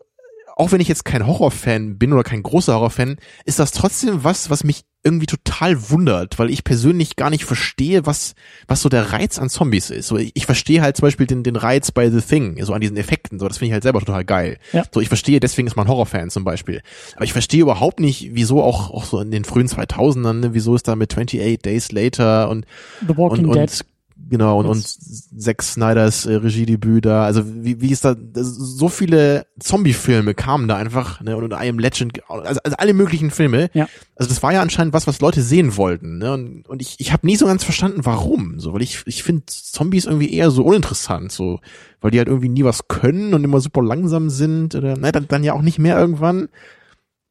auch wenn ich jetzt kein Horrorfan bin oder kein großer Horrorfan, ist das trotzdem was mich irgendwie total wundert, weil ich persönlich gar nicht verstehe, was so der Reiz an Zombies ist. So, ich verstehe halt zum Beispiel den Reiz bei The Thing, so an diesen Effekten, so, das finde ich halt selber total geil. Ja. So, ich verstehe, deswegen ist man Horrorfan zum Beispiel. Aber ich verstehe überhaupt nicht, wieso auch so in den frühen 2000ern, ne, wieso ist da mit 28 Days Later und The Walking Dead. Genau, und Zack Snyders Regiedebüt da, also wie ist da, so viele Zombie-Filme kamen da einfach, ne, und I Am Legend, also alle möglichen Filme, also das war ja anscheinend was Leute sehen wollten, ne, und ich habe nie so ganz verstanden, warum, so, weil ich finde Zombies irgendwie eher so uninteressant, so, weil die halt irgendwie nie was können und immer super langsam sind, oder, ne, dann ja auch nicht mehr irgendwann.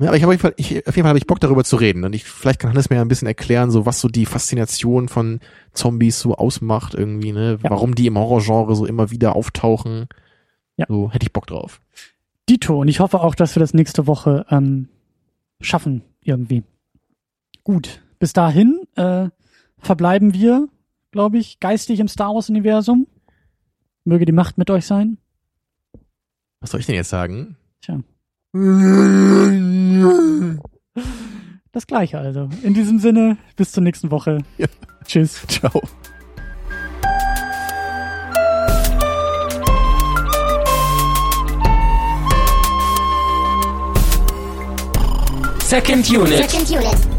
Ja, aber ich habe auf jeden Fall habe ich Bock darüber zu reden und vielleicht kann Hannes mir ja ein bisschen erklären, so was so die Faszination von Zombies so ausmacht irgendwie, ne? Ja. Warum die im Horrorgenre so immer wieder auftauchen. Ja. So hätte ich Bock drauf. Dito, und ich hoffe auch, dass wir das nächste Woche schaffen irgendwie. Gut, bis dahin verbleiben wir, glaube ich, geistig im Star Wars Universum. Möge die Macht mit euch sein. Was soll ich denn jetzt sagen? Tja. Das Gleiche also. In diesem Sinne, bis zur nächsten Woche. Ja. Tschüss. Ciao. Second Unit.